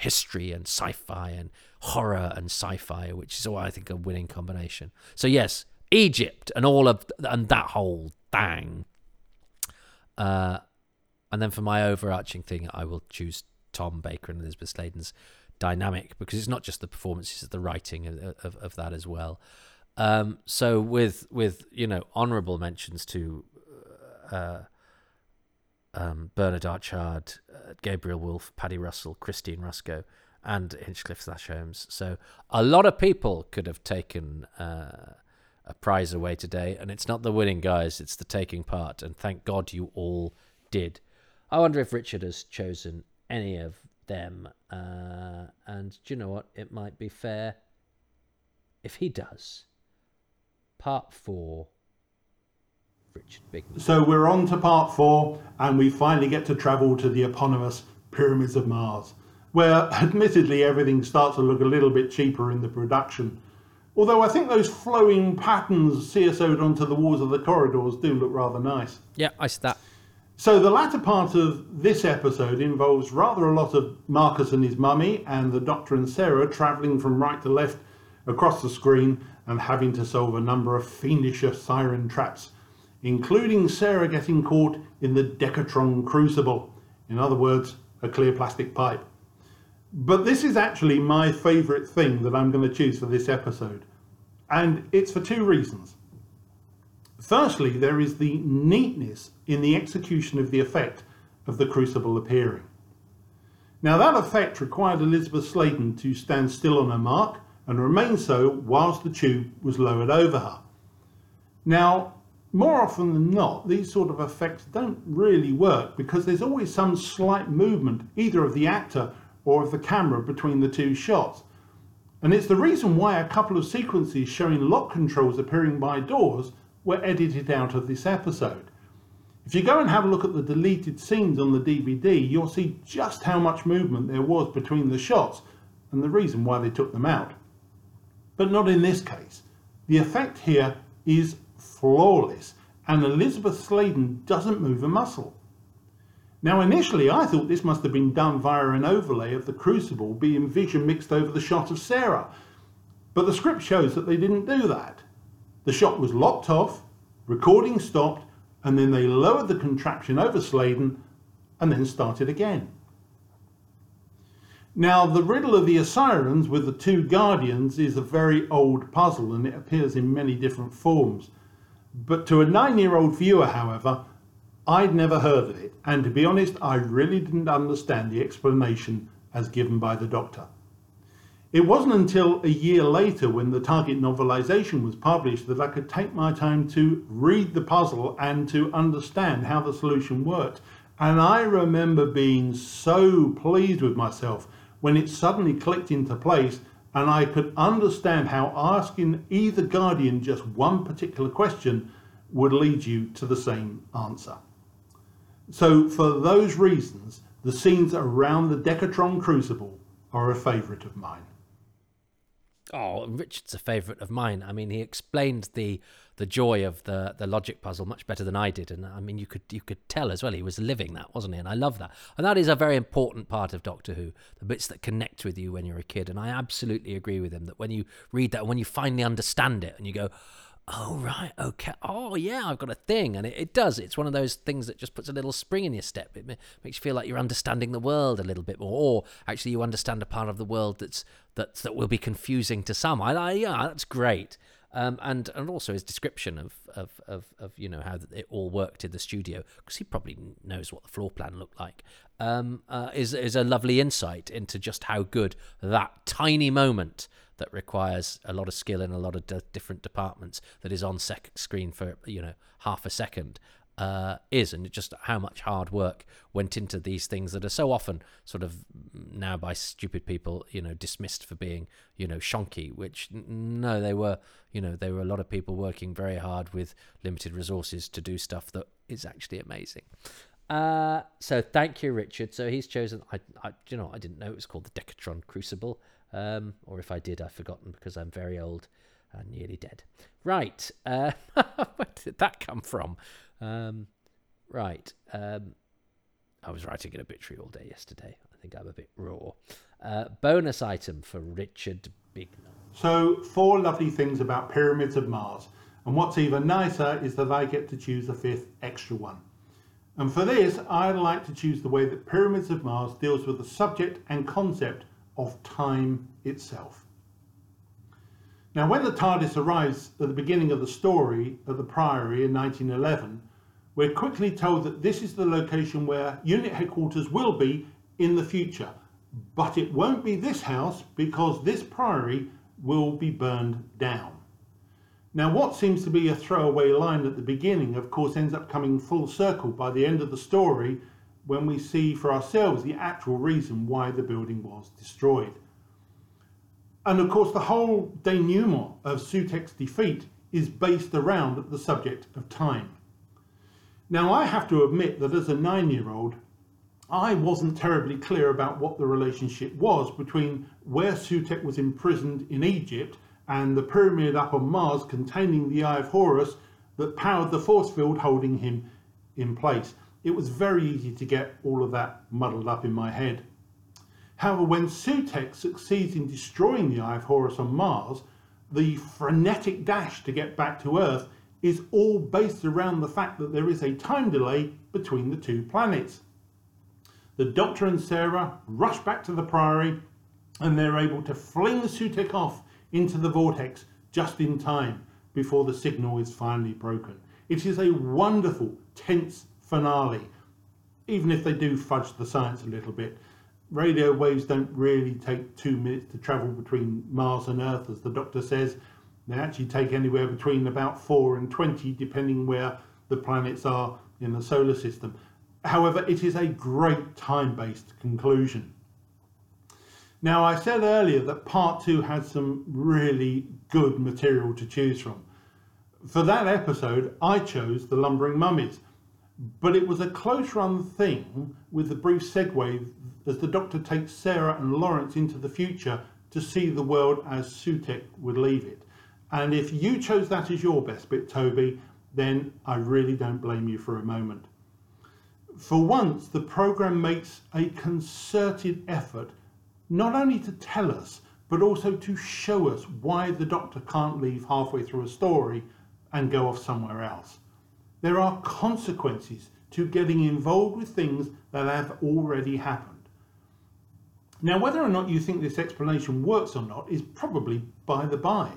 history and sci-fi and horror and sci-fi, which is I think a winning combination. So yes, Egypt and that whole thing. And then for my overarching thing, I will choose Tom Baker and Elizabeth Sladen's dynamic, because it's not just the performances, it's the writing of that as well. So with honourable mentions to Bernard Archard, Gabriel Wolfe, Paddy Russell, Christine Ruscoe, and Hinchcliffe/Holmes. So a lot of people could have taken a prize away today, and it's not the winning guys, it's the taking part, and thank God you all did. I wonder if Richard has chosen any of them, and do you know what, it might be fair if he does. Part 4, Richard Bignell. So we're on to part 4, and we finally get to travel to the eponymous Pyramids of Mars, where admittedly everything starts to look a little bit cheaper in the production, although I think those flowing patterns CSO'd onto the walls of the corridors do look rather nice. Yeah, I see that. So the latter part of this episode involves rather a lot of Marcus and his mummy and the Doctor and Sarah travelling from right to left across the screen and having to solve a number of fiendish siren traps, including Sarah getting caught in the Decatron Crucible, in other words, a clear plastic pipe. But this is actually my favourite thing that I'm going to choose for this episode, and it's for two reasons. Firstly, there is the neatness in the execution of the effect of the crucible appearing. Now that effect required Elizabeth Sladen to stand still on her mark and remain so whilst the tube was lowered over her. Now, more often than not, these sort of effects don't really work because there's always some slight movement either of the actor or of the camera between the two shots. And it's the reason why a couple of sequences showing lock controls appearing by doors were edited out of this episode. If you go and have a look at the deleted scenes on the DVD, you'll see just how much movement there was between the shots and the reason why they took them out. But not in this case. The effect here is flawless, and Elizabeth Sladen doesn't move a muscle. Now initially I thought this must have been done via an overlay of the crucible being vision mixed over the shot of Sarah, but the script shows that they didn't do that. The shot was locked off, recording stopped, and then they lowered the contraption over Sladen and then started again. Now the riddle of the Osirians with the two guardians is a very old puzzle and it appears in many different forms. But to a 9-year-old viewer, however, I'd never heard of it, and to be honest I really didn't understand the explanation as given by the Doctor. It wasn't until a year later, when the Target novelization was published, that I could take my time to read the puzzle and to understand how the solution worked. And I remember being so pleased with myself when it suddenly clicked into place and I could understand how asking either Guardian just one particular question would lead you to the same answer. So for those reasons, the scenes around the Decatron Crucible are a favourite of mine. Oh, Richard's a favourite of mine. I mean, he explained the joy of the logic puzzle much better than I did. And I mean, you could tell as well, he was living that, wasn't he? And I love that. And that is a very important part of Doctor Who, the bits that connect with you when you're a kid. And I absolutely agree with him that when you read that, when you finally understand it and you go, oh, right, okay, oh, yeah, I've got a thing. And it does. It's one of those things that just puts a little spring in your step. It makes you feel like you're understanding the world a little bit more, or actually you understand a part of the world that will be confusing to some. Yeah, that's great. And also his description of you know, how it all worked in the studio, because he probably knows what the floor plan looked like, is a lovely insight into just how good that tiny moment that requires a lot of skill in a lot of different departments, that is on screen for, you know, half a second, is, and just how much hard work went into these things that are so often sort of now by stupid people, you know, dismissed for being, you know, shonky, which no, they were, you know, there were a lot of people working very hard with limited resources to do stuff that is actually amazing. So thank you, Richard. So he's chosen, you know, I didn't know it was called the Decatron Crucible. Or if I did, I've forgotten, because I'm very old and nearly dead. Right. Where did that come from? Right. I was writing an obituary all day yesterday. I think I'm a bit raw. Bonus item for Richard Bignell. So, four lovely things about Pyramids of Mars. And what's even nicer is that I get to choose a fifth extra one. And for this, I'd like to choose the way that Pyramids of Mars deals with the subject and concept of time itself. Now, when the TARDIS arrives at the beginning of the story at the Priory in 1911, we're quickly told that this is the location where unit headquarters will be in the future, but it won't be this house, because this Priory will be burned down. Now, what seems to be a throwaway line at the beginning, of course, ends up coming full circle by the end of the story, when we see for ourselves the actual reason why the building was destroyed. And of course, the whole denouement of Sutek's defeat is based around the subject of time. Now, I have to admit that as a 9-year-old, I wasn't terribly clear about what the relationship was between where Sutek was imprisoned in Egypt and the pyramid up on Mars containing the Eye of Horus that powered the force field holding him in place. It was very easy to get all of that muddled up in my head. However, when Sutek succeeds in destroying the Eye of Horus on Mars, the frenetic dash to get back to Earth is all based around the fact that there is a time delay between the two planets. The Doctor and Sarah rush back to the Priory, and they're able to fling Sutek off into the vortex just in time before the signal is finally broken. It is a wonderful, tense finale, even if they do fudge the science a little bit. Radio waves don't really take 2 minutes to travel between Mars and Earth, as the Doctor says. They actually take anywhere between about 4 and 20, depending where the planets are in the solar system. However, it is a great time-based conclusion. Now, I said earlier that Part 2 had some really good material to choose from. For that episode, I chose The Lumbering Mummies. But it was a close-run thing with the brief segue as the Doctor takes Sarah and Lawrence into the future to see the world as Sutek would leave it. And if you chose that as your best bit, Toby, then I really don't blame you for a moment. For once, the programme makes a concerted effort not only to tell us, but also to show us why the Doctor can't leave halfway through a story and go off somewhere else. There are consequences to getting involved with things that have already happened. Now, whether or not you think this explanation works or not is probably by the by.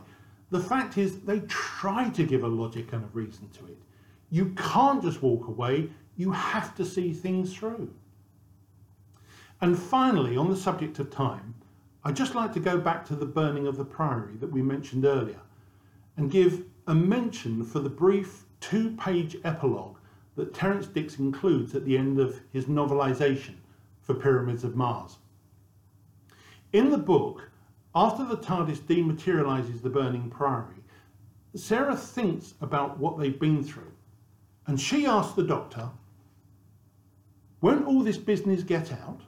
The fact is, they try to give a logic and a reason to it. You can't just walk away, you have to see things through. And finally, on the subject of time, I'd just like to go back to the burning of the Priory that we mentioned earlier and give a mention for the brief two-page epilogue that Terence Dicks includes at the end of his novelisation for Pyramids of Mars. In the book, after the TARDIS dematerialises the burning Priory, Sarah thinks about what they've been through, and she asks the Doctor, "Won't all this business get out?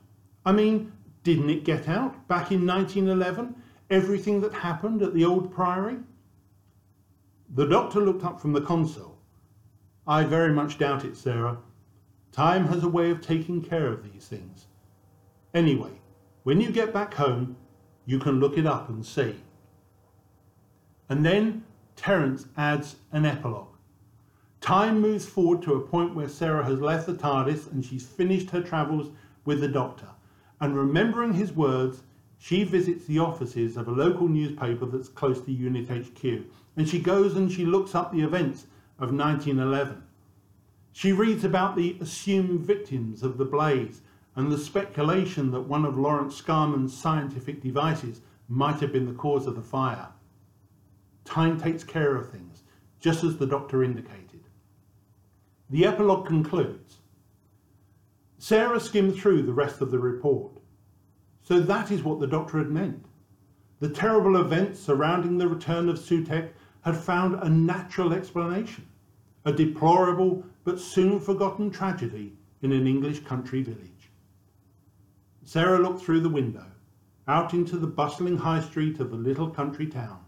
I mean, didn't it get out back in 1911? Everything that happened at the old Priory?" The Doctor looked up from the console. "I very much doubt it, Sarah. Time has a way of taking care of these things. Anyway, when you get back home, you can look it up and see." And then Terence adds an epilogue. Time moves forward to a point where Sarah has left the TARDIS and she's finished her travels with the Doctor. And remembering his words, she visits the offices of a local newspaper that's close to Unit HQ. And she goes and she looks up the events of 1911. She reads about the assumed victims of the blaze and the speculation that one of Lawrence Scarman's scientific devices might have been the cause of the fire. Time takes care of things, just as the Doctor indicated. The epilogue concludes. Sarah skimmed through the rest of the report. So that is what the Doctor had meant. The terrible events surrounding the return of Sutekh had found a natural explanation, a deplorable but soon forgotten tragedy in an English country village. Sarah looked through the window, out into the bustling high street of the little country town.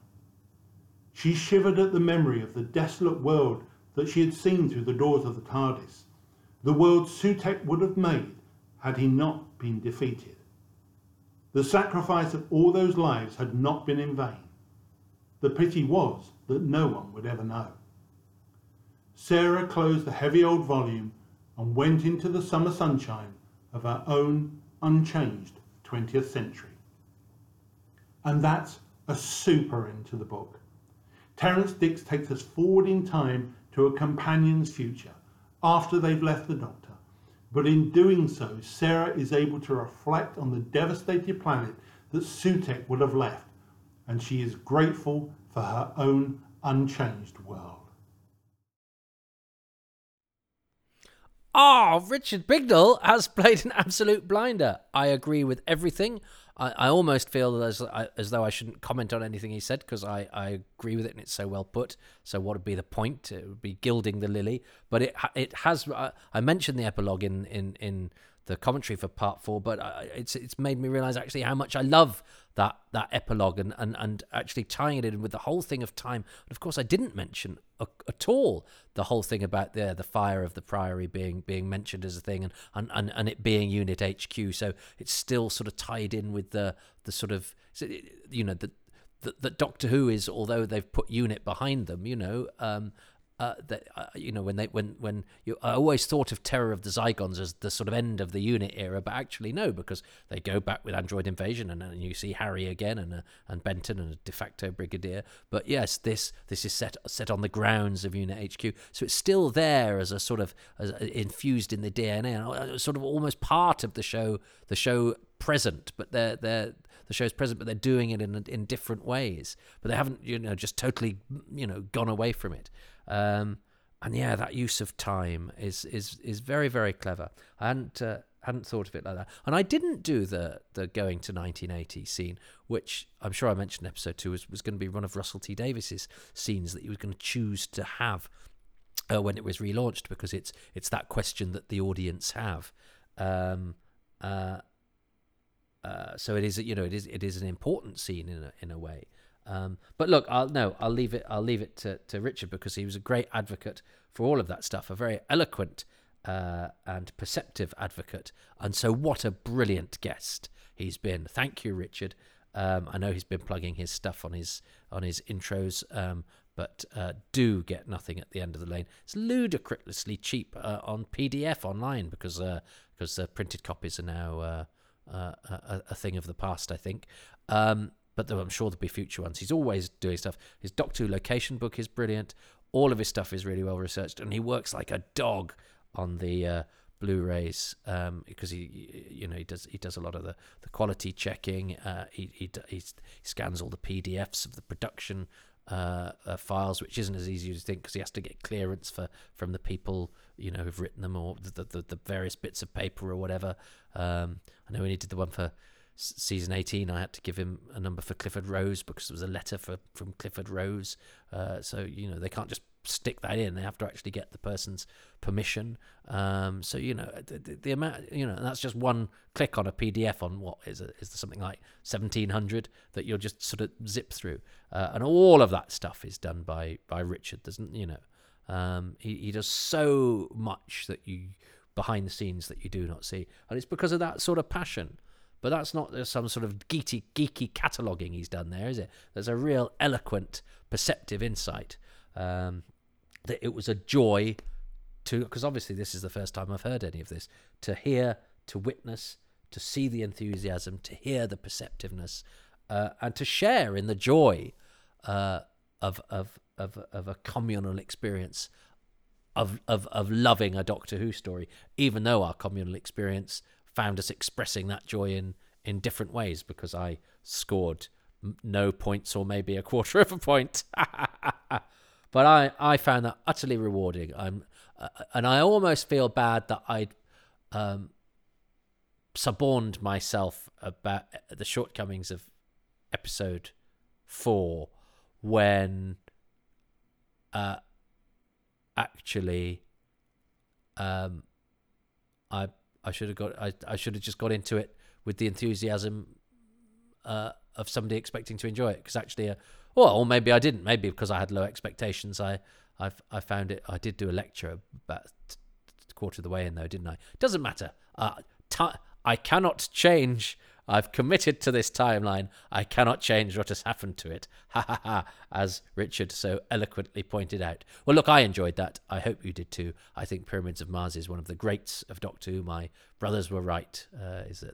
She shivered at the memory of the desolate world that she had seen through the doors of the TARDIS, the world Sutekh would have made had he not been defeated. The sacrifice of all those lives had not been in vain. The pity was that no one would ever know. Sarah closed the heavy old volume and went into the summer sunshine of her own unchanged 20th century. And that's a super end to the book. Terence Dicks takes us forward in time to a companion's future after they've left the Doctor. But in doing so, Sarah is able to reflect on the devastated planet that Sutekh would have left, and she is grateful for her own unchanged world. Richard Bignell has played an absolute blinder. I agree with everything. I almost feel as though I shouldn't comment on anything he said, because I agree with it and it's so well put. So what would be the point? It would be gilding the lily. But it has. I mentioned the epilogue in the commentary for part 4, but it's made me realise actually how much I love that epilogue and actually tying it in with the whole thing of time. And of course, I didn't mention at all the whole thing about the fire of the Priory being mentioned as a thing and it being Unit HQ. So it's still sort of tied in with the sort of, you know, that Doctor Who is, although they've put Unit behind them, you know, you know, I always thought of Terror of the Zygons as the sort of end of the Unit era, but actually no, because they go back with Android Invasion and you see Harry again and Benton and a de facto brigadier. But yes, this is set on the grounds of Unit HQ, so it's still there as a sort of infused in the DNA and sort of almost part of the show present, but the show's present, but they're doing it in different ways. But they haven't, you know, just totally, you know, gone away from it. And yeah, that use of time is very, very clever. I hadn't thought of it like that. And I didn't do the going to 1980 scene, which I'm sure I mentioned in episode 2 was going to be one of Russell T Davis's scenes that he was going to choose to have when it was relaunched, because it's that question that the audience have. So it is, you know, it is an important scene in a way. But look, I'll leave it to Richard, because he was a great advocate for all of that stuff, a very eloquent and perceptive advocate, and so what a brilliant guest he's been. Thank you, Richard. I know he's been plugging his stuff on his intros, but do get Nothing at the End of the Lane. It's ludicrously cheap on PDF online, because printed copies are now a thing of the past, I think. But I'm sure there'll be future ones. He's always doing stuff. His Doctor Who location book is brilliant. All of his stuff is really well researched, and he works like a dog on the Blu-rays, because he does a lot of the quality checking. He scans all the PDFs of the production files, which isn't as easy as you think, because he has to get clearance from the people who've written them, or the various bits of paper or whatever. I know when he did the one for season 18, I had to give him a number for Clifford Rose because there was a letter from Clifford Rose. So they can't just stick that in; they have to actually get the person's permission. So the amount, that's just one click on a PDF on what is something like 1,700 that you'll just sort of zip through, and all of that stuff is done by Richard. Doesn't he does so much that you behind the scenes that you do not see, and it's because of that sort of passion. But that's not just some sort of geeky cataloguing he's done there, is it? There's a real eloquent, perceptive insight that it was a joy to, because obviously this is the first time I've heard any of this, to hear, to witness, to see the enthusiasm, to hear the perceptiveness, and to share in the joy of a communal experience of loving a Doctor Who story, even though our communal experience found us expressing that joy in different ways, because I scored no points or maybe a quarter of a point. But I found that utterly rewarding. And I almost feel bad that I'd suborned myself about the shortcomings of episode 4 when I should have got. I should have just got into it with the enthusiasm of somebody expecting to enjoy it. Because actually, or maybe I didn't. Maybe because I had low expectations. I found it. I did do a lecture about a quarter of the way in, though, didn't I? Doesn't matter. I cannot change. I've committed to this timeline. I cannot change what has happened to it. Ha ha ha, as Richard so eloquently pointed out. Well, look, I enjoyed that. I hope you did too. I think Pyramids of Mars is one of the greats of Doctor Who. My brothers were right.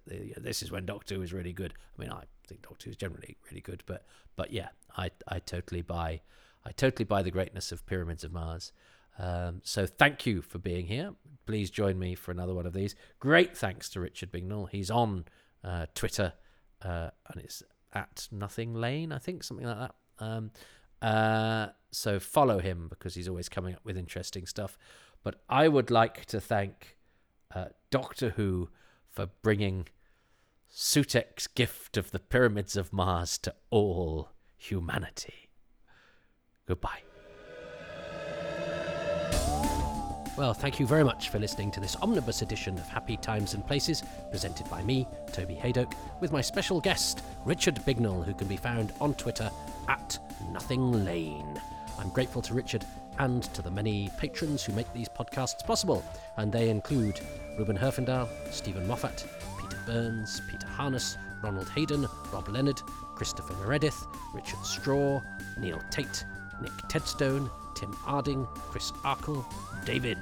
This is when Doctor Who is really good. I mean, I think Doctor Who is generally really good, but yeah, I totally buy the greatness of Pyramids of Mars. So thank you for being here. Please join me for another one of these. Great thanks to Richard Bignell. He's on Twitter, and it's at Nothing Lane, I think, something like that. So follow him, because he's always coming up with interesting stuff. But I would like to thank Doctor Who for bringing Sutek's gift of the Pyramids of Mars to all humanity. Goodbye. Well, thank you very much for listening to this omnibus edition of Happy Times and Places, presented by me, Toby Haydock, with my special guest, Richard Bignell, who can be found on Twitter at Nothing Lane. I'm grateful to Richard and to the many patrons who make these podcasts possible, and they include Ruben Herfindahl, Stephen Moffat, Peter Burns, Peter Harness, Ronald Hayden, Rob Leonard, Christopher Meredith, Richard Straw, Neil Tate, Nick Tedstone, Tim Arding, Chris Arkle, David,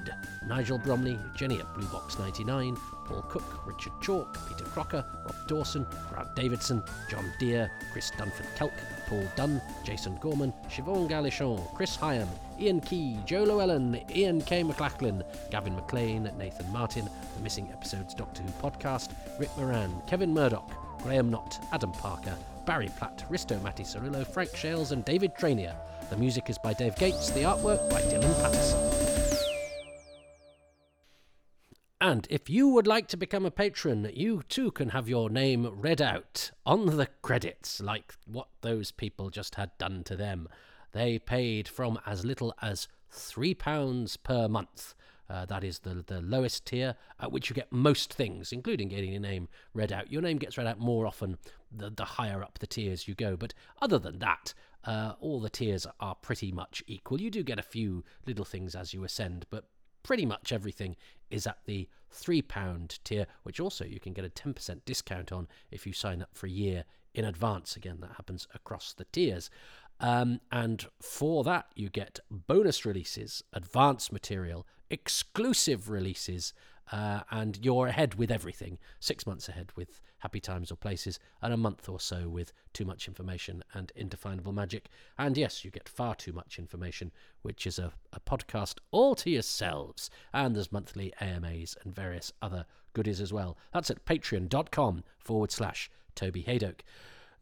Nigel Bromley, Jenny at Blue Box 99, Paul Cook, Richard Chalk, Peter Crocker, Rob Dawson, Grant Davidson, John Deere, Chris Dunford-Kelk, Paul Dunn, Jason Gorman, Siobhan Galichon, Chris Hyam, Ian Key, Joe Llewellyn, Ian K. McLachlan, Gavin McLean, Nathan Martin, The Missing Episodes Doctor Who Podcast, Rick Moran, Kevin Murdoch, Graham Knott, Adam Parker, Barry Platt, Risto Matti Cirillo, Frank Shales and David Trainier. The music is by Dave Gates, the artwork by Dylan Patterson. And if you would like to become a patron, you too can have your name read out on the credits, like what those people just had done to them. They paid from as little as £3 per month. That is the lowest tier, at which you get most things, including getting your name read out. Your name gets read out more often the higher up the tiers you go. But other than that, all the tiers are pretty much equal. You do get a few little things as you ascend, but pretty much everything is at the £3 tier, which also you can get a 10% discount on if you sign up for a year in advance. Again, that happens across the tiers. And for that, you get bonus releases, advanced material, exclusive releases, and you're ahead with everything. 6 months ahead with Happy Times or Places, and a month or so with Too Much Information and Indefinable Magic. And yes, you get Far Too Much Information, which is a podcast all to yourselves. And there's monthly AMAs and various other goodies as well. That's at patreon.com/TobyHaydoke.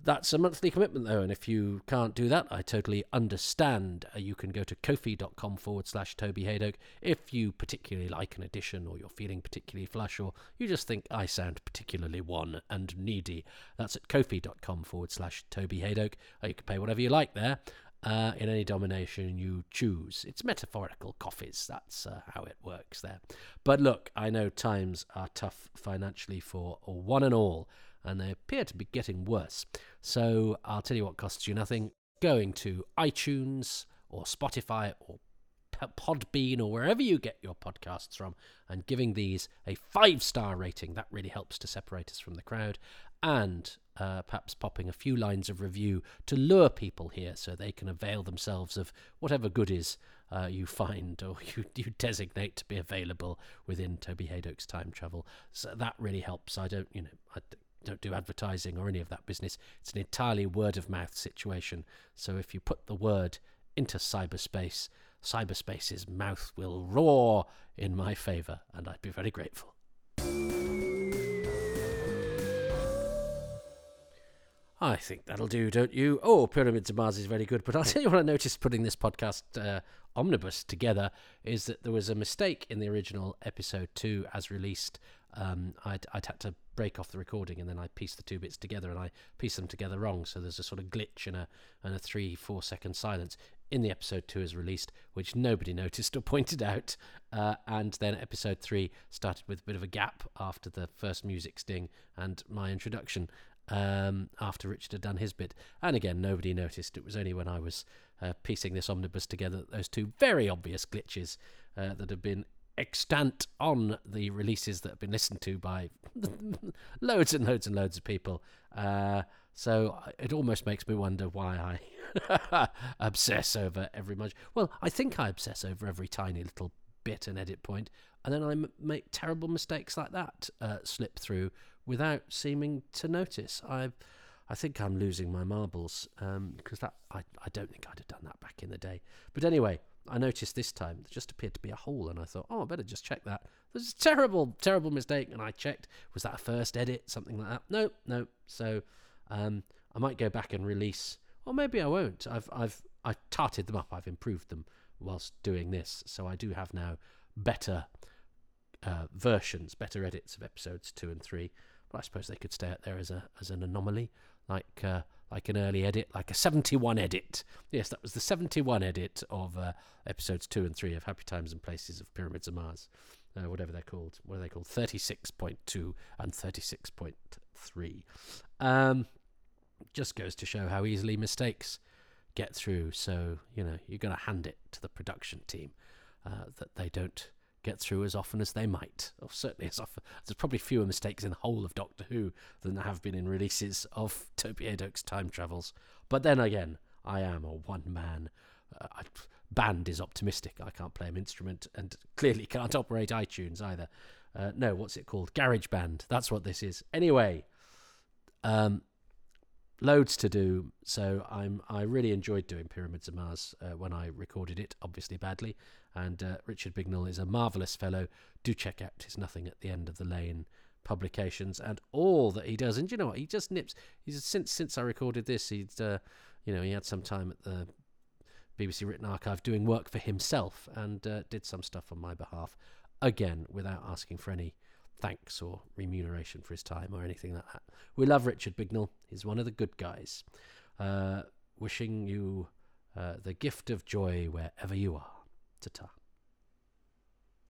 That's a monthly commitment, though, and if you can't do that, I totally understand. You can go to ko-fi.com/TobyHaydoke if you particularly like an edition, or you're feeling particularly flush, or you just think I sound particularly wan and needy. That's at ko-fi.com/TobyHaydoke. You can pay whatever you like there, in any denomination you choose. It's metaphorical coffees. That's how it works there. But look, I know times are tough financially for one and all, and they appear to be getting worse. So I'll tell you what costs you nothing. Going to iTunes or Spotify or Podbean or wherever you get your podcasts from and giving these a 5-star rating. That really helps to separate us from the crowd. And perhaps popping a few lines of review to lure people here so they can avail themselves of whatever goodies you find or you designate to be available within Toby Haydoke's time travel. So that really helps. I don't do advertising or any of that business. It's an entirely word-of-mouth situation. So if you put the word into cyberspace, cyberspace's mouth will roar in my favour, and I'd be very grateful. I think that'll do, don't you? Oh, Pyramids of Mars is very good, but I'll tell you what I noticed putting this podcast omnibus together is that there was a mistake in the original episode 2 as released. I'd had to break off the recording, and then I pieced the two bits together, and I pieced them together wrong, so there's a sort of glitch and a 3-4 second silence in the episode 2 is released, which nobody noticed or pointed out, and then episode 3 started with a bit of a gap after the first music sting and my introduction, after Richard had done his bit, and again nobody noticed. It was only when I was piecing this omnibus together that those two very obvious glitches that have been extant on the releases that have been listened to by loads and loads and loads of people. So it almost makes me wonder why I obsess over every much. Well, I think I obsess over every tiny little bit and edit point, and then I make terrible mistakes like that slip through without seeming to notice. I think I'm losing my marbles, because that I don't think I'd have done that back in the day. But anyway, I noticed this time there just appeared to be a hole, and I thought, oh, I better just check that. This is a terrible, terrible mistake, and I checked. Was that a first edit, something like that? No. So I might go back and release, or maybe I won't. I've tarted them up. I've improved them whilst doing this, so I do have now better versions, better edits of episodes 2 and 3. But I suppose they could stay out there as an anomaly, like an early edit, like a 71 edit. Yes, that was the 71 edit of episodes 2 and 3 of Happy Times and Places of Pyramids of Mars, whatever they're called. What are they called? 36.2 and 36.3. Just goes to show how easily mistakes get through. So, you're going to hand it to the production team that they don't get through as often as they might, or certainly as often. There's probably fewer mistakes in the whole of Doctor Who than there have been in releases of Toby Haydoke's time travels. But then again, I am a one-man band is optimistic. I can't play an instrument and clearly can't operate iTunes either. No, what's it called? Garage Band. That's what this is. Anyway, loads to do, so I really enjoyed doing Pyramids of Mars when I recorded it, obviously badly, and Richard Bignell is a marvellous fellow. Do check out his Nothing at the End of the Lane publications and all that he does. And you know what? He just nips. He's since I recorded this, he had some time at the BBC Written Archive doing work for himself, and did some stuff on my behalf, again without asking for any thanks or remuneration for his time or anything like that. We love Richard Bignell. He's one of the good guys. Wishing you the gift of joy wherever you are. Ta-ta.